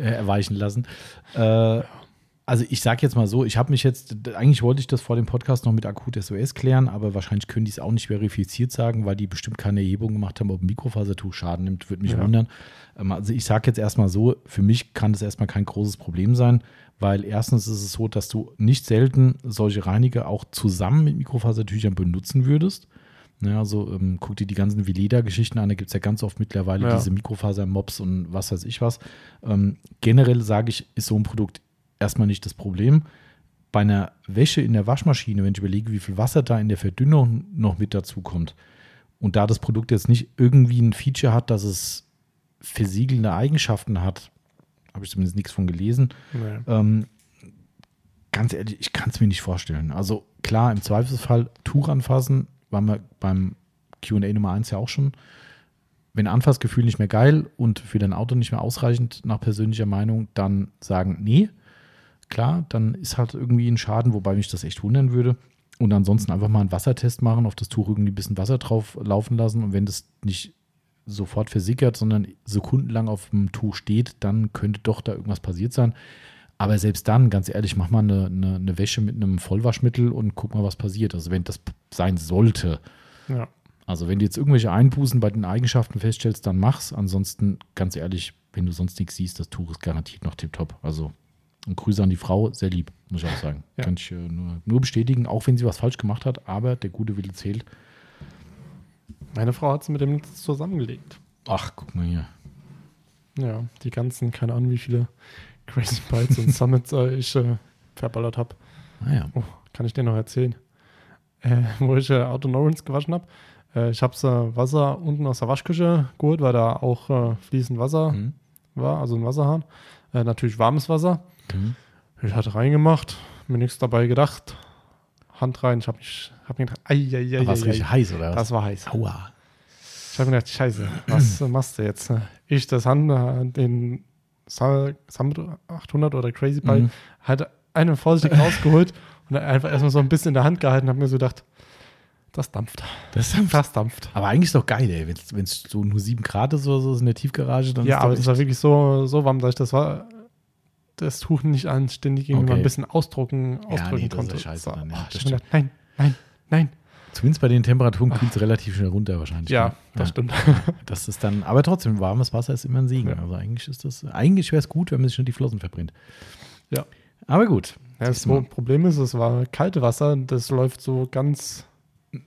erweichen lassen. Also ich sage jetzt mal so, eigentlich wollte ich das vor dem Podcast noch mit Akut-SOS klären, aber wahrscheinlich können die es auch nicht verifiziert sagen, weil die bestimmt keine Erhebung gemacht haben, ob ein Mikrofasertuch Schaden nimmt, würde mich wundern. Also ich sage jetzt erstmal so, für mich kann das erstmal kein großes Problem sein, weil erstens ist es so, dass du nicht selten solche Reiniger auch zusammen mit Mikrofasertüchern benutzen würdest. Ja, also guck dir die ganzen Veleda-Geschichten an, da gibt es ja ganz oft mittlerweile diese Mikrofaser-Mops und was weiß ich was. Generell sage ich, ist so ein Produkt erstmal nicht das Problem. Bei einer Wäsche in der Waschmaschine, wenn ich überlege, wie viel Wasser da in der Verdünnung noch mit dazu kommt und da das Produkt jetzt nicht irgendwie ein Feature hat, dass es versiegelnde Eigenschaften hat, habe ich zumindest nichts von gelesen. Nee. Ganz ehrlich, ich kann es mir nicht vorstellen. Also klar, im Zweifelsfall Tuch anfassen, waren wir beim Q&A Nummer 1 ja auch schon. Wenn Anfassgefühl nicht mehr geil und für dein Auto nicht mehr ausreichend nach persönlicher Meinung, dann sagen, nee, klar, dann ist halt irgendwie ein Schaden, wobei mich das echt wundern würde. Und ansonsten einfach mal einen Wassertest machen, auf das Tuch irgendwie ein bisschen Wasser drauf laufen lassen. Und wenn das nicht sofort versickert, sondern sekundenlang auf dem Tuch steht, dann könnte doch da irgendwas passiert sein. Aber selbst dann, ganz ehrlich, mach mal eine Wäsche mit einem Vollwaschmittel und guck mal, was passiert. Also wenn das sein sollte. Ja. Also wenn du jetzt irgendwelche Einbußen bei den Eigenschaften feststellst, dann mach's. Ansonsten, ganz ehrlich, wenn du sonst nichts siehst, das Tuch ist garantiert noch tiptop. Also und Grüße an die Frau, sehr lieb, muss ich auch sagen. Ja. Kann ich nur bestätigen, auch wenn sie was falsch gemacht hat, aber der gute Wille zählt. Meine Frau hat es mit dem Netz zusammengelegt. Ach, guck mal hier. Ja, die ganzen, keine Ahnung, wie viele Crazy Bites und Summits ich verballert habe. Naja. Oh, kann ich dir noch erzählen. Wo ich Auto Norrens gewaschen habe. Ich habe Wasser unten aus der Waschküche geholt, weil da auch fließend Wasser war, also ein Wasserhahn. Natürlich warmes Wasser. Ich hatte reingemacht, mir nichts dabei gedacht. Hand rein, ich hab mir gedacht, war es richtig heiß, oder was? Das war heiß. Aua. Ich habe mir gedacht, scheiße, was machst du jetzt? Ich den Summit 800 oder Crazy Pal, hatte einen vorsichtig rausgeholt und einfach erstmal so ein bisschen in der Hand gehalten und habe mir so gedacht, das dampft. Das dampft. Aber eigentlich ist doch geil, ey. Wenn es so nur 7 Grad ist oder so ist in der Tiefgarage, dann ja, aber es war wirklich so warm, dass ich das Tuch nicht anständig irgendwie mal ein bisschen ausdrücken konnte. Das ist scheiße. Dann, ja, das gedacht, nein. Zumindest bei den Temperaturen kühlt es relativ schnell runter wahrscheinlich. Ja, das stimmt. Das ist dann, aber trotzdem, warmes Wasser ist immer ein Segen. Ja. Also eigentlich wäre es gut, wenn man sich nur die Flossen verbrennt. Ja. Aber gut. Ja, das Problem ist, es war kalte Wasser, das läuft so ganz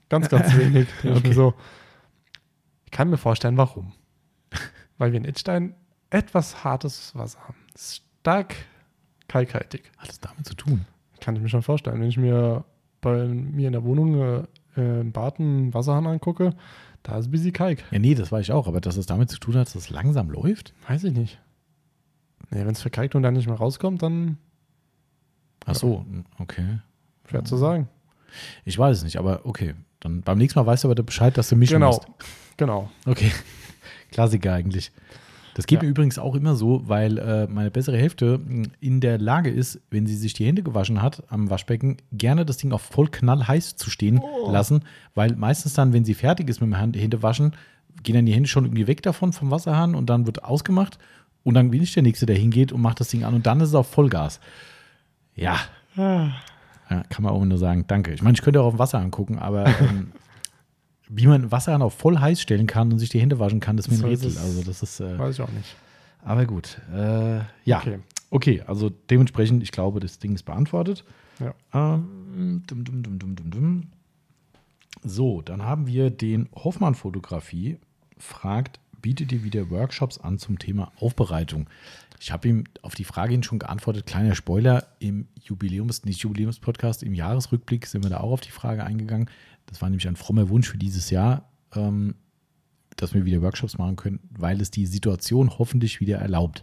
wenig. Ich kann mir vorstellen, warum. Weil wir in Idstein etwas hartes Wasser haben. Das ist stark kalkhaltig. Hat das damit zu tun? Kann ich mir schon vorstellen. Wenn ich mir bei mir in der Wohnung im Bad einen Wasserhahn angucke, da ist ein bisschen Kalk. Ja, nee, das weiß ich auch. Aber dass es damit zu tun hat, dass es langsam läuft? Weiß ich nicht. Nee, wenn es verkalkt und dann nicht mehr rauskommt, dann... Ach so, okay. Schwer zu sagen. Ich weiß es nicht, aber okay. Dann beim nächsten Mal weißt du aber Bescheid, dass du mischen musst. Genau. Okay. Klassiker eigentlich. Das geht mir übrigens auch immer so, weil meine bessere Hälfte in der Lage ist, wenn sie sich die Hände gewaschen hat am Waschbecken, gerne das Ding auf voll knallheiß zu stehen lassen, weil meistens dann, wenn sie fertig ist mit dem Händewaschen, gehen dann die Hände schon irgendwie weg davon vom Wasserhahn und dann wird ausgemacht und dann bin ich der Nächste, der hingeht und macht das Ding an und dann ist es auf Vollgas. Ja. Ja, kann man auch nur sagen, danke. Ich meine, ich könnte auch auf dem Wasserhahn gucken, aber wie man Wasserhahn auf voll heiß stellen kann und sich die Hände waschen kann, ist mir ein Rätsel. Also das ist, weiß ich auch nicht. Aber gut. Ja, okay. Also dementsprechend, ich glaube, das Ding ist beantwortet. Ja. So, dann haben wir den Hoffmann Fotografie fragt, bietet ihr wieder Workshops an zum Thema Aufbereitung? Ich habe ihm auf die Frage schon geantwortet, kleiner Spoiler, im Jubiläums-Podcast, im Jahresrückblick sind wir da auch auf die Frage eingegangen. Das war nämlich ein frommer Wunsch für dieses Jahr, dass wir wieder Workshops machen können, weil es die Situation hoffentlich wieder erlaubt.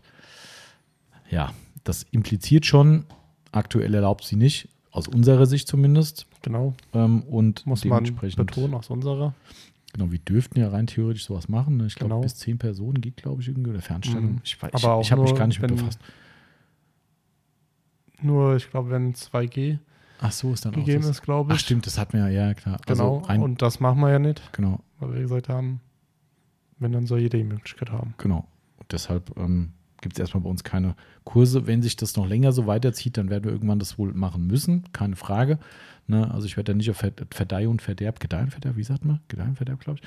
Ja, das impliziert schon, aktuell erlaubt sie nicht, aus unserer Sicht zumindest. Genau. Und muss man betonen, aus unserer. Genau, wir dürften ja rein theoretisch sowas machen. Ich glaube, bis 10 Personen geht, glaube ich, irgendwie oder Fernstellung. Ich habe mich gar nicht mit befasst. Nur, ich glaube, wenn 2G ist dann gegeben ist, glaube ich. Ach stimmt, das hatten wir ja, klar. Genau, also rein, und das machen wir ja nicht. Genau. Weil wir gesagt haben, wenn, dann soll jeder die Möglichkeit haben. Genau. Und deshalb gibt es erstmal bei uns keine Kurse. Wenn sich das noch länger so weiterzieht, dann werden wir irgendwann das wohl machen müssen. Keine Frage. Ne? Also ich werde da nicht auf Gedeihen, Verderb, wie sagt man? Gedeihen, Verderb, glaube ich.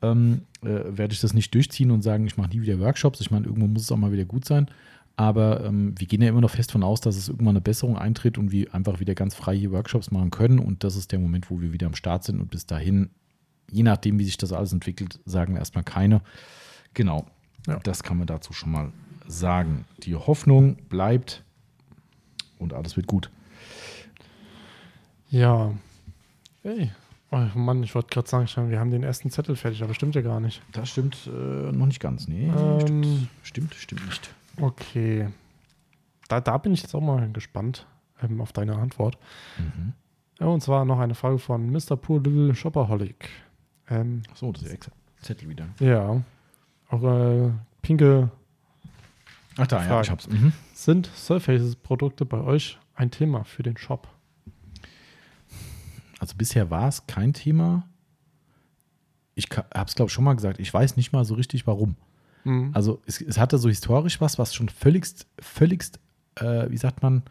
Werde ich das nicht durchziehen und sagen, ich mache nie wieder Workshops. Ich meine, irgendwo muss es auch mal wieder gut sein. Aber wir gehen ja immer noch fest davon aus, dass es irgendwann eine Besserung eintritt und wir einfach wieder ganz frei hier Workshops machen können. Und das ist der Moment, wo wir wieder am Start sind. Und bis dahin, je nachdem, wie sich das alles entwickelt, sagen wir erstmal keine. Genau, das kann man dazu schon mal sagen. Die Hoffnung bleibt und alles wird gut. Ja. Hey. Oh Mann, ich wollte gerade sagen, wir haben den ersten Zettel fertig, aber stimmt ja gar nicht. Das stimmt noch nicht ganz. Nee, stimmt nicht. Okay. Da bin ich jetzt auch mal gespannt auf deine Antwort. Mhm. Ja, und zwar noch eine Frage von Mr. Poor Little Shopaholic. Achso, das ist der Zettel wieder. Ja. Auch pinke. Ach da, Frage. Ja, ich hab's. Mhm. Sind Surfaces-Produkte bei euch ein Thema für den Shop? Also bisher war es kein Thema. Ich hab's, glaube ich, schon mal gesagt. Ich weiß nicht mal so richtig, warum. Mhm. Also es hatte so historisch was schon völligst, wie sagt man,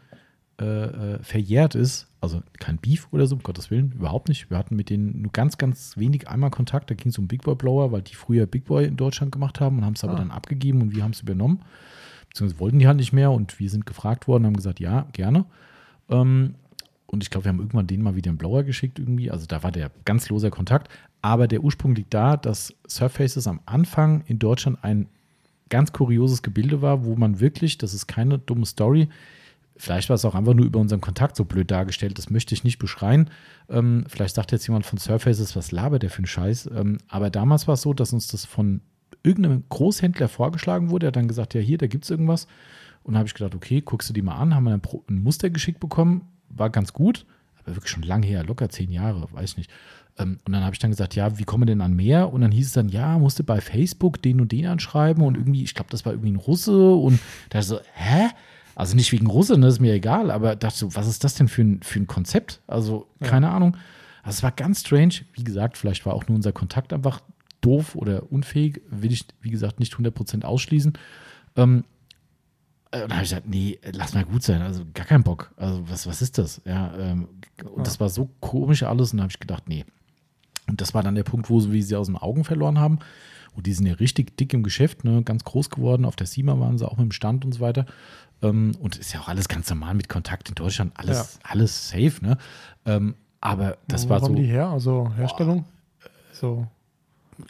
verjährt ist. Also kein Beef oder so, um Gottes Willen, überhaupt nicht. Wir hatten mit denen nur ganz, ganz wenig einmal Kontakt. Da ging es um Big Boy Blower, weil die früher Big Boy in Deutschland gemacht haben und haben es aber dann abgegeben und wir haben es übernommen. Beziehungsweise wollten die halt nicht mehr und wir sind gefragt worden und haben gesagt, ja, gerne. Und ich glaube, wir haben irgendwann denen mal wieder einen Blower geschickt irgendwie. Also da war der ganz loser Kontakt. Aber der Ursprung liegt da, dass Surfaces am Anfang in Deutschland ein ganz kurioses Gebilde war, wo man wirklich, das ist keine dumme Story, vielleicht war es auch einfach nur über unseren Kontakt so blöd dargestellt, das möchte ich nicht beschreien. Vielleicht sagt jetzt jemand von Surfaces, was labert der für einen Scheiß. Aber damals war es so, dass uns das von irgendeinem Großhändler vorgeschlagen wurde. Er hat dann gesagt, ja hier, da gibt es irgendwas. Und dann habe ich gedacht, okay, guckst du die mal an. Haben wir ein Muster geschickt bekommen. War ganz gut, aber wirklich schon lang her, locker 10 Jahre, weiß nicht. Und dann habe ich dann gesagt, ja, wie kommen wir denn an mehr? Und dann hieß es dann, ja, musste bei Facebook den und den anschreiben. Und irgendwie, ich glaube, das war irgendwie ein Russe. Und da so, hä? Also nicht wegen Russen, das ist mir egal, aber dachte so, was ist das denn für ein Konzept? Also keine Ahnung. Also es war ganz strange. Wie gesagt, vielleicht war auch nur unser Kontakt einfach doof oder unfähig. Will ich, wie gesagt, nicht 100% ausschließen. Und dann habe ich gesagt, nee, lass mal gut sein, also gar keinen Bock. Also was ist das? Ja, und das war so komisch alles und da habe ich gedacht, nee. Und das war dann der Punkt, wo wir sie aus den Augen verloren haben. Und die sind ja richtig dick im Geschäft, ne, ganz groß geworden. Auf der SIMA waren sie auch mit dem Stand und so weiter. Und ist ja auch alles ganz normal mit Kontakt in Deutschland, alles safe, ne? Aber das war so. Wo kommen die her? Also Herstellung? So.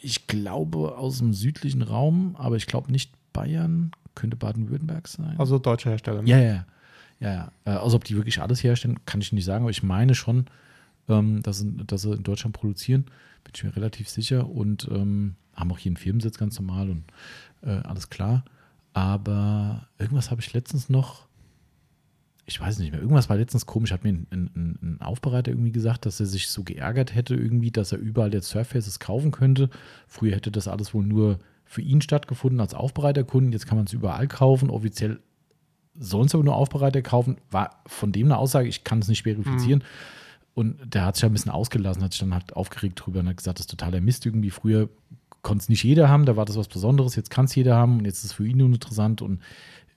Ich glaube aus dem südlichen Raum, aber ich glaube nicht Bayern. Könnte Baden-Württemberg sein. Also deutsche Hersteller. Ne? Ja. Also ob die wirklich alles herstellen, kann ich nicht sagen, aber ich meine schon, dass sie in Deutschland produzieren, bin ich mir relativ sicher und haben auch hier einen Firmensitz ganz normal und alles klar. Aber irgendwas habe ich letztens noch, ich weiß nicht mehr, irgendwas war letztens komisch, hat mir ein Aufbereiter irgendwie gesagt, dass er sich so geärgert hätte irgendwie, dass er überall jetzt Surfaces kaufen könnte. Früher hätte das alles wohl nur für ihn stattgefunden als Aufbereiterkunden. Jetzt kann man es überall kaufen. Offiziell sollen es aber nur Aufbereiter kaufen. War von dem eine Aussage, ich kann es nicht verifizieren. Und der hat sich ja ein bisschen ausgelassen, hat sich dann halt aufgeregt drüber und hat gesagt, das ist totaler Mist irgendwie. Früher konnte es nicht jeder haben, da war das was Besonderes. Jetzt kann es jeder haben und jetzt ist es für ihn uninteressant und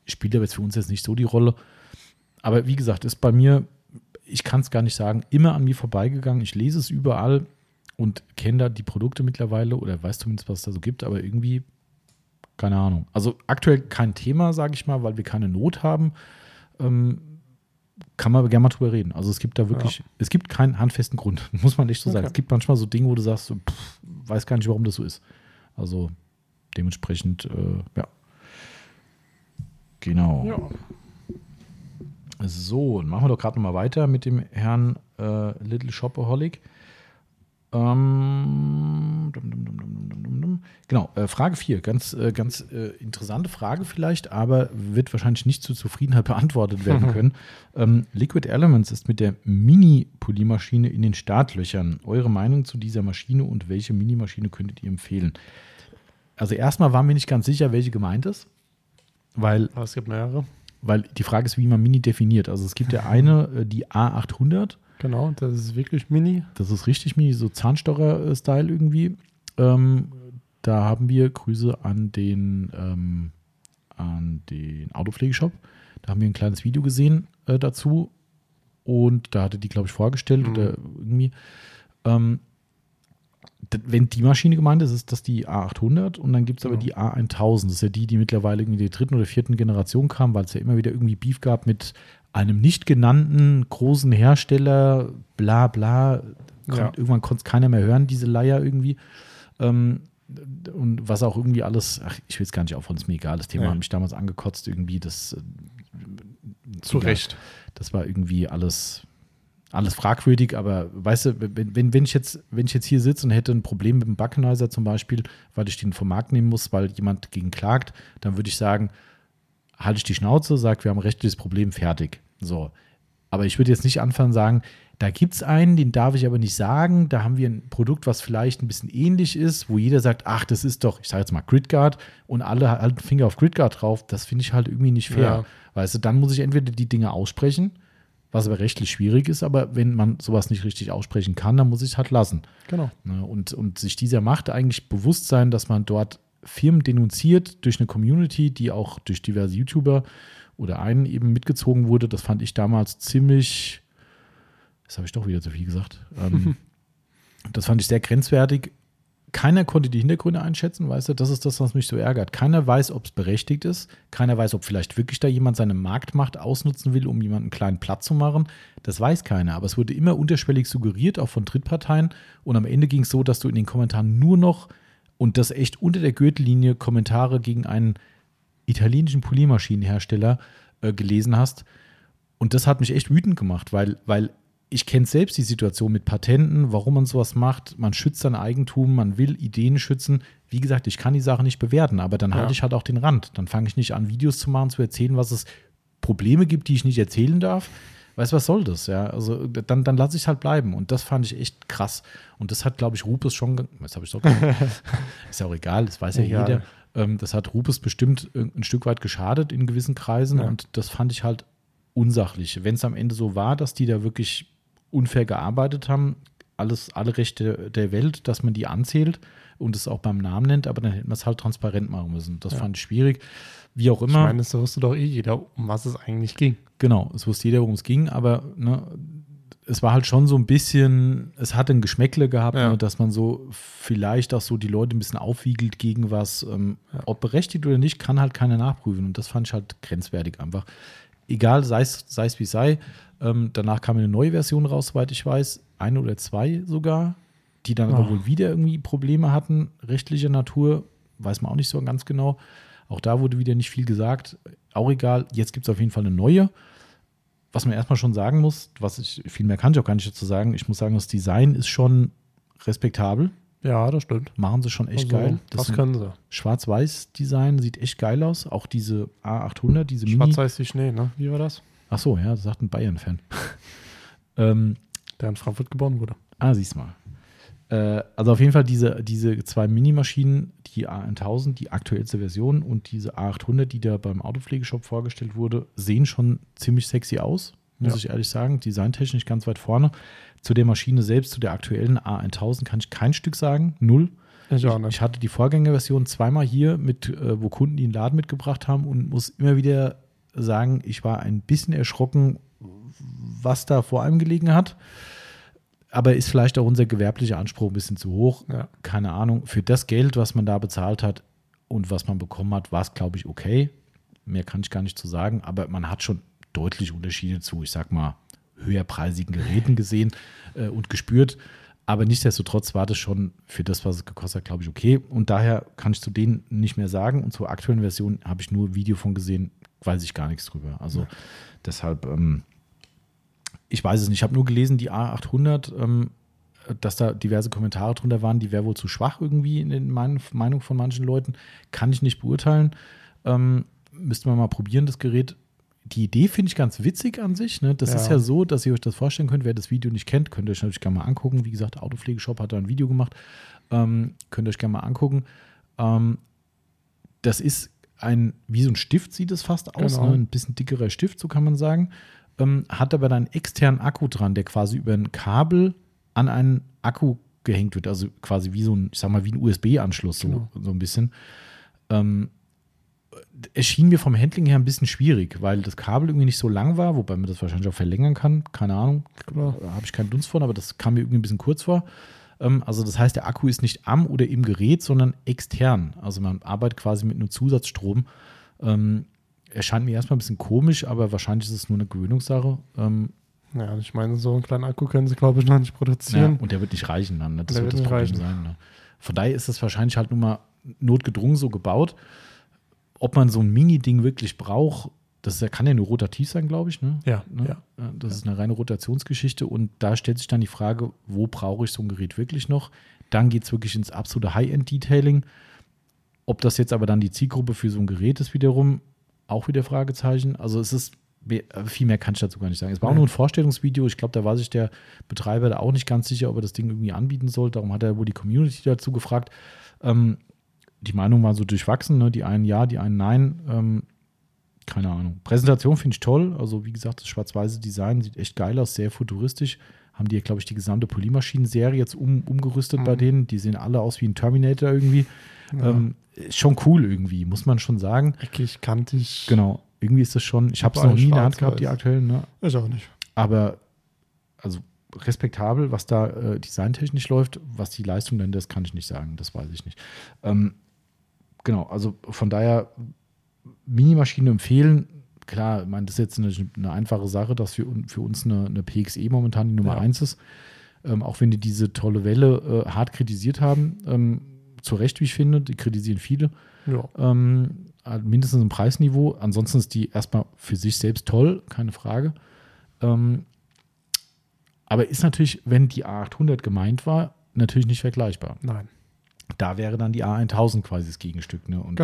spielt aber jetzt für uns jetzt nicht so die Rolle. Aber wie gesagt, ist bei mir, ich kann es gar nicht sagen, immer an mir vorbeigegangen. Ich lese es überall und kenne da die Produkte mittlerweile oder weiß zumindest, was es da so gibt, aber irgendwie, keine Ahnung. Also aktuell kein Thema, sage ich mal, weil wir keine Not haben. Kann man gerne mal drüber reden. Also es gibt da wirklich, es gibt keinen handfesten Grund, muss man echt so sagen. Es gibt manchmal so Dinge, wo du sagst, pff, weiß gar nicht, warum das so ist. Also dementsprechend, ja. Genau. Ja. So, dann machen wir doch gerade nochmal weiter mit dem Herrn Little Shopaholic. Genau, Frage 4, ganz interessante Frage vielleicht, aber wird wahrscheinlich nicht zur Zufriedenheit beantwortet werden können. Liquid Elements ist mit der Mini-Polymaschine in den Startlöchern. Eure Meinung zu dieser Maschine und welche Mini-Maschine könntet ihr empfehlen? Also erstmal war mir nicht ganz sicher, welche gemeint ist, weil es gibt mehrere. Weil die Frage ist, wie man Mini definiert. Also es gibt ja eine, die A800. Genau, das ist wirklich Mini. Das ist richtig Mini, so Zahnstocher-Style irgendwie. Da haben wir Grüße an den Autopflegeshop. Da haben wir ein kleines Video gesehen dazu. Und da hatte die, glaube ich, vorgestellt oder irgendwie. Wenn die Maschine gemeint ist, ist das die A800 und dann gibt es aber die A1000. Das ist ja die mittlerweile in der 3. oder 4. Generation kam, weil es ja immer wieder irgendwie Beef gab mit einem nicht genannten großen Hersteller, bla bla. Irgendwann konnte es keiner mehr hören, diese Leier irgendwie. Und was auch irgendwie alles, ach, ich will es gar nicht aufhören, ist mir egal. Das Thema hat mich damals angekotzt irgendwie. Das zu Recht. Das war irgendwie alles fragwürdig, aber weißt du, wenn ich jetzt hier sitze und hätte ein Problem mit dem Buckenizer zum Beispiel, weil ich den vom Markt nehmen muss, weil jemand gegen klagt, dann würde ich sagen, halte ich die Schnauze, sag, wir haben ein rechtliches Problem, fertig. So. Aber ich würde jetzt nicht anfangen sagen, da gibt es einen, den darf ich aber nicht sagen, da haben wir ein Produkt, was vielleicht ein bisschen ähnlich ist, wo jeder sagt, ach, das ist doch, ich sage jetzt mal Gridguard und alle halten Finger auf Gridguard drauf, das finde ich halt irgendwie nicht fair. Ja. Weißt du, dann muss ich entweder die Dinge aussprechen, was aber rechtlich schwierig ist, aber wenn man sowas nicht richtig aussprechen kann, dann muss ich es halt lassen. Genau. Und sich dieser Macht eigentlich bewusst sein, dass man dort Firmen denunziert durch eine Community, die auch durch diverse YouTuber oder einen eben mitgezogen wurde, das fand ich damals ziemlich, das habe ich doch wieder zu viel gesagt, das fand ich sehr grenzwertig. Keiner konnte die Hintergründe einschätzen, weißt du, das ist das, was mich so ärgert. Keiner weiß, ob es berechtigt ist. Keiner weiß, ob vielleicht wirklich da jemand seine Marktmacht ausnutzen will, um jemanden einen kleinen Platz zu machen. Das weiß keiner, aber es wurde immer unterschwellig suggeriert, auch von Drittparteien. Und am Ende ging es so, dass du in den Kommentaren nur noch, und das echt unter der Gürtellinie, Kommentare gegen einen italienischen Poliermaschinenhersteller gelesen hast. Und das hat mich echt wütend gemacht, weil ich kenne selbst die Situation mit Patenten, warum man sowas macht. Man schützt sein Eigentum, man will Ideen schützen. Wie gesagt, ich kann die Sache nicht bewerten, aber dann halte ich halt auch den Rand. Dann fange ich nicht an, Videos zu machen, zu erzählen, was es Probleme gibt, die ich nicht erzählen darf. Weißt du, was soll das? Ja, also dann lasse ich es halt bleiben. Und das fand ich echt krass. Und das hat, glaube ich, Rupes schon. Das habe ich doch gesagt. Ist ja auch egal, das weiß ja jeder. Das hat Rupes bestimmt ein Stück weit geschadet in gewissen Kreisen. Ja. Und das fand ich halt unsachlich. Wenn es am Ende so war, dass die da wirklich unfair gearbeitet haben, alle Rechte der Welt, dass man die anzählt und es auch beim Namen nennt, aber dann hätten wir es halt transparent machen müssen. Das fand ich schwierig. Wie auch immer. Ich meine, das wusste doch jeder, um was es eigentlich ging. Genau, es wusste jeder, worum es ging, aber es war halt schon so ein bisschen, es hat ein Geschmäckle gehabt, dass man so vielleicht auch so die Leute ein bisschen aufwiegelt gegen was. Ob berechtigt oder nicht, kann halt keiner nachprüfen. Und das fand ich halt grenzwertig einfach. Egal, sei es wie es sei. Danach kam eine neue Version raus, soweit ich weiß. 1 oder 2 sogar. Die dann aber wohl wieder irgendwie Probleme hatten. Rechtlicher Natur, weiß man auch nicht so ganz genau. Auch da wurde wieder nicht viel gesagt. Auch egal, jetzt gibt es auf jeden Fall eine neue. Was man erstmal schon sagen muss, viel mehr kann ich auch gar nicht dazu sagen. Ich muss sagen, das Design ist schon respektabel. Ja, das stimmt. Machen sie schon echt geil. Das können sie. Schwarz-Weiß-Design sieht echt geil aus. Auch diese A800, diese Mini. Schwarz-Weiß wie Schnee, ne? Wie war das? Ach so, ja, das sagt ein Bayern-Fan. Der in Frankfurt geboren wurde. Ah, siehst mal. Also auf jeden Fall diese zwei Minimaschinen, die A1000, die aktuellste Version, und diese A800, die da beim Autopflegeshop vorgestellt wurde, sehen schon ziemlich sexy aus, muss ich ehrlich sagen. Designtechnisch ganz weit vorne. Zu der Maschine selbst, zu der aktuellen A1000, kann ich kein Stück sagen, null. Ich hatte die Vorgängerversion zweimal hier, wo Kunden die in den Laden mitgebracht haben, und muss immer wieder sagen, ich war ein bisschen erschrocken, was da vor allem gelegen hat. Aber ist vielleicht auch unser gewerblicher Anspruch ein bisschen zu hoch. Ja. Keine Ahnung. Für das Geld, was man da bezahlt hat und was man bekommen hat, war es, glaube ich, okay. Mehr kann ich gar nicht zu sagen. Aber man hat schon deutlich Unterschiede zu, ich sag mal, höherpreisigen Geräten gesehen und gespürt. Aber nichtsdestotrotz war das schon für das, was es gekostet hat, glaube ich, okay. Und daher kann ich zu denen nicht mehr sagen. Und zur aktuellen Version habe ich nur ein Video von gesehen, weiß ich gar nichts drüber. Also deshalb... ich weiß es nicht, ich habe nur gelesen, die A800, dass da diverse Kommentare drunter waren, die wäre wohl zu schwach irgendwie in der Meinung von manchen Leuten. Kann ich nicht beurteilen. Müsste man mal probieren, das Gerät. Die Idee finde ich ganz witzig an sich. Ne? Das ist ja so, dass ihr euch das vorstellen könnt. Wer das Video nicht kennt, könnt ihr euch natürlich gerne mal angucken. Wie gesagt, Autopflegeshop hat da ein Video gemacht. Könnt ihr euch gerne mal angucken. Das ist wie so ein Stift sieht es fast aus. Genau. Ne? Ein bisschen dickerer Stift, so kann man sagen. Hat aber dann einen externen Akku dran, der quasi über ein Kabel an einen Akku gehängt wird. Also quasi wie so ein, ich sag mal, wie ein USB-Anschluss, so ein bisschen. Es schien mir vom Handling her ein bisschen schwierig, weil das Kabel irgendwie nicht so lang war, wobei man das wahrscheinlich auch verlängern kann. Keine Ahnung, da habe ich keinen Dunst von, aber das kam mir irgendwie ein bisschen kurz vor. Also das heißt, der Akku ist nicht am oder im Gerät, sondern extern. Also man arbeitet quasi mit einem Zusatzstrom. Erscheint mir erstmal ein bisschen komisch, aber wahrscheinlich ist es nur eine Gewöhnungssache. Ich meine, so einen kleinen Akku können sie, glaube ich, noch nicht produzieren. Ja, und der wird nicht reichen dann. Ne? Das wird das Problem sein. Ne? Von daher ist das wahrscheinlich halt nur mal notgedrungen so gebaut. Ob man so ein Mini-Ding wirklich braucht, das kann ja nur rotativ sein, glaube ich. Ne? Ja. Das ist eine reine Rotationsgeschichte. Und da stellt sich dann die Frage, wo brauche ich so ein Gerät wirklich noch? Dann geht es wirklich ins absolute High-End-Detailing. Ob das jetzt aber dann die Zielgruppe für so ein Gerät ist wiederum, auch wieder Fragezeichen. Also es ist, viel mehr kann ich dazu gar nicht sagen. Es war auch nur ein Vorstellungsvideo. Ich glaube, da war sich der Betreiber da auch nicht ganz sicher, ob er das Ding irgendwie anbieten soll. Darum hat er wohl die Community dazu gefragt. Die Meinung war so durchwachsen. Ne? Die einen ja, die einen nein. Keine Ahnung. Präsentation finde ich toll. Also wie gesagt, das schwarz-weiße Design sieht echt geil aus, sehr futuristisch. Haben die, glaube ich, die gesamte Polymaschinen-Serie jetzt umgerüstet bei denen. Die sehen alle aus wie ein Terminator irgendwie. Ja. Ist schon cool irgendwie, muss man schon sagen. Eckig, kantig. Genau, irgendwie ist das schon. Ich habe es noch nie in der Hand gehabt, die aktuellen. Ne? Ist auch nicht. Aber, also respektabel, was da designtechnisch läuft, was die Leistung denn das kann ich nicht sagen, das weiß ich nicht. Genau, also von daher Minimaschinen empfehlen. Klar, ich meine, das ist jetzt eine einfache Sache, dass für uns eine PXE momentan die Nummer 1 ist. Auch wenn die diese tolle Welle hart kritisiert haben, zu Recht, wie ich finde, die kritisieren viele. Ja. Mindestens im Preisniveau. Ansonsten ist die erstmal für sich selbst toll, keine Frage. Aber ist natürlich, wenn die A800 gemeint war, natürlich nicht vergleichbar. Nein. Da wäre dann die A1000 quasi das Gegenstück. Ne? Und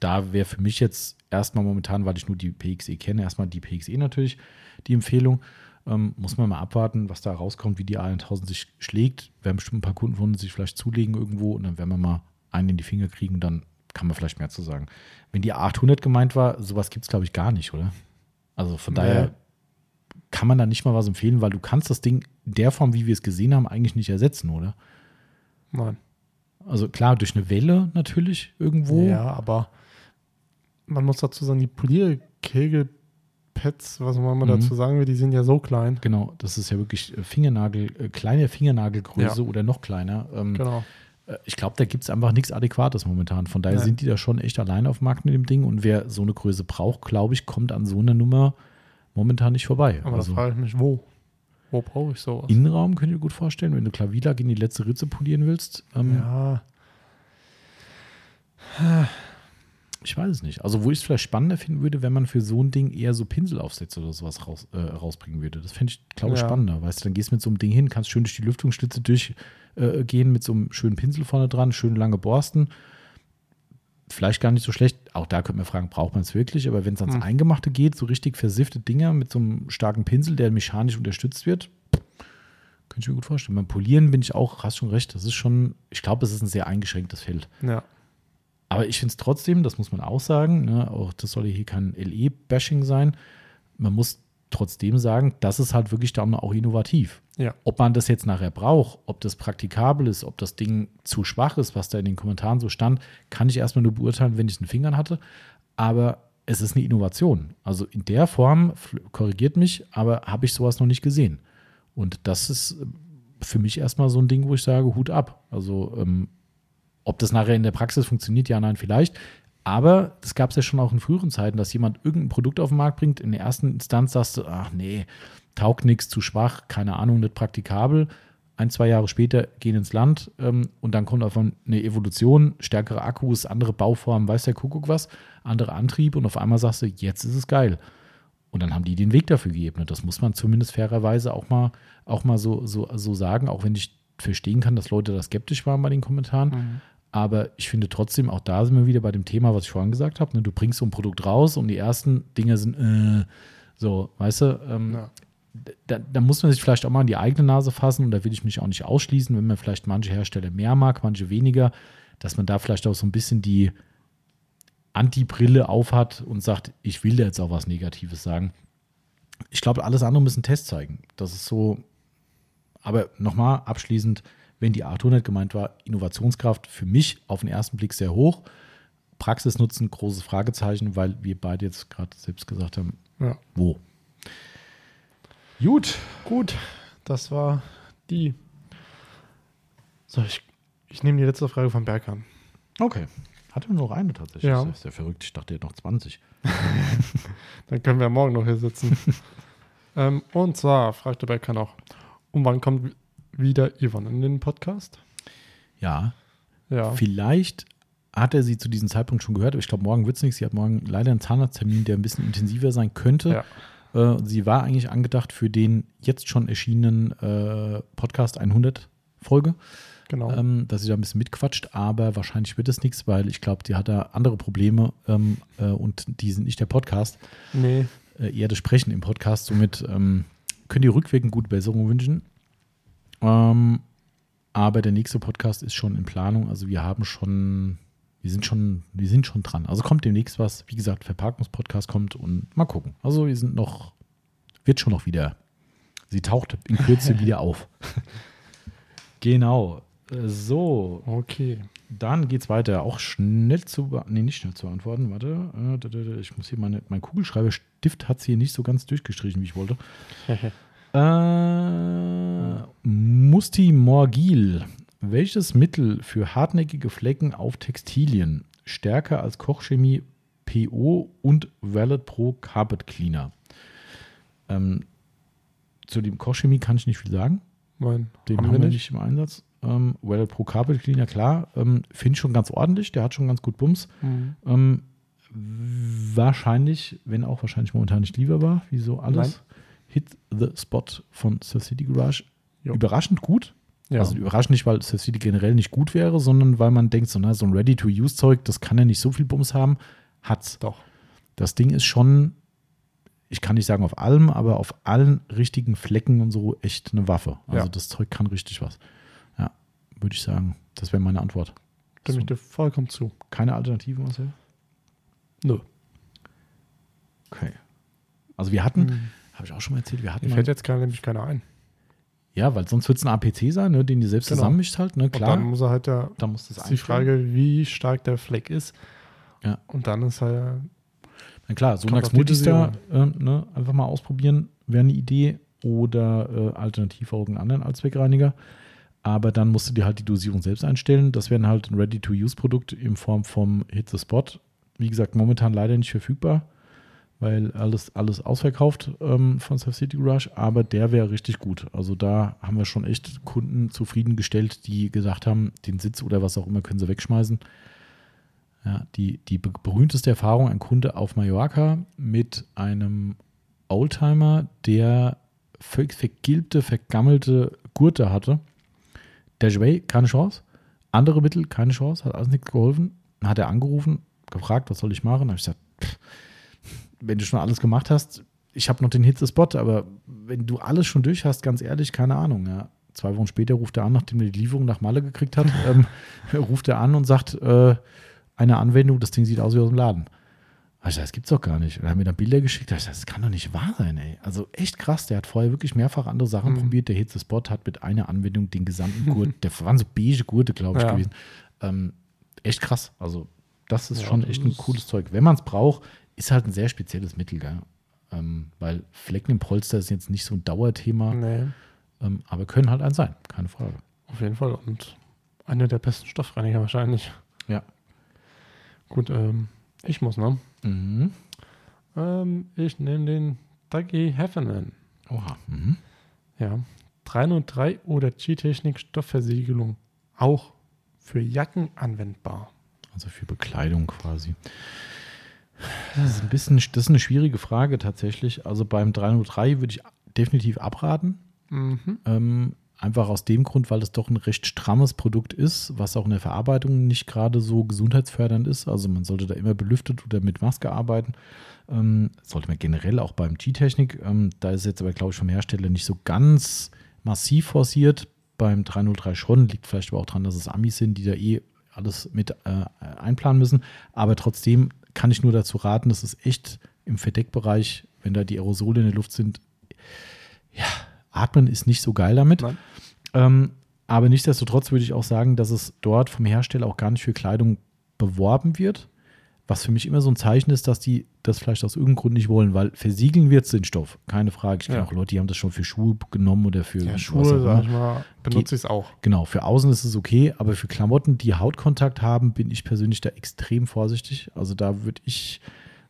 da wäre für mich jetzt erstmal momentan, weil ich nur die PXE kenne, erstmal die PXE natürlich die Empfehlung. Muss man mal abwarten, was da rauskommt, wie die A1000 sich schlägt. Wir haben bestimmt ein paar Kunden von uns, die sich vielleicht zulegen irgendwo, und dann werden wir mal einen in die Finger kriegen, dann kann man vielleicht mehr zu sagen. Wenn die A800 gemeint war, sowas gibt es, glaube ich, gar nicht, oder? Also von daher kann man da nicht mal was empfehlen, weil du kannst das Ding in der Form, wie wir es gesehen haben, eigentlich nicht ersetzen, oder? Nein. Also klar, durch eine Welle natürlich irgendwo. Ja, aber man muss dazu sagen, die Polierkegel Pads, was man mal dazu sagen will, die sind ja so klein. Genau, das ist ja wirklich kleine Fingernagelgröße oder noch kleiner. Ich glaube, da gibt es einfach nichts Adäquates momentan. Von daher sind die da schon echt allein auf dem Markt mit dem Ding. Und wer so eine Größe braucht, glaube ich, kommt an so einer Nummer momentan nicht vorbei. Aber da frage ich mich, wo? Wo brauche ich sowas? Innenraum könnt ihr gut vorstellen, wenn du Klavierlack in die letzte Ritze polieren willst. Ich weiß es nicht. Also wo ich es vielleicht spannender finden würde, wenn man für so ein Ding eher so Pinselaufsätze oder sowas rausbringen würde. Das fände ich, glaube ich, spannender. Weißt du, dann gehst du mit so einem Ding hin, kannst schön durch die Lüftungsschlitze durchgehen mit so einem schönen Pinsel vorne dran, schön lange Borsten. Vielleicht gar nicht so schlecht. Auch da könnte man fragen, braucht man es wirklich? Aber wenn es ans Eingemachte geht, so richtig versiffte Dinger mit so einem starken Pinsel, der mechanisch unterstützt wird, Kann ich mir gut vorstellen. Beim Polieren bin ich auch, hast schon recht, das ist schon, ich glaube, es ist ein sehr eingeschränktes Feld. Ja. Aber ich finde es trotzdem, das muss man auch sagen, ne, auch das soll hier kein LE-Bashing sein, man muss trotzdem sagen, das ist halt wirklich dann auch innovativ. Ja. Ob man das jetzt nachher braucht, ob das praktikabel ist, ob das Ding zu schwach ist, was da in den Kommentaren so stand, kann ich erstmal nur beurteilen, wenn ich den Fingern hatte. Aber es ist eine Innovation. Also in der Form, korrigiert mich, aber habe ich sowas noch nicht gesehen. Und das ist für mich erstmal so ein Ding, wo ich sage, Hut ab. Also ob das nachher in der Praxis funktioniert, ja, nein, vielleicht. Aber das gab es ja schon auch in früheren Zeiten, dass jemand irgendein Produkt auf den Markt bringt. In der ersten Instanz sagst du, ach nee, taugt nichts, zu schwach, keine Ahnung, nicht praktikabel. 1-2 Jahre später gehen ins Land und dann kommt auf eine Evolution, stärkere Akkus, andere Bauformen, weiß der Kuckuck was, andere Antrieb und auf einmal sagst du, jetzt ist es geil. Und dann haben die den Weg dafür geebnet. Das muss man zumindest fairerweise auch mal so sagen, auch wenn ich verstehen kann, dass Leute da skeptisch waren bei den Kommentaren. Mhm. Aber ich finde trotzdem, auch da sind wir wieder bei dem Thema, was ich vorhin gesagt habe. Ne? Du bringst so ein Produkt raus und die ersten Dinge sind so, weißt du? Ja. Da muss man sich vielleicht auch mal an die eigene Nase fassen und da will ich mich auch nicht ausschließen, wenn man vielleicht manche Hersteller mehr mag, manche weniger, dass man da vielleicht auch so ein bisschen die Anti-Brille aufhat und sagt, ich will da jetzt auch was Negatives sagen. Ich glaube, alles andere müssen Tests zeigen. Das ist so, aber nochmal abschließend, wenn die A100 gemeint war, Innovationskraft für mich auf den ersten Blick sehr hoch. Praxisnutzen, großes Fragezeichen, weil wir beide jetzt gerade selbst gesagt haben, ja. Wo. Gut, das war die. So, ich nehme die letzte Frage von Berghahn. Okay, hatte nur noch eine tatsächlich. Ja. Das ist ja verrückt, ich dachte, er hat noch 20. Dann können wir morgen noch hier sitzen. Und zwar fragte Berghahn auch, um wann kommt wieder Ivan in den Podcast? Ja. Vielleicht hat er sie zu diesem Zeitpunkt schon gehört, aber ich glaube, morgen wird es nichts. Sie hat morgen leider einen Zahnarzttermin, der ein bisschen intensiver sein könnte. Ja. Sie war eigentlich angedacht für den jetzt schon erschienenen Podcast 100 Folge. Genau. Dass sie da ein bisschen mitquatscht, aber wahrscheinlich wird es nichts, weil ich glaube, sie hat da andere Probleme und die sind nicht der Podcast. Nee. Eher das Sprechen im Podcast. Somit könnt ihr rückwirkend gute Besserung wünschen. Aber der nächste Podcast ist schon in Planung. Also wir sind schon dran. Also kommt demnächst was. Wie gesagt, Verparkungspodcast kommt und mal gucken. Also wird schon noch wieder. Sie taucht in Kürze wieder auf. Genau. So. Okay. Dann geht's weiter. Auch schnell nicht schnell zu antworten. Warte. Ich muss hier mein Kugelschreiberstift hat es hier nicht so ganz durchgestrichen, wie ich wollte. Musti Morgil. Welches Mittel für hartnäckige Flecken auf Textilien stärker als Kochchemie PO und Valet Pro Carpet Cleaner? Zu dem Kochchemie kann ich nicht viel sagen. Nein, den haben wir nicht im Einsatz. Valet Pro Carpet Cleaner, klar. Finde ich schon ganz ordentlich. Der hat schon ganz gut Bums. Mhm. Wahrscheinlich, wenn auch wahrscheinlich momentan nicht lieber war. Wieso alles? Nein. Hit the Spot von Sir City Garage. Jo. Überraschend gut. Ja. Also überraschend nicht, weil Sir City generell nicht gut wäre, sondern weil man denkt, so ein Ready-to-Use-Zeug, das kann ja nicht so viel Bums haben. Hat's. Doch. Das Ding ist schon, ich kann nicht sagen auf allem, aber auf allen richtigen Flecken und so echt eine Waffe. Also Das Zeug kann richtig was. Ja, würde ich sagen. Das wäre meine Antwort. Stimme ich dir vollkommen zu. Keine Alternativen, Marcel? Nö. Okay. Also wir hatten... Habe ich auch schon mal erzählt. Mir fällt jetzt nämlich keiner ein. Ja, weil sonst wird es ein APC sein, ne, den die selbst zusammenmischt halt. Ne, klar. Und dann muss er halt die Frage, wie stark der Fleck ist. Ja. Und dann ist halt. Na klar, Sonax Multistar einfach mal ausprobieren, wäre eine Idee. Oder alternativ auch irgendeinen anderen Allzweckreiniger. Aber dann musst du dir halt die Dosierung selbst einstellen. Das wäre dann halt ein Ready-to-Use-Produkt in Form vom Hit the Spot. Wie gesagt, momentan leider nicht verfügbar, weil alles ausverkauft von Surf City Garage, aber der wäre richtig gut. Also da haben wir schon echt Kunden zufriedengestellt, die gesagt haben, den Sitz oder was auch immer können sie wegschmeißen. Ja, die berühmteste Erfahrung, ein Kunde auf Mallorca mit einem Oldtimer, der vergilbte, vergammelte Gurte hatte. Der Jouet, keine Chance. Andere Mittel, keine Chance, hat alles nichts geholfen. Dann hat er angerufen, gefragt, was soll ich machen? Dann habe ich gesagt, wenn du schon alles gemacht hast, ich habe noch den Hit the Spot, aber wenn du alles schon durch hast, ganz ehrlich, keine Ahnung, ja, 2 Wochen später ruft er an, nachdem er die Lieferung nach Malle gekriegt hat, ruft er an und sagt, eine Anwendung, das Ding sieht aus wie aus dem Laden. Also das gibt's doch gar nicht. Und er hat mir dann Bilder geschickt. Also das kann doch nicht wahr sein, ey. Also echt krass. Der hat vorher wirklich mehrfach andere Sachen probiert. Der Hit the Spot hat mit einer Anwendung den gesamten Gurt, der waren so beige Gurte, glaube ich, gewesen. Echt krass. Also das ist schon echt ein cooles Zeug. Wenn man es braucht, ist halt ein sehr spezielles Mittel, gell? Weil Flecken im Polster ist jetzt nicht so ein Dauerthema. Nee. Aber können halt eins sein. Keine Frage. Auf jeden Fall. Und einer der besten Stoffreiniger wahrscheinlich. Ja. Gut, ich muss, ne? Mhm. Ich nehme den Dougie Heffernan. Oha. Mhm. Ja. 303 oder G-Technik Stoffversiegelung. Auch für Jacken anwendbar. Also für Bekleidung quasi. Das ist das ist eine schwierige Frage tatsächlich. Also beim 303 würde ich definitiv abraten. Mhm. Einfach aus dem Grund, weil es doch ein recht strammes Produkt ist, was auch in der Verarbeitung nicht gerade so gesundheitsfördernd ist. Also man sollte da immer belüftet oder mit Maske arbeiten. Sollte man generell auch beim G-Technik. Da ist jetzt aber, glaube ich, vom Hersteller nicht so ganz massiv forciert. Beim 303 schon. Liegt vielleicht aber auch daran, dass es Amis sind, die da alles mit einplanen müssen. Aber trotzdem kann ich nur dazu raten, das ist echt im Verdeckbereich, wenn da die Aerosole in der Luft sind, ja, atmen ist nicht so geil damit. Aber nichtsdestotrotz würde ich auch sagen, dass es dort vom Hersteller auch gar nicht für Kleidung beworben wird. Was für mich immer so ein Zeichen ist, dass die das vielleicht aus irgendeinem Grund nicht wollen, weil versiegeln wird es den Stoff. Keine Frage. Ich kenne auch Leute, die haben das schon für Schuhe genommen oder für Schuhe, sag ich mal, benutze ich es auch. Genau, für außen ist es okay, aber für Klamotten, die Hautkontakt haben, bin ich persönlich da extrem vorsichtig. Also da würde ich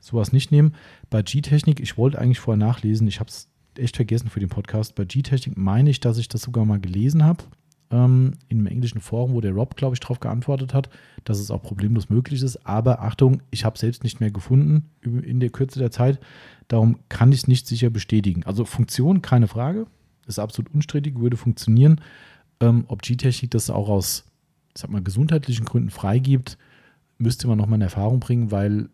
sowas nicht nehmen. Bei G-Technik, ich wollte eigentlich vorher nachlesen, ich habe es echt vergessen für den Podcast. Bei G-Technik meine ich, dass ich das sogar mal gelesen habe, in einem englischen Forum, wo der Rob, glaube ich, darauf geantwortet hat, dass es auch problemlos möglich ist. Aber Achtung, ich habe es selbst nicht mehr gefunden in der Kürze der Zeit. Darum kann ich es nicht sicher bestätigen. Also Funktion, keine Frage. Ist absolut unstrittig, würde funktionieren. Ob G-Technik das auch aus, ich sag mal, gesundheitlichen Gründen freigibt, müsste man nochmal in Erfahrung bringen, weil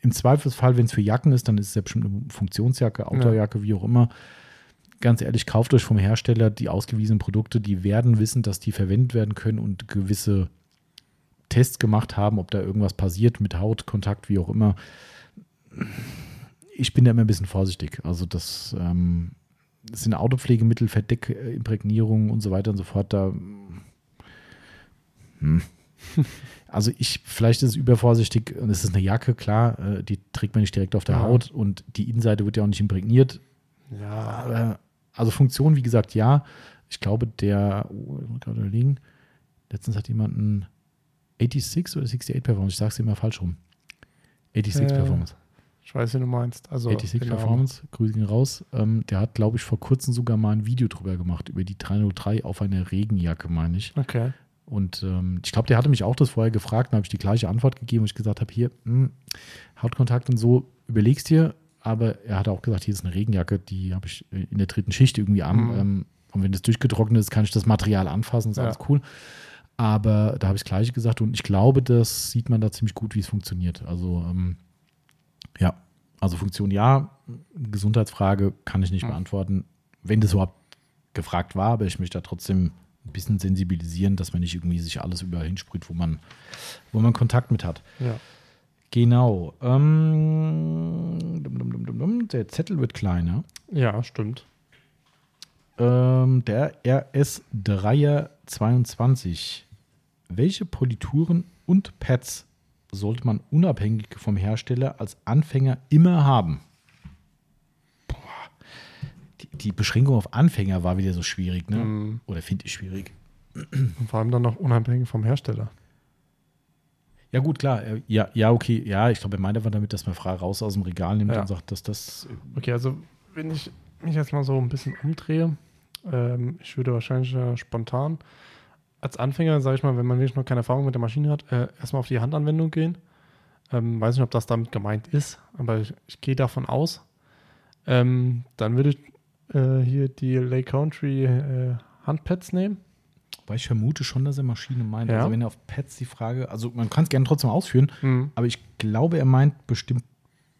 im Zweifelsfall, wenn es für Jacken ist, dann ist es ja bestimmt eine Funktionsjacke, Outdoorjacke, wie auch immer. Ganz ehrlich, kauft euch vom Hersteller die ausgewiesenen Produkte, die werden wissen, dass die verwendet werden können und gewisse Tests gemacht haben, ob da irgendwas passiert mit Hautkontakt, wie auch immer. Ich bin da immer ein bisschen vorsichtig. Also das sind Autopflegemittel, Verdeckimprägnierungen und so weiter und so fort. Da Also vielleicht ist es übervorsichtig, und es ist eine Jacke, klar, die trägt man nicht direkt auf der Haut und die Innenseite wird ja auch nicht imprägniert. Ja. Also Funktion, wie gesagt, ja. Ich glaube, letztens hat jemand einen 86 oder 68 Performance, ich sag's immer falsch rum. 86 Performance. Ich weiß, wie du meinst. Also 86 Performance, Grüße gehen raus. Der hat, glaube ich, vor kurzem sogar mal ein Video drüber gemacht, über die 303 auf einer Regenjacke, meine ich. Okay. Und ich glaube, der hatte mich auch das vorher gefragt, dann habe ich die gleiche Antwort gegeben, wo ich gesagt habe, hier, Hautkontakt und so, überlegst dir. Aber er hat auch gesagt, hier ist eine Regenjacke, die habe ich in der 3. Schicht irgendwie an. Und wenn das durchgetrocknet ist, kann ich das Material anfassen, ist alles cool. Aber da habe ich das Gleiche gesagt und ich glaube, das sieht man da ziemlich gut, wie es funktioniert. Also Funktion ja, Gesundheitsfrage kann ich nicht beantworten, wenn das überhaupt gefragt war, aber ich möchte da trotzdem ein bisschen sensibilisieren, dass man nicht irgendwie sich alles überall hinsprüht, wo man Kontakt mit hat. Ja. Genau. Der Zettel wird kleiner. Ja, stimmt. Der RS322. Welche Polituren und Pads sollte man unabhängig vom Hersteller als Anfänger immer haben? Die Beschränkung auf Anfänger war wieder so schwierig, ne? Oder finde ich schwierig. Und vor allem dann noch unabhängig vom Hersteller. Ja gut, klar. Ja, okay. Ja, ich glaube, er meint einfach damit, dass man frei raus aus dem Regal nimmt und sagt, dass das... Okay, also wenn ich mich jetzt mal so ein bisschen umdrehe, ich würde wahrscheinlich spontan als Anfänger, sage ich mal, wenn man wirklich noch keine Erfahrung mit der Maschine hat, erstmal auf die Handanwendung gehen. Weiß nicht, ob das damit gemeint ist, aber ich gehe davon aus. Dann würde ich hier die Lake Country Handpads nehmen. Weil ich vermute schon, dass er Maschine meint. Ja. Also wenn er auf Pads die Frage, also man kann es gerne trotzdem ausführen, aber ich glaube, er meint bestimmt,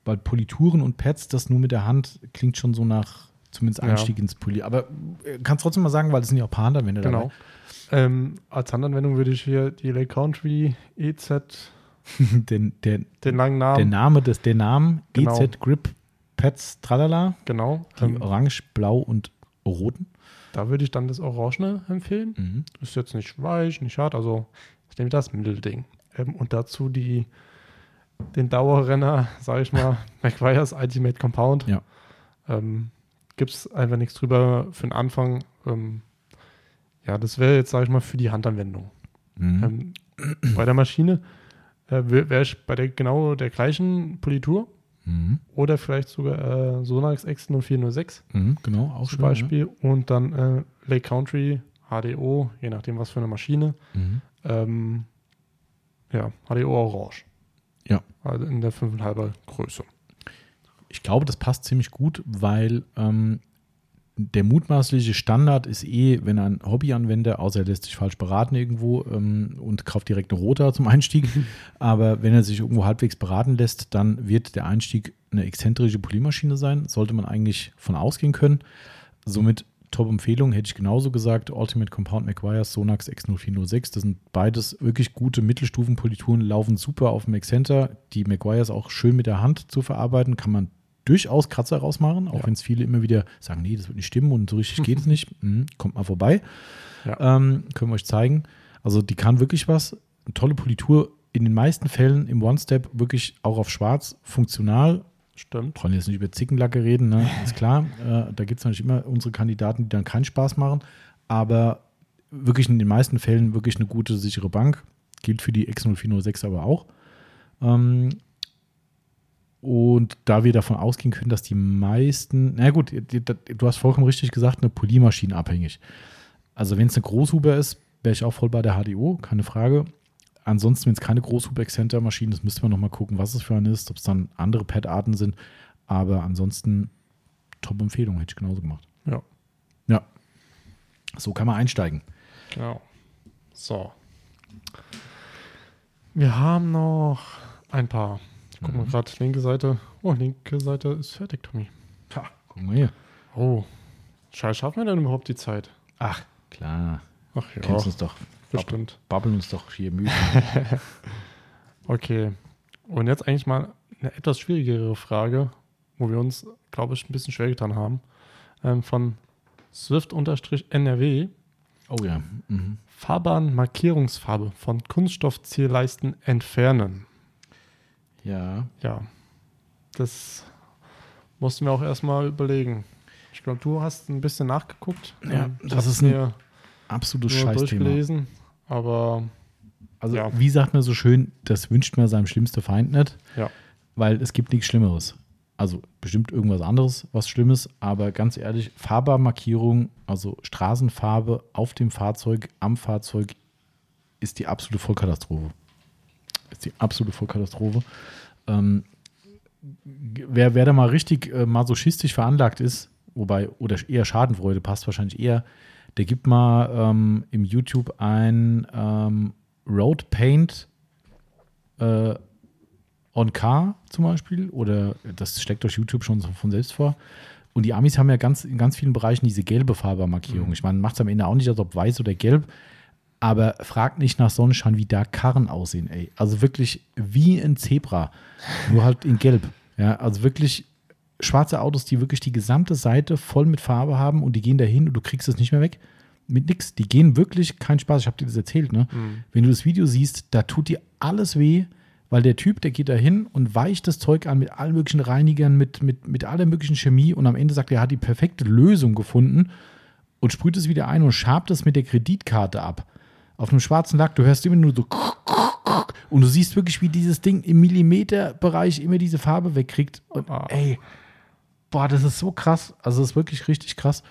weil Polituren und Pads, das nur mit der Hand klingt schon so nach Zumindest Einstieg ins Poly. Aber kannst trotzdem mal sagen, weil das sind ja auch paar Handanwendungen dabei. Genau. Als Handanwendung würde ich hier die LA Country EZ den langen Namen. Der Name genau. EZ Grip Pads Tralala. Genau. Die orange, blau und roten. Da würde ich dann das Orangene empfehlen. Mhm. Ist jetzt nicht weich, nicht hart. Also ich nehme das Mittelding. Und dazu den Dauerrenner, sage ich mal, McGuire's Ultimate Compound. Ja. Gibt es einfach nichts drüber für den Anfang. Das wäre jetzt, sage ich mal, für die Handanwendung. Mhm. Bei der Maschine wäre ich bei der gleichen Politur oder vielleicht sogar Sonax X0406 genau, auch zum schön, Beispiel. Ja. Und dann Lake Country, HDO, je nachdem was für eine Maschine. Mhm. HDO Orange. Ja. Also in der 5,5er Größe. Ich glaube, das passt ziemlich gut, weil der mutmaßliche Standard ist wenn ein Hobbyanwender, außer er lässt sich falsch beraten irgendwo und kauft direkt eine Rota zum Einstieg, aber wenn er sich irgendwo halbwegs beraten lässt, dann wird der Einstieg eine exzentrische Polymaschine sein, sollte man eigentlich von ausgehen können. Somit Top-Empfehlung, hätte ich genauso gesagt, Ultimate Compound McGuire's Sonax X0406, das sind beides wirklich gute Mittelstufenpolituren, laufen super auf dem Excenter, die McGuire's auch schön mit der Hand zu verarbeiten, kann man durchaus Kratzer rausmachen, auch wenn es viele immer wieder sagen, nee, das wird nicht stimmen und so richtig geht es nicht, kommt mal vorbei, können wir euch zeigen, also die kann wirklich was, eine tolle Politur, in den meisten Fällen im One-Step wirklich auch auf schwarz, funktional. Stimmt. Wir wollen jetzt nicht über Zickenlacke reden, ne? Ist klar. Da gibt es natürlich immer unsere Kandidaten, die dann keinen Spaß machen. Aber wirklich in den meisten Fällen wirklich eine gute, sichere Bank. Gilt für die X0406 aber auch. Und da wir davon ausgehen können, dass die meisten, du hast vollkommen richtig gesagt, eine Polymaschine abhängig. Also wenn es eine Großhuber ist, wäre ich auch voll bei der HDO, keine Frage. Ansonsten, wenn es keine Großhub-Excenter-Maschine ist, müsste man nochmal gucken, was es für eine ist, ob es dann andere Pad-Arten sind. Aber ansonsten Top-Empfehlung, hätte ich genauso gemacht. Ja. Ja. So kann man einsteigen. Genau. So. Wir haben noch ein paar. Ich gucke mal gerade linke Seite. Oh, linke Seite ist fertig, Tommy. Ha, gucken wir hier. Oh. Scheiße, schaffen wir denn überhaupt die Zeit? Ach, klar. Ach ja. Kennst uns doch. Bestimmt. Babbeln uns doch hier müde. Okay. Und jetzt eigentlich mal eine etwas schwierigere Frage, wo wir uns, glaube ich, ein bisschen schwer getan haben. Von Swift-NRW. Oh ja. Mhm. Fahrbahnmarkierungsfarbe von Kunststoffzierleisten entfernen. Ja. Ja. Das mussten wir auch erstmal überlegen. Ich glaube, du hast ein bisschen nachgeguckt. Ja, das ist ein absolutes Scheißthema. Aber wie sagt man so schön, das wünscht man seinem schlimmsten Feind nicht, weil es gibt nichts Schlimmeres. Also bestimmt irgendwas anderes, was Schlimmes, aber ganz ehrlich, Fahrbahnmarkierung, also Straßenfarbe auf dem Fahrzeug, am Fahrzeug, ist die absolute Vollkatastrophe. Wer da mal richtig masochistisch veranlagt ist, wobei, oder eher Schadenfreude passt wahrscheinlich eher, der gibt mal im YouTube ein Road Paint on Car zum Beispiel. Oder das schlägt euch YouTube schon von selbst vor. Und die Amis haben ja in ganz vielen Bereichen diese gelbe Fahrbahnmarkierung. Ich meine, macht es am Ende auch nicht, als ob weiß oder gelb. Aber fragt nicht nach Sonnenschein, wie da Karren aussehen, ey. Also wirklich wie ein Zebra, nur halt in gelb. Ja, also wirklich schwarze Autos, die wirklich die gesamte Seite voll mit Farbe haben und die gehen dahin und du kriegst es nicht mehr weg. Mit nix. Die gehen wirklich, kein Spaß, ich habe dir das erzählt, ne? Mhm. Wenn du das Video siehst, da tut dir alles weh, weil der Typ, der geht dahin und weicht das Zeug an mit allen möglichen Reinigern, mit aller möglichen Chemie und am Ende sagt er, er hat die perfekte Lösung gefunden und sprüht es wieder ein und schabt es mit der Kreditkarte ab. Auf einem schwarzen Lack, du hörst immer nur so und du siehst wirklich, wie dieses Ding im Millimeterbereich immer diese Farbe wegkriegt und boah, das ist so krass. Also das ist wirklich richtig krass.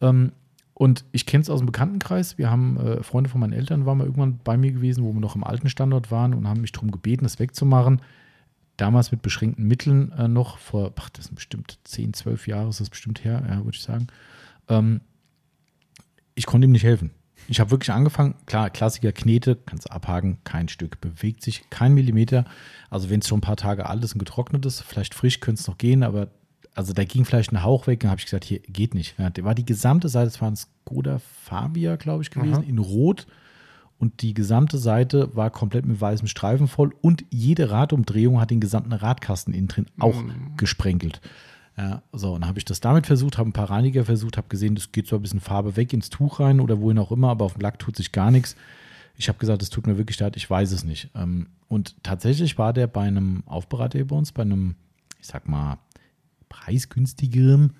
Und ich kenne es aus dem Bekanntenkreis. Wir haben Freunde von meinen Eltern waren mal irgendwann bei mir gewesen, wo wir noch am alten Standort waren und haben mich darum gebeten, das wegzumachen. Damals mit beschränkten Mitteln noch vor, das sind bestimmt 10, 12 Jahre, ist das bestimmt her, ja, würde ich sagen. Ich konnte ihm nicht helfen. Ich habe wirklich angefangen, klar, Klassiker, Knete, kannst abhaken, kein Stück, bewegt sich, kein Millimeter. Also wenn es schon ein paar Tage alt ist und getrocknet ist, vielleicht frisch könnte es noch gehen, aber also da ging vielleicht ein Hauch weg, dann habe ich gesagt, hier geht nicht. Ja, war die gesamte Seite, das war ein Skoda Fabia, glaube ich, gewesen, in Rot. Und die gesamte Seite war komplett mit weißem Streifen voll und jede Radumdrehung hat den gesamten Radkasten innen drin auch gesprenkelt. Ja, so, und dann habe ich das damit versucht, habe ein paar Reiniger versucht, habe gesehen, das geht zwar ein bisschen Farbe weg ins Tuch rein oder wohin auch immer, aber auf dem Lack tut sich gar nichts. Ich habe gesagt, es tut mir wirklich leid, ich weiß es nicht. Und tatsächlich war der bei einem Aufbereiter hier bei uns, bei einem, ich sag mal, preisgünstigeren,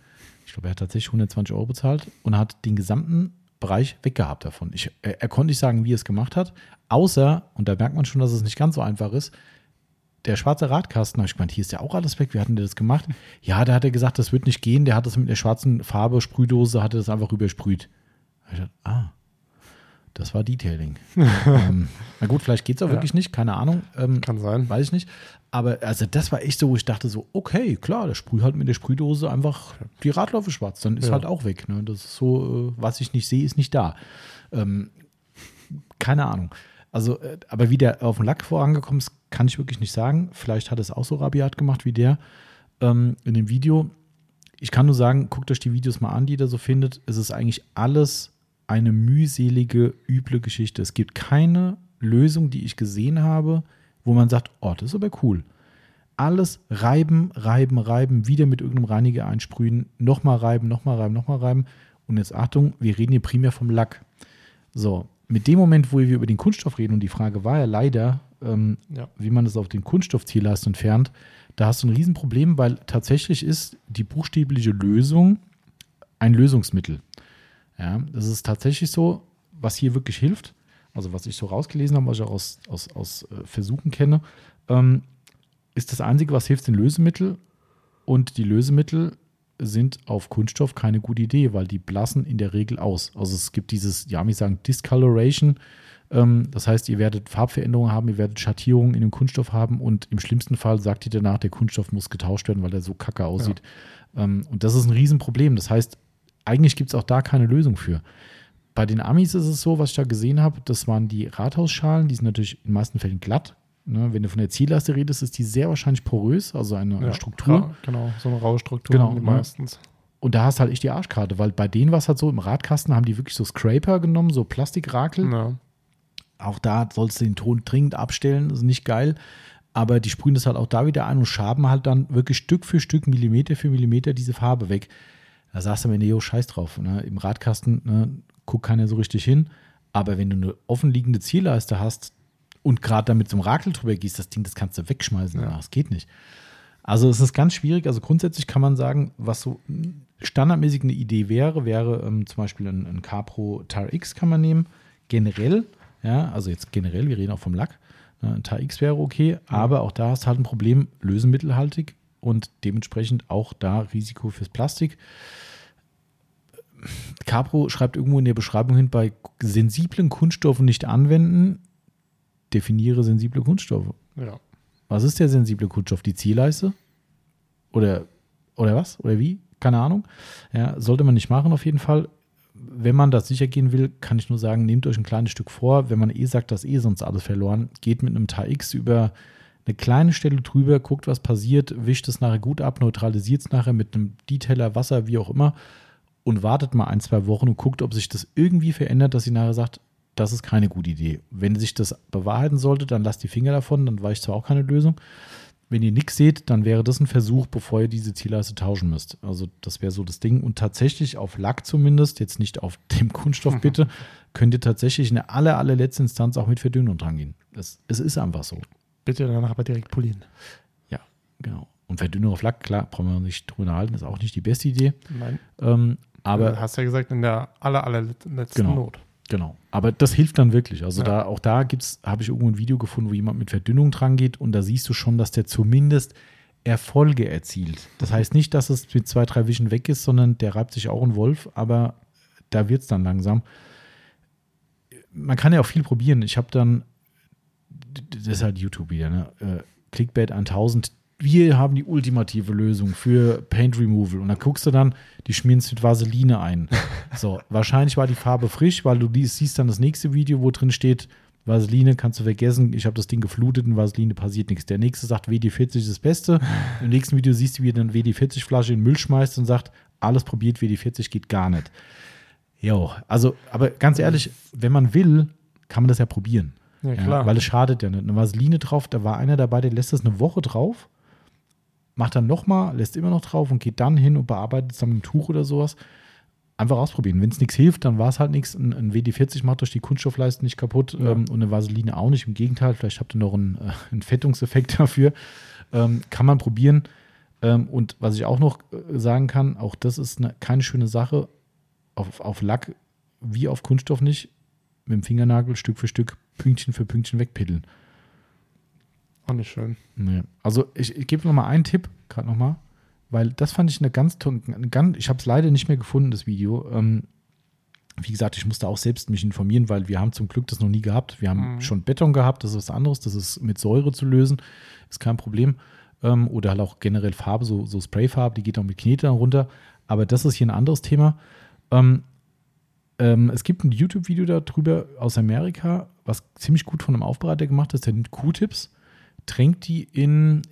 ich glaube, er hat tatsächlich 120 Euro bezahlt und hat den gesamten Bereich weggehabt davon. Er konnte nicht sagen, wie er es gemacht hat, außer, und da merkt man schon, dass es nicht ganz so einfach ist, der schwarze Radkasten, habe ich gemeint, hier ist ja auch alles weg, wie hat denn der das gemacht? Ja, da hat er gesagt, das wird nicht gehen, der hat das mit der schwarzen Farbe, Sprühdose, hat er das einfach rübersprüht. Da habe ich gedacht, das war Detailing. Na gut, vielleicht geht es auch wirklich nicht, keine Ahnung. Kann sein. Weiß ich nicht. Aber also das war echt so, wo ich dachte so, okay, klar, der Sprüh halt mit der Sprühdose einfach die Radläufe schwarz, dann ist halt auch weg. Ne? Das ist so, was ich nicht sehe, ist nicht da. Keine Ahnung. Also, aber wie der auf dem Lack vorangekommen ist, kann ich wirklich nicht sagen. Vielleicht hat es auch so rabiat gemacht wie der in dem Video. Ich kann nur sagen, guckt euch die Videos mal an, die ihr da so findet. Es ist eigentlich alles eine mühselige, üble Geschichte. Es gibt keine Lösung, die ich gesehen habe, wo man sagt, oh, das ist aber cool. Alles reiben, wieder mit irgendeinem Reiniger einsprühen, nochmal reiben. Und jetzt Achtung, wir reden hier primär vom Lack. So, mit dem Moment, wo wir über den Kunststoff reden, und die Frage war ja leider, wie man das auf den Kunststoffzierleisten entfernt, da hast du ein Riesenproblem, weil tatsächlich ist die buchstäbliche Lösung ein Lösungsmittel. Ja, das ist tatsächlich so, was hier wirklich hilft, also was ich so rausgelesen habe, was ich auch aus Versuchen kenne, ist das Einzige, was hilft, sind Lösemittel. Und die Lösemittel sind auf Kunststoff keine gute Idee, weil die blassen in der Regel aus. Also es gibt dieses, ja, wir sagen Discoloration, das heißt, ihr werdet Farbveränderungen haben, ihr werdet Schattierungen in dem Kunststoff haben und im schlimmsten Fall sagt ihr danach, der Kunststoff muss getauscht werden, weil er so kacke aussieht. Ja. Und das ist ein Riesenproblem, das heißt, eigentlich gibt es auch da keine Lösung für. Bei den Amis ist es so, was ich da gesehen habe, das waren die Rathausschalen, die sind natürlich in den meisten Fällen glatt. Ne? Wenn du von der Zierleiste redest, ist die sehr wahrscheinlich porös, also eine Struktur. Ja, genau, so eine raue Struktur meistens. Und da hast halt echt die Arschkarte, weil bei denen war es halt so, im Radkasten haben die wirklich so Scraper genommen, so Plastikrakel. Ja. Auch da sollst du den Ton dringend abstellen, ist nicht geil. Aber die sprühen das halt auch da wieder ein und schaben halt dann wirklich Stück für Stück, Millimeter für Millimeter diese Farbe weg. Da sagst du mir, nee, scheiß drauf. Ne? Im Radkasten guckt keiner so richtig hin. Aber wenn du eine offenliegende Zierleiste hast und gerade damit zum Rakel drüber gehst, das Ding, das kannst du wegschmeißen. Ja. Das geht nicht. Also es ist ganz schwierig. Also grundsätzlich kann man sagen, was so standardmäßig eine Idee wäre zum Beispiel ein Capro Tar X kann man nehmen. Generell, ja, also jetzt generell, wir reden auch vom Lack. Ein Tar X wäre okay, aber auch da hast du halt ein Problem, lösemittelhaltig. Und dementsprechend auch da Risiko fürs Plastik. Capro schreibt irgendwo in der Beschreibung hin, bei sensiblen Kunststoffen nicht anwenden, definiere sensible Kunststoffe. Ja. Was ist der sensible Kunststoff? Die Zierleiste? Oder was? Oder wie? Keine Ahnung. Ja, sollte man nicht machen auf jeden Fall. Wenn man das sicher gehen will, kann ich nur sagen, nehmt euch ein kleines Stück vor. Wenn man sagt, das sonst alles verloren, geht mit einem Tar X über eine kleine Stelle drüber, guckt, was passiert, wischt es nachher gut ab, neutralisiert es nachher mit einem Detailer, Wasser, wie auch immer und wartet mal 1-2 Wochen und guckt, ob sich das irgendwie verändert, dass sie nachher sagt, das ist keine gute Idee. Wenn sich das bewahrheiten sollte, dann lasst die Finger davon, dann war ich zwar auch keine Lösung. Wenn ihr nichts seht, dann wäre das ein Versuch, bevor ihr diese Zierleiste tauschen müsst. Also das wäre so das Ding. Und tatsächlich auf Lack zumindest, jetzt nicht auf dem Kunststoff bitte, könnt ihr tatsächlich in der allerletzten Instanz auch mit Verdünnung dran gehen. Es ist einfach so. Bitte danach aber direkt polieren. Ja, genau. Und Verdünnung auf Lack, klar, brauchen wir nicht drüber halten, ist auch nicht die beste Idee. Nein. Aber du hast ja gesagt, in der allerletzten Not. Genau. Aber das hilft dann wirklich. Also da auch da habe ich irgendwo ein Video gefunden, wo jemand mit Verdünnung dran geht und da siehst du schon, dass der zumindest Erfolge erzielt. Das heißt nicht, dass es mit 2-3 Wischen weg ist, sondern der reibt sich auch ein Wolf, aber da wird es dann langsam. Man kann ja auch viel probieren. Ich habe dann das ist halt YouTube wieder, ne? Clickbait 1000. Wir haben die ultimative Lösung für Paint Removal. Und dann guckst du dann, die schmieren es mit Vaseline ein. So, wahrscheinlich war die Farbe frisch, weil du siehst dann das nächste Video, wo drin steht, Vaseline kannst du vergessen, ich habe das Ding geflutet in Vaseline, passiert nichts. Der Nächste sagt, WD-40 ist das Beste. Im nächsten Video siehst du, wie er dann WD-40-Flasche in den Müll schmeißt und sagt, alles probiert, WD-40 geht gar nicht. Jo, also, aber ganz ehrlich, wenn man will, kann man das ja probieren. Ja, klar. Ja, weil es schadet ja nicht. Eine Vaseline drauf, da war einer dabei, der lässt das eine Woche drauf, macht dann nochmal, lässt immer noch drauf und geht dann hin und bearbeitet es dann mit einem Tuch oder sowas. Einfach ausprobieren. Wenn es nichts hilft, dann war es halt nichts. Ein WD-40 macht euch die Kunststoffleiste nicht kaputt, ja. Und eine Vaseline auch nicht. Im Gegenteil, vielleicht habt ihr noch einen Fettungseffekt dafür. Kann man probieren. Und was ich auch noch sagen kann, auch das ist keine schöne Sache, auf Lack wie auf Kunststoff nicht, mit dem Fingernagel Stück für Stück, Pünktchen für Pünktchen wegpiddeln. Auch nicht schön. Nee. Also ich gebe nochmal einen Tipp, gerade nochmal. Weil das fand ich eine ganz tolle, ich habe es leider nicht mehr gefunden, das Video. Wie gesagt, ich musste auch selbst mich informieren, weil wir haben zum Glück das noch nie gehabt. Wir haben schon Beton gehabt, das ist was anderes, das ist mit Säure zu lösen, ist kein Problem. Oder halt auch generell Farbe, so Sprayfarbe, die geht auch mit Knete dann runter. Aber das ist hier ein anderes Thema. Es gibt ein YouTube-Video darüber aus Amerika, was ziemlich gut von einem Aufbereiter gemacht ist, der nimmt Q-Tips, tränkt die in...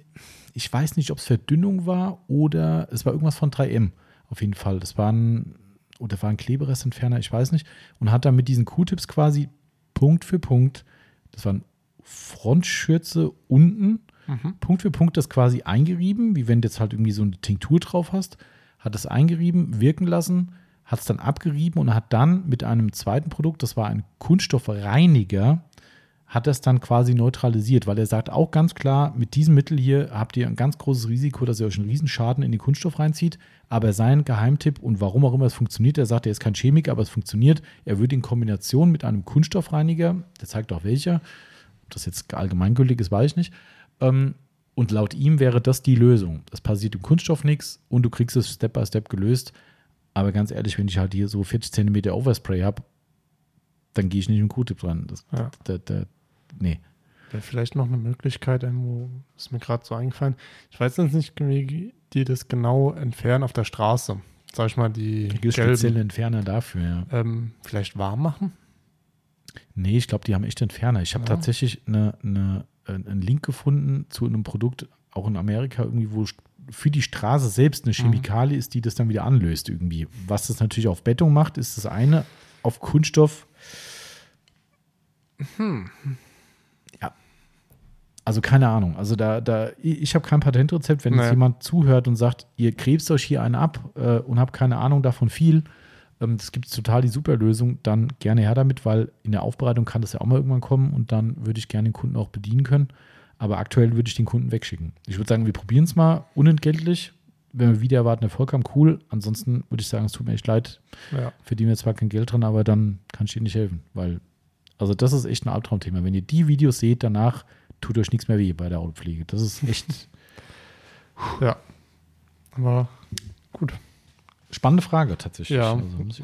Ich weiß nicht, ob es Verdünnung war oder es war irgendwas von 3M auf jeden Fall. Das war ein Kleberestentferner, ich weiß nicht. Und hat dann mit diesen Q-Tips quasi Punkt für Punkt, das waren Frontschürze unten, Punkt für Punkt das quasi eingerieben, wie wenn du jetzt halt irgendwie so eine Tinktur drauf hast, hat das eingerieben, wirken lassen, hat es dann abgerieben und hat dann mit einem zweiten Produkt, das war ein Kunststoffreiniger, hat das dann quasi neutralisiert, weil er sagt auch ganz klar, mit diesem Mittel hier habt ihr ein ganz großes Risiko, dass ihr euch einen Riesenschaden in den Kunststoff reinzieht, aber sein Geheimtipp und warum auch immer es funktioniert, er sagt, er ist kein Chemiker, aber es funktioniert, er würde in Kombination mit einem Kunststoffreiniger, der zeigt auch welcher, ob das jetzt allgemeingültig ist, weiß ich nicht, und laut ihm wäre das die Lösung. Das passiert im Kunststoff nichts und du kriegst es Step by Step gelöst, aber ganz ehrlich, wenn ich halt hier so 40 cm Overspray habe, dann gehe ich nicht mit dem Q-Tip dran. Nee. Wäre vielleicht noch eine Möglichkeit, irgendwo ist mir gerade so eingefallen. Ich weiß jetzt nicht, wie die das genau entfernen auf der Straße. Sag ich mal, die spezielle Entferner dafür, ja. Vielleicht warm machen? Nee, ich glaube, die haben echt Entferner. Ich habe tatsächlich einen Link gefunden zu einem Produkt, auch in Amerika irgendwie, wo für die Straße selbst eine Chemikalie ist, die das dann wieder anlöst irgendwie. Was das natürlich auf Beton macht, ist das eine, auf Kunststoff. Ja. Also keine Ahnung. Also ich habe kein Patentrezept, wenn jetzt jemand zuhört und sagt, ihr krebst euch hier einen ab und habt keine Ahnung davon viel, das gibt es total die super Lösung, dann gerne her damit, weil in der Aufbereitung kann das ja auch mal irgendwann kommen und dann würde ich gerne den Kunden auch bedienen können. Aber aktuell würde ich den Kunden wegschicken. Ich würde sagen, wir probieren es mal unentgeltlich. Wenn wir wieder erwarten, Erfolg haben, cool. Ansonsten würde ich sagen, es tut mir echt leid. Ja. Verdienen wir zwar kein Geld dran, aber dann kann ich dir nicht helfen, weil also das ist echt ein Albtraumthema. Wenn ihr die Videos seht, danach tut euch nichts mehr weh bei der Autopflege. Das ist echt... ja. Aber gut. Spannende Frage tatsächlich. Ja,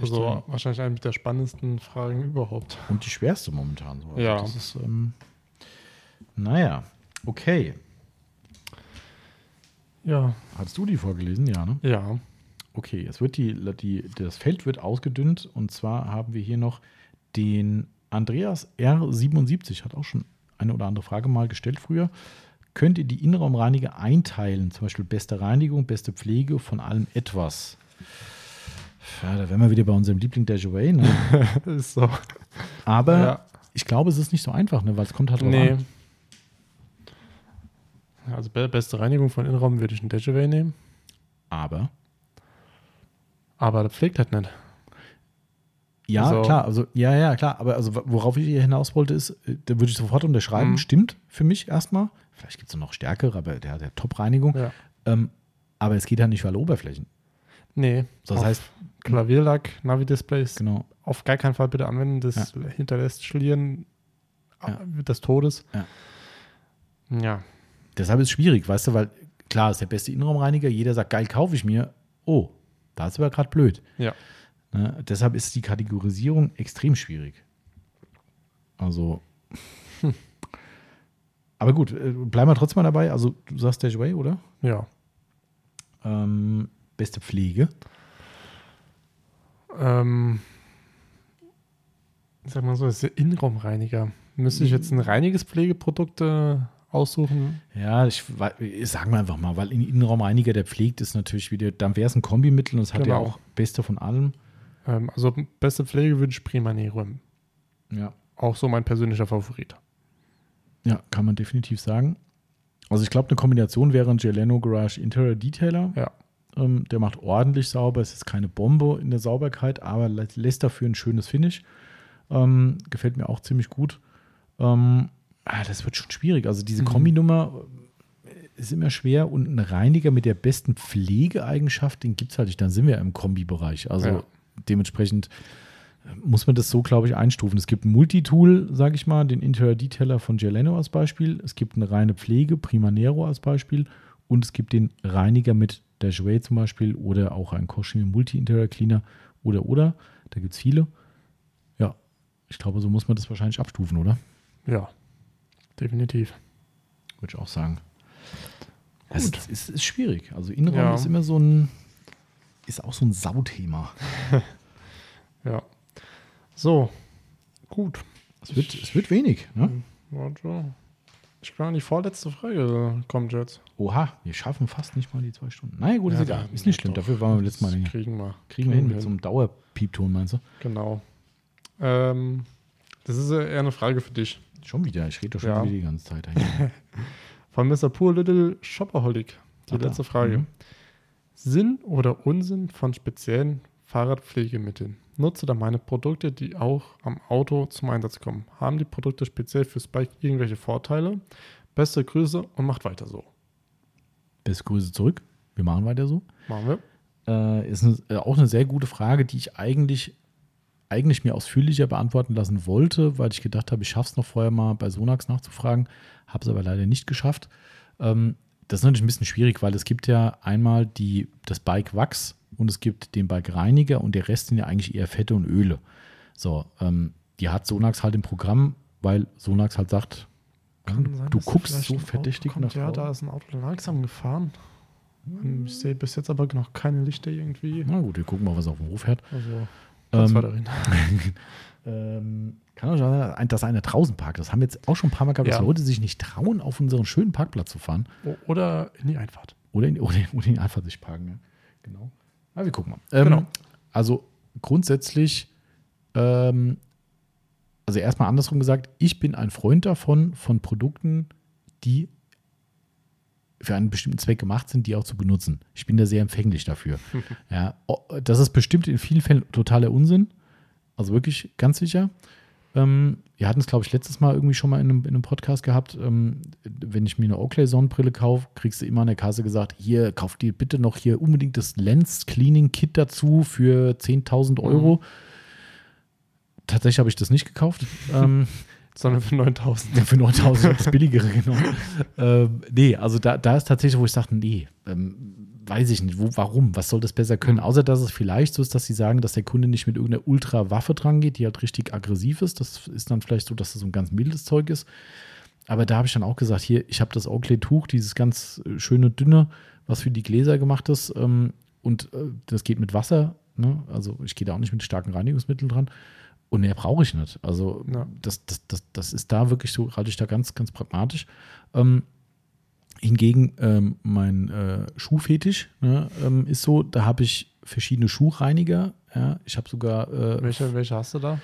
also wahrscheinlich eine der spannendsten Fragen überhaupt. Und die schwerste momentan. So. Also ja. Das ist, naja, okay. Ja. Hattest du die vorgelesen? Ja, ne? Ja. Okay, es wird das Feld wird ausgedünnt und zwar haben wir hier noch den Andreas R77, hat auch schon eine oder andere Frage mal gestellt früher. Könnt ihr die Innenraumreiniger einteilen? Zum Beispiel beste Reinigung, beste Pflege, von allem etwas. Ja, da wären wir wieder bei unserem Liebling Dash Away. Ne? Ist so. Aber ich glaube, es ist nicht so einfach, ne? Weil es kommt halt drauf an. Also beste Reinigung von Innenraum würde ich einen Dash Away nehmen. Aber das pflegt halt nicht. Ja, so. Klar, also klar, aber also worauf ich hier hinaus wollte ist, da würde ich sofort unterschreiben, stimmt für mich erstmal. Vielleicht gibt es noch stärkere, aber der hat ja Top-Reinigung. Ja. Aber es geht halt nicht für alle Oberflächen. Nee. Das heißt, Klavierlack, Navi-Displays, genau. Auf gar keinen Fall bitte anwenden, das hinterlässt Schlieren des Todes. Ja. Deshalb ist es schwierig, weißt du, weil klar, ist der beste Innenraumreiniger, jeder sagt, geil, kaufe ich mir. Oh, da ist aber gerade blöd. Ja. Ne, deshalb ist die Kategorisierung extrem schwierig. Also, aber gut, bleiben wir trotzdem mal dabei. Also, du sagst Dash Away, oder? Ja. Beste Pflege? Ich sag mal so, das ist der Innenraumreiniger. Müsste ich jetzt ein reiniges Pflegeprodukt aussuchen? Ja, ich sagen wir einfach mal, weil ein Innenraumreiniger, der pflegt, ist natürlich wieder, dann wäre es ein Kombimittel und es hat ja auch Beste von allem. Also beste Pflege würde ich Prima Nerum. Ja. Auch so mein persönlicher Favorit. Ja, kann man definitiv sagen. Also ich glaube, eine Kombination wäre ein Geleno Garage Interior Detailer. Ja. Der macht ordentlich sauber. Es ist keine Bombe in der Sauberkeit, aber lässt dafür ein schönes Finish. Gefällt mir auch ziemlich gut. Das wird schon schwierig. Also diese Kombinummer ist immer schwer. Und ein Reiniger mit der besten Pflegeeigenschaft, den gibt es halt nicht. Dann sind wir im Kombibereich. Also dementsprechend muss man das so, glaube ich, einstufen. Es gibt ein Multitool, sage ich mal, den Interior Detailer von Geleno als Beispiel. Es gibt eine reine Pflege, Prima Nero als Beispiel. Und es gibt den Reiniger mit der Jouer zum Beispiel oder auch ein Cochrane Multi-Interior Cleaner oder. Da gibt es viele. Ja, ich glaube, so muss man das wahrscheinlich abstufen, oder? Ja, definitiv. Würde ich auch sagen. Gut. Es ist schwierig. Also Innenraum ist immer so ein, ist auch so ein Sauthema. Ja. So, gut. Es wird wenig, ne? Warte. Ich glaube, die vorletzte Frage kommt jetzt. Oha, wir schaffen fast nicht mal die 2 Stunden. Naja, gut, ist nicht schlimm. Doch. Dafür waren wir letztes Mal länger. Kriegen wir hin mit so einem Dauerpiepton, meinst du? Genau. Das ist eher eine Frage für dich. Schon wieder? Ich rede doch schon wieder die ganze Zeit. Von Mr. Poor Little Shopaholic. Die letzte Frage. Mhm. Sinn oder Unsinn von speziellen Fahrradpflegemitteln? Nutze da meine Produkte, die auch am Auto zum Einsatz kommen. Haben die Produkte speziell fürs Bike irgendwelche Vorteile? Beste Grüße und macht weiter so. Beste Grüße zurück. Wir machen weiter so. Machen wir. Ist auch eine sehr gute Frage, die ich eigentlich mir ausführlicher beantworten lassen wollte, weil ich gedacht habe, ich schaffe es noch vorher mal bei Sonax nachzufragen. Habe es aber leider nicht geschafft. Das ist natürlich ein bisschen schwierig, weil es gibt ja einmal das Bike Wachs und es gibt den Bike Reiniger und der Rest sind ja eigentlich eher Fette und Öle. So, die hat Sonax halt im Programm, weil Sonax halt sagt, du guckst so verdächtig nach. Ja, da ist ein Auto langsam gefahren. Ich sehe bis jetzt aber noch keine Lichter irgendwie. Na gut, wir gucken mal, was auf dem Hof fährt. Also, das war darin. Kann auch sein, dass einer draußen parkt. Das haben wir jetzt auch schon ein paar Mal gehabt, dass Leute sich nicht trauen, auf unseren schönen Parkplatz zu fahren. Oder in die Einfahrt. Oder in die Einfahrt sich parken, ja. Genau. Aber wir gucken mal. Genau. Also grundsätzlich, also erstmal andersrum gesagt, ich bin ein Freund davon, von Produkten, die für einen bestimmten Zweck gemacht sind, die auch zu benutzen. Ich bin da sehr empfänglich dafür. Ja, das ist bestimmt in vielen Fällen totaler Unsinn. Also wirklich ganz sicher. Wir hatten es, glaube ich, letztes Mal irgendwie schon mal in einem Podcast gehabt. Wenn ich mir eine Oakley-Sonnenbrille kaufe, kriegst du immer an der Kasse gesagt, hier, kauf dir bitte noch hier unbedingt das Lens-Cleaning-Kit dazu für 10.000 Euro. Tatsächlich habe ich das nicht gekauft. Sondern für 9.000. Ja, für 9.000 das billigere genommen. Nee, also da ist tatsächlich, wo ich sage, nee, weiß ich nicht, warum, was soll das besser können? Außer, dass es vielleicht so ist, dass sie sagen, dass der Kunde nicht mit irgendeiner Ultra-Waffe dran geht, die halt richtig aggressiv ist. Das ist dann vielleicht so, dass das so ein ganz mildes Zeug ist. Aber da habe ich dann auch gesagt, hier, ich habe das Oakley-Tuch, dieses ganz schöne, dünne, was für die Gläser gemacht ist. Und das geht mit Wasser. Ne? Also ich gehe da auch nicht mit starken Reinigungsmitteln dran. Und mehr brauche ich nicht. Also das ist da wirklich so, halte ich da ganz, ganz pragmatisch. Hingegen mein Schuhfetisch ist so, da habe ich verschiedene Schuhreiniger. Ja, ich habe sogar welche hast du da?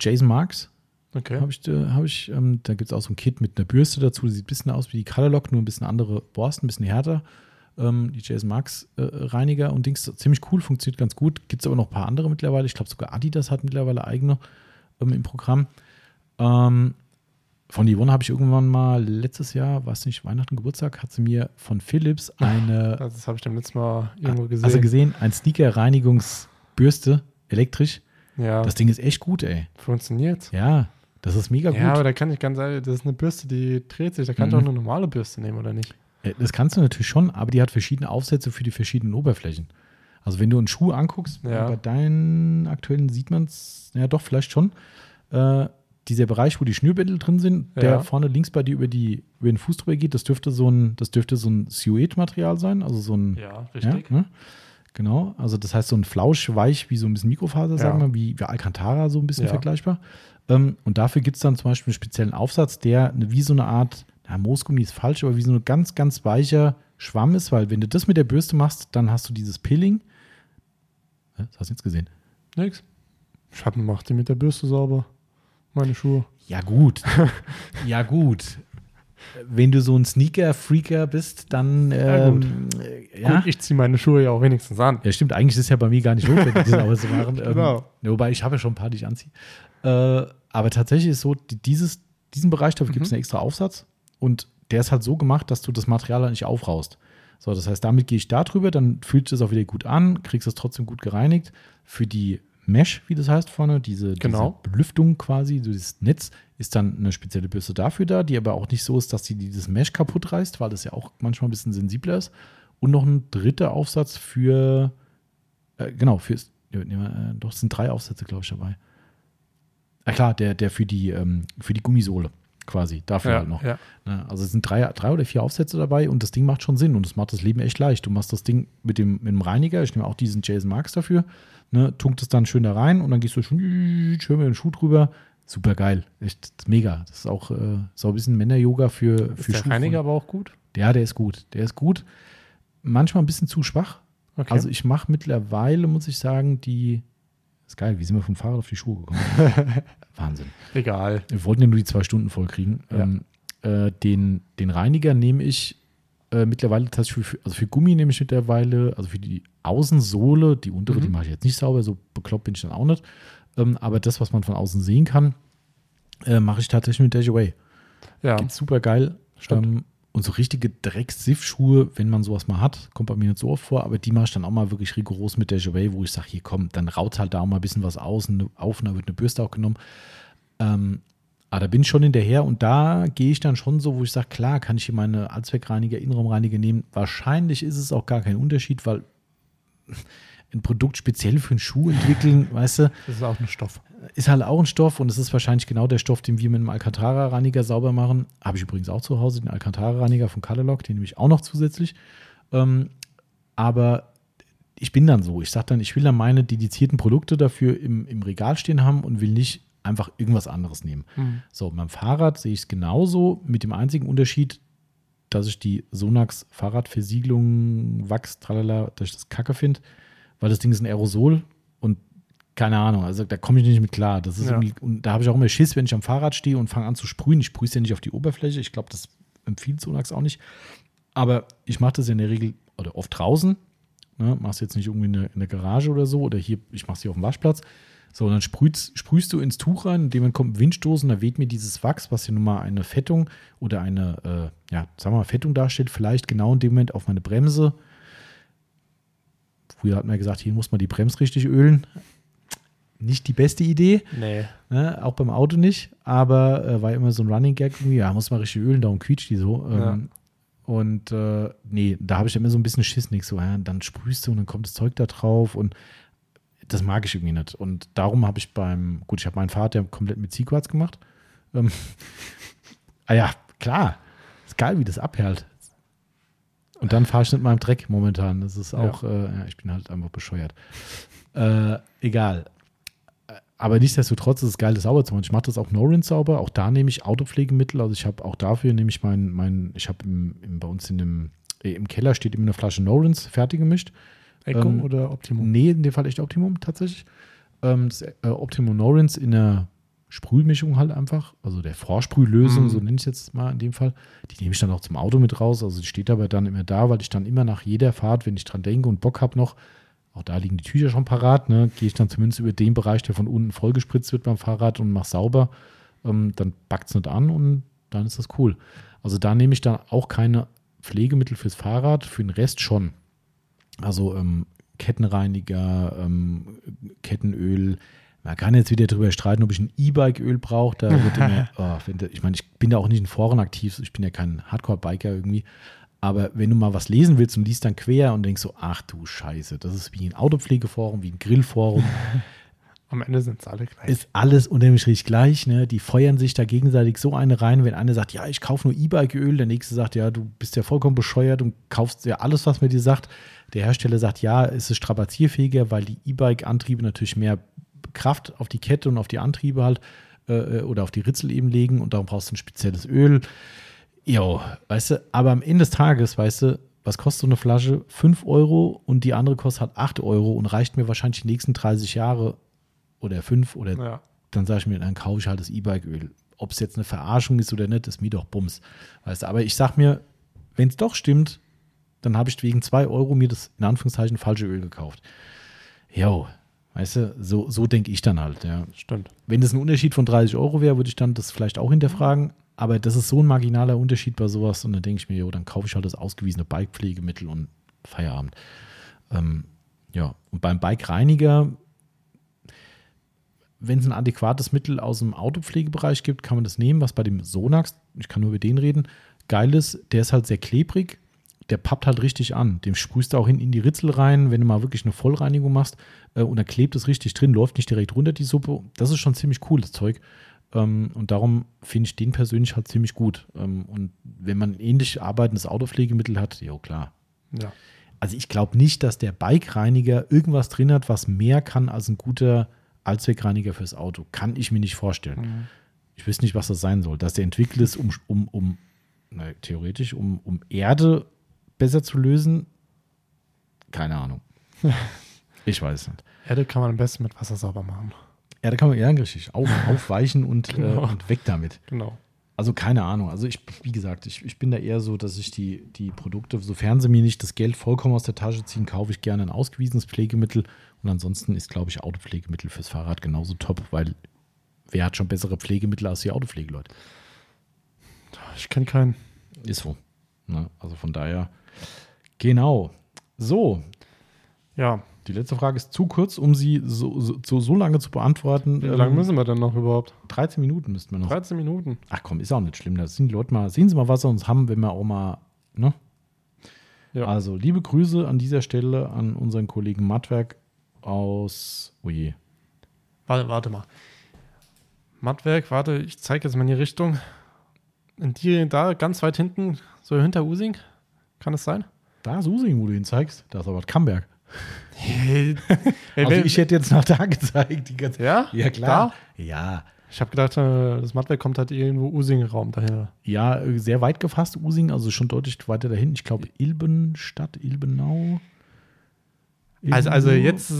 Jason Marks. Okay. Da gibt es auch so ein Kit mit einer Bürste dazu. Die sieht ein bisschen aus wie die Colorlock, nur ein bisschen andere Borsten, ein bisschen härter. Die Jason Marks Reiniger und Dings, ziemlich cool, funktioniert ganz gut. Gibt es aber noch ein paar andere mittlerweile. Ich glaube, sogar Adidas hat mittlerweile eigene im Programm. Von Yvonne habe ich irgendwann mal letztes Jahr, weiß nicht, Weihnachten, Geburtstag, hat sie mir von Philips eine. Das habe ich dann letztes Mal irgendwo gesehen. Hast du gesehen? Ein Sneaker-Reinigungsbürste, elektrisch. Ja. Das Ding ist echt gut, ey. Funktioniert. Ja. Das ist mega gut. Ja, aber da kann ich ganz ehrlich, das ist eine Bürste, die dreht sich. Da kann ich auch eine normale Bürste nehmen, oder nicht? Das kannst du natürlich schon, aber die hat verschiedene Aufsätze für die verschiedenen Oberflächen. Also wenn du einen Schuh anguckst, bei deinen aktuellen sieht man es, ja doch, vielleicht schon, dieser Bereich, wo die Schnürbänder drin sind, der vorne links bei dir über den Fuß drüber geht, das dürfte so ein Suede-Material sein, also so ein, richtig. Ne? Genau, also das heißt so ein flauschweich wie so ein bisschen Mikrofaser, sagen wir, wie Alcantara so ein bisschen vergleichbar. Und dafür gibt es dann zum Beispiel einen speziellen Aufsatz, der wie so eine Art, Moosgummi ist falsch, aber wie so ein ganz, ganz weicher Schwamm ist, weil wenn du das mit der Bürste machst, dann hast du dieses Peeling. Was hast du jetzt gesehen? Nix. Schatten macht die mit der Bürste sauber. Meine Schuhe. Ja gut, ja gut. Wenn du so ein Sneaker-Freaker bist, dann gut, ich ziehe meine Schuhe ja auch wenigstens an. Ja stimmt, eigentlich ist es ja bei mir gar nicht notwendig, das aber zu machen. Genau. Wobei, ich habe ja schon ein paar, die ich anziehe. Aber tatsächlich ist so, diesen Bereich, dafür gibt es einen extra Aufsatz und der ist halt so gemacht, dass du das Material halt nicht aufraust. So, das heißt, damit gehe ich da drüber, dann fühlt sich das auch wieder gut an, kriegst das trotzdem gut gereinigt. Für die Mesh, wie das heißt vorne, diese Belüftung quasi, dieses Netz, ist dann eine spezielle Bürste dafür da, die aber auch nicht so ist, dass die dieses Mesh kaputt reißt, weil das ja auch manchmal ein bisschen sensibler ist. Und noch ein dritter Aufsatz es sind 3 Aufsätze, glaube ich, dabei. Ah klar, der für die Gummisohle quasi, dafür halt noch. Ja. Also es sind 3 oder 4 Aufsätze dabei und das Ding macht schon Sinn und es macht das Leben echt leicht. Du machst das Ding mit dem Reiniger, ich nehme auch diesen Jason Marks dafür, tunkt es dann schön da rein und dann gehst du schön mit dem Schuh drüber. Super geil, echt mega. Das ist auch so ein bisschen Männer-Yoga für Schuhe. Der Reiniger aber auch gut? Ja, der ist gut. Manchmal ein bisschen zu schwach. Okay. Also ich mache mittlerweile, muss ich sagen, ist geil, wie sind wir vom Fahrrad auf die Schuhe gekommen? Wahnsinn. Egal. Wir wollten ja nur die 2 Stunden voll kriegen. Ja. Den Reiniger nehme ich mittlerweile tatsächlich für Gummi nehme ich mittlerweile, also für die Außensohle, die untere, die mache ich jetzt nicht sauber, so bekloppt bin ich dann auch nicht. Aber das, was man von außen sehen kann, mache ich tatsächlich mit Dash Away. Ja. Geht super geil. Und so richtige Drecks-Siff-Schuhe, wenn man sowas mal hat, kommt bei mir nicht so oft vor, aber die mache ich dann auch mal wirklich rigoros mit Dash Away, wo ich sage, hier komm, dann raut halt da auch mal ein bisschen was aus und da wird eine Bürste auch genommen. Aber da bin ich schon hinterher und da gehe ich dann schon so, wo ich sage, klar, kann ich hier meine Allzweckreiniger, Innenraumreiniger nehmen. Wahrscheinlich ist es auch gar kein Unterschied, weil ein Produkt speziell für einen Schuh entwickeln, weißt du. Das ist auch ein Stoff. Ist halt auch ein Stoff und es ist wahrscheinlich genau der Stoff, den wir mit dem Alcantara-Reiniger sauber machen. Habe ich übrigens auch zu Hause, den Alcantara-Reiniger von Catalog, den nehme ich auch noch zusätzlich. Aber ich bin dann so, ich sage dann, ich will dann meine dedizierten Produkte dafür im Regal stehen haben und will nicht einfach irgendwas anderes nehmen. Mhm. So, beim Fahrrad sehe ich es genauso, mit dem einzigen Unterschied, dass ich die Sonax Fahrradversiegelung, Wachs, tralala, dass ich das Kacke finde. Weil das Ding ist ein Aerosol und keine Ahnung, also da komme ich nicht mit klar. Das ist irgendwie, und da habe ich auch immer Schiss, wenn ich am Fahrrad stehe und fange an zu sprühen. Ich sprühe es ja nicht auf die Oberfläche. Ich glaube, das empfiehlt Sonax auch nicht. Aber ich mache das ja in der Regel oder oft draußen. Ne? Machst jetzt nicht irgendwie in der Garage oder so oder hier, ich mache es hier auf dem Waschplatz. So, und dann sprühst du ins Tuch rein, indem man kommt ein Windstoß und da weht mir dieses Wachs, was hier nun mal eine Fettung oder eine, sagen wir mal, Fettung darstellt, vielleicht genau in dem Moment auf meine Bremse. Früher hat man gesagt, hier muss man die Bremse richtig ölen. Nicht die beste Idee. Nee. Ne? Auch beim Auto nicht. Aber war immer so ein Running Gag. Ja, muss man richtig ölen, darum quietscht die so. Und da habe ich immer so ein bisschen Schiss. Nix so, dann sprühst du und dann kommt das Zeug da drauf. Und das mag ich irgendwie nicht. Und darum habe ich ich habe meinen Fahrrad ja komplett mit Seaquartz gemacht. Ja, klar. Ist geil, wie das abhält. Und dann fahre ich mit meinem Dreck momentan. Das ist auch, ich bin halt einfach bescheuert. Egal. Aber nichtsdestotrotz ist es geil, das sauber zu machen. Ich mache das auch No-Rinse sauber. Auch da nehme ich Autopflegemittel. Also ich habe auch dafür nehme ich ich habe bei uns im Keller steht immer eine Flasche No-Rinse fertig gemischt. Echo oder Optimum? Nee, in dem Fall echt Optimum tatsächlich. Optimum No-Rinse in der Sprühmischung halt einfach, also der Vorsprühlösung, so nenne ich es jetzt mal in dem Fall, die nehme ich dann auch zum Auto mit raus, also die steht aber dann immer da, weil ich dann immer nach jeder Fahrt, wenn ich dran denke und Bock habe noch, auch da liegen die Tücher schon parat, ne, gehe ich dann zumindest über den Bereich, der von unten vollgespritzt wird beim Fahrrad und mache sauber, dann backt es nicht an und dann ist das cool. Also da nehme ich dann auch keine Pflegemittel fürs Fahrrad, für den Rest schon. Also Kettenreiniger, Kettenöl. Man kann jetzt wieder darüber streiten, ob ich ein E-Bike-Öl brauche. Da wird immer, ich meine, ich bin da auch nicht in Foren aktiv, ich bin ja kein Hardcore-Biker irgendwie. Aber wenn du mal was lesen willst und liest dann quer und denkst so, ach du Scheiße, das ist wie ein Autopflegeforum, wie ein Grillforum. Am Ende sind es alle gleich. Ist alles unterm Strich gleich, ne? Die feuern sich da gegenseitig so eine rein, wenn einer sagt, ja, ich kaufe nur E-Bike-Öl, der nächste sagt, ja, du bist ja vollkommen bescheuert und kaufst ja alles, was man dir sagt. Der Hersteller sagt, ja, es ist strapazierfähiger, weil die E-Bike-Antriebe natürlich mehr Kraft auf die Kette und auf die Antriebe halt oder auf die Ritzel eben legen und darum brauchst du ein spezielles Öl. Jo, weißt du, aber am Ende des Tages, weißt du, was kostet so eine Flasche? 5 € und die andere kostet halt 8 € und reicht mir wahrscheinlich die nächsten 30 Jahre oder 5 oder ja. Dann sage ich mir, dann kaufe ich halt das E-Bike-Öl. Ob es jetzt eine Verarschung ist oder nicht, ist mir doch Bums. Weißt du, aber ich sag mir, wenn es doch stimmt, dann habe ich wegen 2 € mir das in Anführungszeichen falsche Öl gekauft. Jo, weißt du, so denke ich dann halt. Ja. Stimmt. Wenn es ein Unterschied von 30 € wäre, würde ich dann das vielleicht auch hinterfragen. Aber das ist so ein marginaler Unterschied bei sowas. Und dann denke ich mir, jo, dann kaufe ich halt das ausgewiesene Bikepflegemittel und Feierabend. Ja, und beim Bike-Reiniger, wenn es ein adäquates Mittel aus dem Autopflegebereich gibt, kann man das nehmen, was bei dem Sonax, ich kann nur über den reden, geil ist. Der ist halt sehr klebrig, der pappt halt richtig an. Dem sprühst du auch hinten in die Ritzel rein, wenn du mal wirklich eine Vollreinigung machst. Und dann klebt es richtig drin, läuft nicht direkt runter die Suppe. Das ist schon ziemlich cooles Zeug. Und darum finde ich den persönlich halt ziemlich gut. Und wenn man ein ähnlich arbeitendes Autopflegemittel hat, jo, klar. Ja. Also ich glaube nicht, dass der Bike-Reiniger irgendwas drin hat, was mehr kann als ein guter Allzweckreiniger fürs Auto. Kann ich mir nicht vorstellen. Mhm. Ich weiß nicht, was das sein soll. Dass der entwickelt ist, um Erde besser zu lösen, keine Ahnung. Ich weiß nicht. Erde kann man am besten mit Wasser sauber machen. Ja, da kann man ja richtig aufweichen und, genau. Und weg damit. Genau. Also keine Ahnung. Also ich, wie gesagt, ich bin da eher so, dass ich die Produkte, sofern sie mir nicht das Geld vollkommen aus der Tasche ziehen, kaufe ich gerne ein ausgewiesenes Pflegemittel. Und ansonsten ist, glaube ich, Autopflegemittel fürs Fahrrad genauso top, weil wer hat schon bessere Pflegemittel als die Autopflegeleute? Ich kenne keinen. Ist so. Ne? Also von daher. Genau. So. Ja. Die letzte Frage ist zu kurz, um sie so lange zu beantworten. Wie lange müssen wir denn noch überhaupt? 13 Minuten müssten wir noch. 13 Minuten? Ach komm, ist auch nicht schlimm. Da sind die Leute mal, sehen Sie mal, was sie uns haben, wenn wir auch mal, ne? Ja. Also, liebe Grüße an dieser Stelle an unseren Kollegen Mattwerk aus, oje. Warte mal. Mattwerk, warte, ich zeige jetzt mal in die Richtung. In die, da, ganz weit hinten, so hinter Using. Kann das sein? Da ist Using, wo du ihn zeigst. Da ist aber Camberg. Also ich hätte jetzt nach da gezeigt. Die ganze ja? Ja, klar. Da? Ja. Ich habe gedacht, das Mattwerk kommt halt irgendwo Using-Raum daher. Ja, sehr weit gefasst Using, also schon deutlich weiter dahin. Ich glaube Ilbenstadt, Ilbenau. Also jetzt,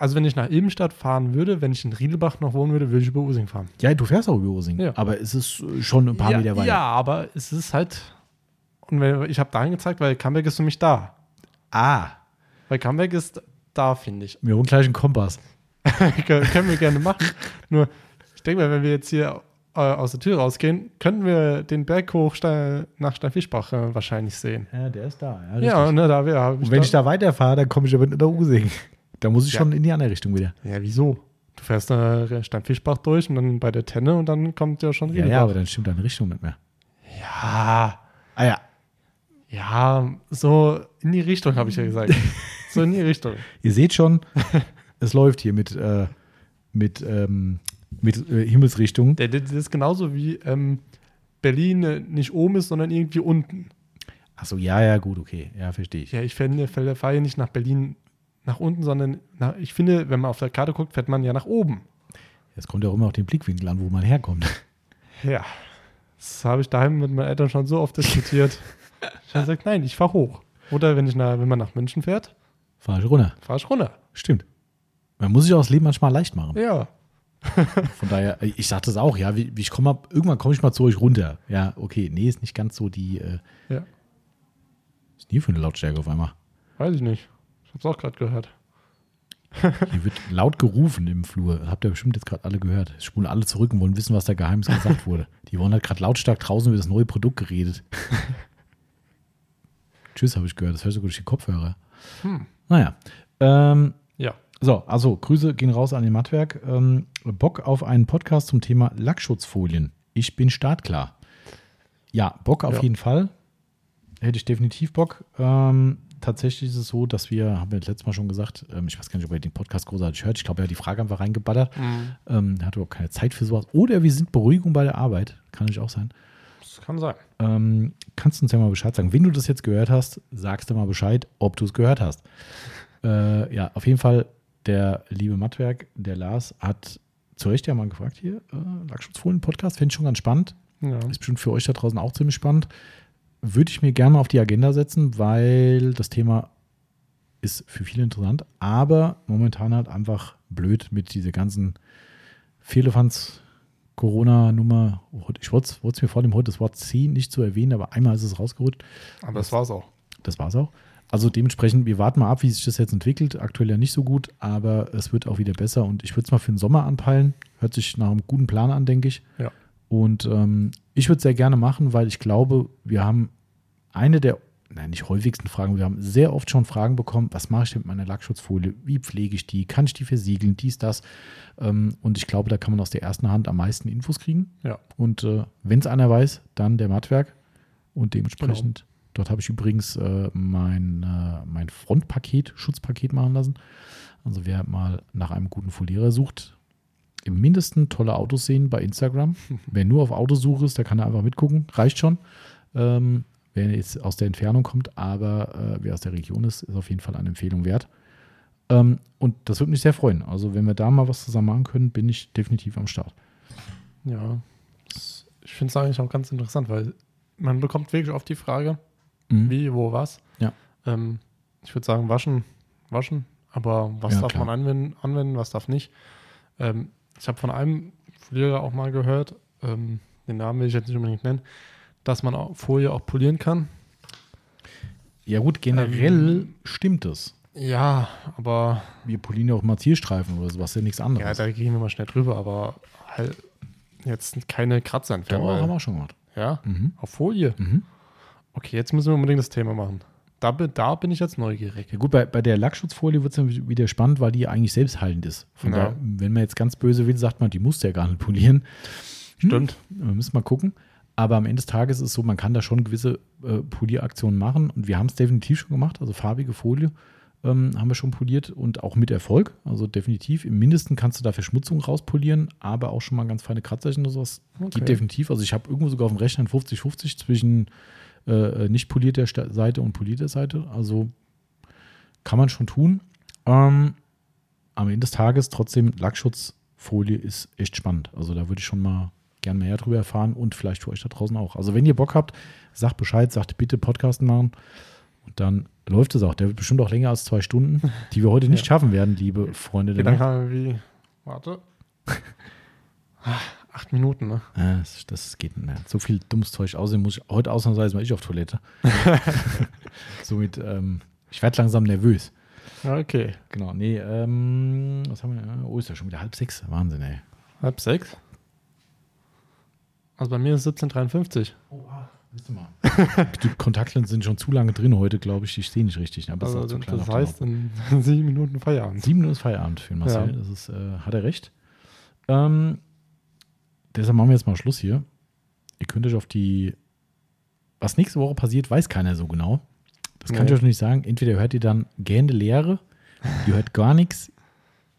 also wenn ich nach Ilbenstadt fahren würde, wenn ich in Riedelbach noch wohnen würde, würde ich über Using fahren. Ja, du fährst auch über Using, ja. Aber es ist schon ein paar Meter weiter. Ja, aber es ist halt, und ich habe dahin gezeigt, weil Camberg ist für mich da. Ah. Weil Camberg ist da, finde ich. Wir holen gleich einen Kompass. Können wir gerne machen. Nur, ich denke mal, wenn wir jetzt hier aus der Tür rausgehen, könnten wir den Berg hoch nach Steinfischbach wahrscheinlich sehen. Ja, der ist da. Ja, ne, da wäre. Und wenn ich da weiterfahre, dann komme ich aber in der Using. Da muss ich schon in die andere Richtung wieder. Ja, wieso? Du fährst Steinfischbach durch und dann bei der Tenne und dann kommt ja schon Riedelbach. Ja, aber dann stimmt deine Richtung nicht mehr. Ja. Ah ja. Ja, so in die Richtung, habe ich ja gesagt. So in die Richtung. Ihr seht schon, es läuft hier mit Himmelsrichtung. Das ist genauso wie Berlin nicht oben ist, sondern irgendwie unten. Achso, ja, gut, okay. Ja, verstehe ich. Ja, ich fahre hier nicht nach Berlin nach unten, sondern ich finde, wenn man auf der Karte guckt, fährt man ja nach oben. Es kommt ja auch immer auf den Blickwinkel an, wo man herkommt. Ja, das habe ich daheim mit meinen Eltern schon so oft diskutiert. Ich habe gesagt, nein, ich fahre hoch. Oder wenn man nach München fährt, fahre ich runter. Stimmt. Man muss sich auch das Leben manchmal leicht machen. Ja. Von daher, ich sage das auch, ja, irgendwann komme ich mal zu euch runter. Ja, okay, nee, ist nicht ganz so die. Ja. Was ist denn hier für eine Lautstärke auf einmal? Weiß ich nicht. Ich habe es auch gerade gehört. Hier wird laut gerufen im Flur. Habt ihr bestimmt jetzt gerade alle gehört. Es spulen alle zurück und wollen wissen, was da Geheimes gesagt wurde. Die wurden halt gerade lautstark draußen über das neue Produkt geredet. Tschüss, habe ich gehört. Das hörst du gut durch die Kopfhörer. Naja. Ja. So, also Grüße gehen raus an den Mattwerk. Bock auf einen Podcast zum Thema Lackschutzfolien. Ich bin startklar. Ja, Bock auf jeden Fall. Hätte ich definitiv Bock. tatsächlich ist es so, dass wir, haben wir das letzte Mal schon gesagt, ich weiß gar nicht, ob ihr den Podcast großartig hört, ich glaube, er hat die Frage einfach reingeballert, hat überhaupt keine Zeit für sowas. Oder wir sind Beruhigung bei der Arbeit, kann natürlich auch sein. Das kann sein. Kannst du uns ja mal Bescheid sagen. Wenn du das jetzt gehört hast, sagst du mal Bescheid, ob du es gehört hast. Ja, auf jeden Fall, der liebe Mattwerk, der Lars, hat zu Recht ja mal gefragt hier, Lackschutzfohlen-Podcast, finde ich schon ganz spannend. Ja. Ist bestimmt für euch da draußen auch ziemlich spannend. Würde ich mir gerne auf die Agenda setzen, weil das Thema ist für viele interessant, aber momentan halt einfach blöd mit dieser ganzen Firlefanz-Corona-Nummer. Ich wollte es mir vor dem heute das Wort ziehen, nicht zu erwähnen, aber einmal ist es rausgerutscht. Aber das war es auch. Das war es auch. Also dementsprechend, wir warten mal ab, wie sich das jetzt entwickelt. Aktuell ja nicht so gut, aber es wird auch wieder besser. Und ich würde es mal für den Sommer anpeilen. Hört sich nach einem guten Plan an, denke ich. Ja. Und ich würde es sehr gerne machen, weil ich glaube, wir haben eine der, nein, nicht häufigsten Fragen, wir haben sehr oft schon Fragen bekommen, was mache ich denn mit meiner Lackschutzfolie? Wie pflege ich die? Kann ich die versiegeln? Dies, das. Und ich glaube, da kann man aus der ersten Hand am meisten Infos kriegen. Ja. Und wenn es einer weiß, dann der Mattwerk. Und dementsprechend... Genau. Dort habe ich übrigens mein Frontpaket, Schutzpaket machen lassen. Also wer mal nach einem guten Folierer sucht, im Mindesten tolle Autos sehen bei Instagram. Wer nur auf Autosuche ist, der kann da einfach mitgucken. Reicht schon. Wer jetzt aus der Entfernung kommt, aber wer aus der Region ist, ist auf jeden Fall eine Empfehlung wert. Und das würde mich sehr freuen. Also wenn wir da mal was zusammen machen können, bin ich definitiv am Start. Ja, ich finde es eigentlich auch ganz interessant, weil man bekommt wirklich oft die Frage, wie, wo, was. Ja. Ich würde sagen, waschen. Aber was darf man anwenden, was darf nicht. Ich habe von einem Folierer auch mal gehört, den Namen will ich jetzt nicht unbedingt nennen, dass man auch Folie auch polieren kann. Ja gut, generell stimmt es. Ja, aber... Wir polieren ja auch mal Zielstreifen oder sowas, ja nichts anderes. Ja, da gehen wir mal schnell drüber, aber halt jetzt keine Kratzer entfernen. Doch, haben wir auch schon gemacht. Ja, auf Folie. Okay, jetzt müssen wir unbedingt das Thema machen. Da bin ich jetzt neugierig. Ja gut, bei der Lackschutzfolie wird es wieder spannend, weil die eigentlich selbsthaltend ist. Von daher, wenn man jetzt ganz böse will, sagt man, die muss ja gar nicht polieren. Stimmt. Wir müssen mal gucken. Aber am Ende des Tages ist es so, man kann da schon gewisse Polieraktionen machen. Und wir haben es definitiv schon gemacht. Also farbige Folie haben wir schon poliert und auch mit Erfolg. Also definitiv. Im Mindesten kannst du da Verschmutzung rauspolieren, aber auch schon mal ganz feine Kratzerchen oder sowas. Okay. Geht definitiv. Also ich habe irgendwo sogar auf dem Rechner ein 50-50 zwischen nicht polierter Seite und polierter Seite. Also kann man schon tun. Am Ende des Tages trotzdem, Lackschutzfolie ist echt spannend. Also da würde ich schon mal gern mehr drüber erfahren und vielleicht für euch da draußen auch. Also wenn ihr Bock habt, sagt Bescheid, sagt bitte Podcasten machen und dann läuft es auch. Der wird bestimmt auch länger als 2 Stunden, die wir heute nicht schaffen werden, liebe Freunde. Dann haben wir warte. 8 Minuten, ne? Ja, das geht nicht mehr. So viel dummes Zeug aussehen muss ich heute ausnahmsweise mal auf Toilette. Somit, ich werde langsam nervös. Okay. Genau, nee, was haben wir denn? Oh, ist ja schon wieder 5:30. Wahnsinn, ey. 5:30? Also bei mir ist 17:53. Oh, wisst ihr mal. Die Kontaktlinsen sind schon zu lange drin heute, glaube ich. Ich sehe nicht richtig. Aber also, das heißt, in 7 Minuten Feierabend. 7 Minuten ist Feierabend für Marcel. Ja. Das ist, hat er recht. Deshalb machen wir jetzt mal Schluss hier. Ihr könnt euch auf die... Was nächste Woche passiert, weiß keiner so genau. Das kann ich euch nicht sagen. Entweder hört ihr dann gähnende Leere, ihr hört gar nichts.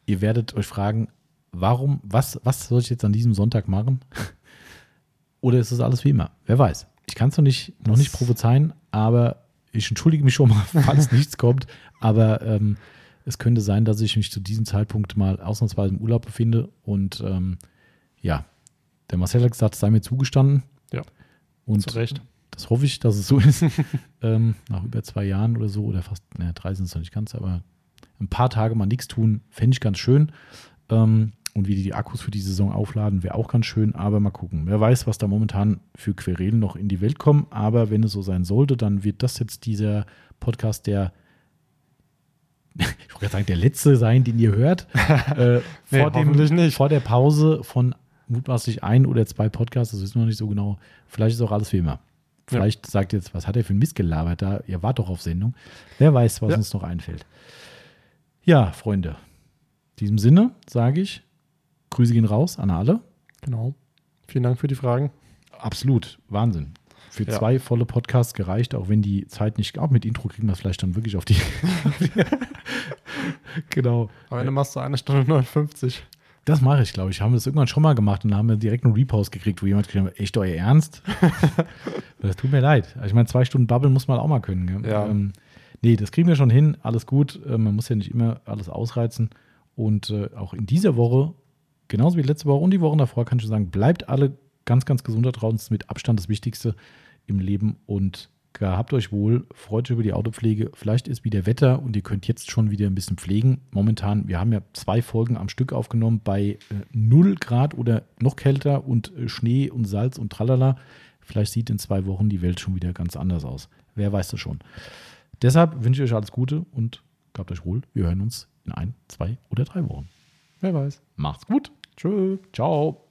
Ihr werdet euch fragen, warum, was soll ich jetzt an diesem Sonntag machen? Oder ist das alles wie immer? Wer weiß. Ich kann es noch nicht prophezeien, aber ich entschuldige mich schon mal, falls nichts kommt. Aber es könnte sein, dass ich mich zu diesem Zeitpunkt mal ausnahmsweise im Urlaub befinde. Und der Marcel hat gesagt, es sei mir zugestanden. Ja, und zu Recht. Das hoffe ich, dass es so ist. Nach über 2 Jahren oder so, oder fast, 3 sind es noch nicht ganz, aber ein paar Tage mal nichts tun, fände ich ganz schön. Und wie die Akkus für die Saison aufladen, wäre auch ganz schön, aber mal gucken. Wer weiß, was da momentan für Querelen noch in die Welt kommen, aber wenn es so sein sollte, dann wird das jetzt dieser Podcast, der ich wollte gerade sagen, der letzte sein, den ihr hört. Vor der Pause von mutmaßlich 1 oder 2 Podcasts, das wissen wir noch nicht so genau. Vielleicht ist auch alles wie immer. Vielleicht sagt ihr jetzt, was hat er für ein Mist gelabert da? Ihr wart doch auf Sendung. Wer weiß, was uns noch einfällt. Ja, Freunde, in diesem Sinne sage ich, Grüße gehen raus an alle. Genau. Vielen Dank für die Fragen. Absolut. Wahnsinn. für zwei volle Podcasts gereicht, auch wenn die Zeit nicht gab. Mit Intro kriegen wir es vielleicht dann wirklich auf die... Genau. Aber dann machst du 1 Stunde 59. Das mache ich, glaube ich. Haben wir das irgendwann schon mal gemacht und haben wir direkt einen Repost gekriegt, wo jemand gesagt hat, echt euer Ernst? Das tut mir leid. Also ich meine, 2 Stunden Babbeln muss man auch mal können. Gell? Ja. Nee, das kriegen wir schon hin. Alles gut. Man muss ja nicht immer alles ausreizen. Und auch in dieser Woche, genauso wie letzte Woche und die Wochen davor, kann ich schon sagen, bleibt alle ganz, ganz gesund da draußen. Das ist mit Abstand das Wichtigste im Leben. Und habt euch wohl, freut euch über die Autopflege. Vielleicht ist wieder Wetter und ihr könnt jetzt schon wieder ein bisschen pflegen. Momentan, wir haben ja 2 Folgen am Stück aufgenommen bei 0 Grad oder noch kälter und Schnee und Salz und tralala. Vielleicht sieht in 2 Wochen die Welt schon wieder ganz anders aus. Wer weiß das schon. Deshalb wünsche ich euch alles Gute und gehabt euch wohl. Wir hören uns in 1, 2 oder 3 Wochen. Wer weiß. Macht's gut. Tschö. Ciao.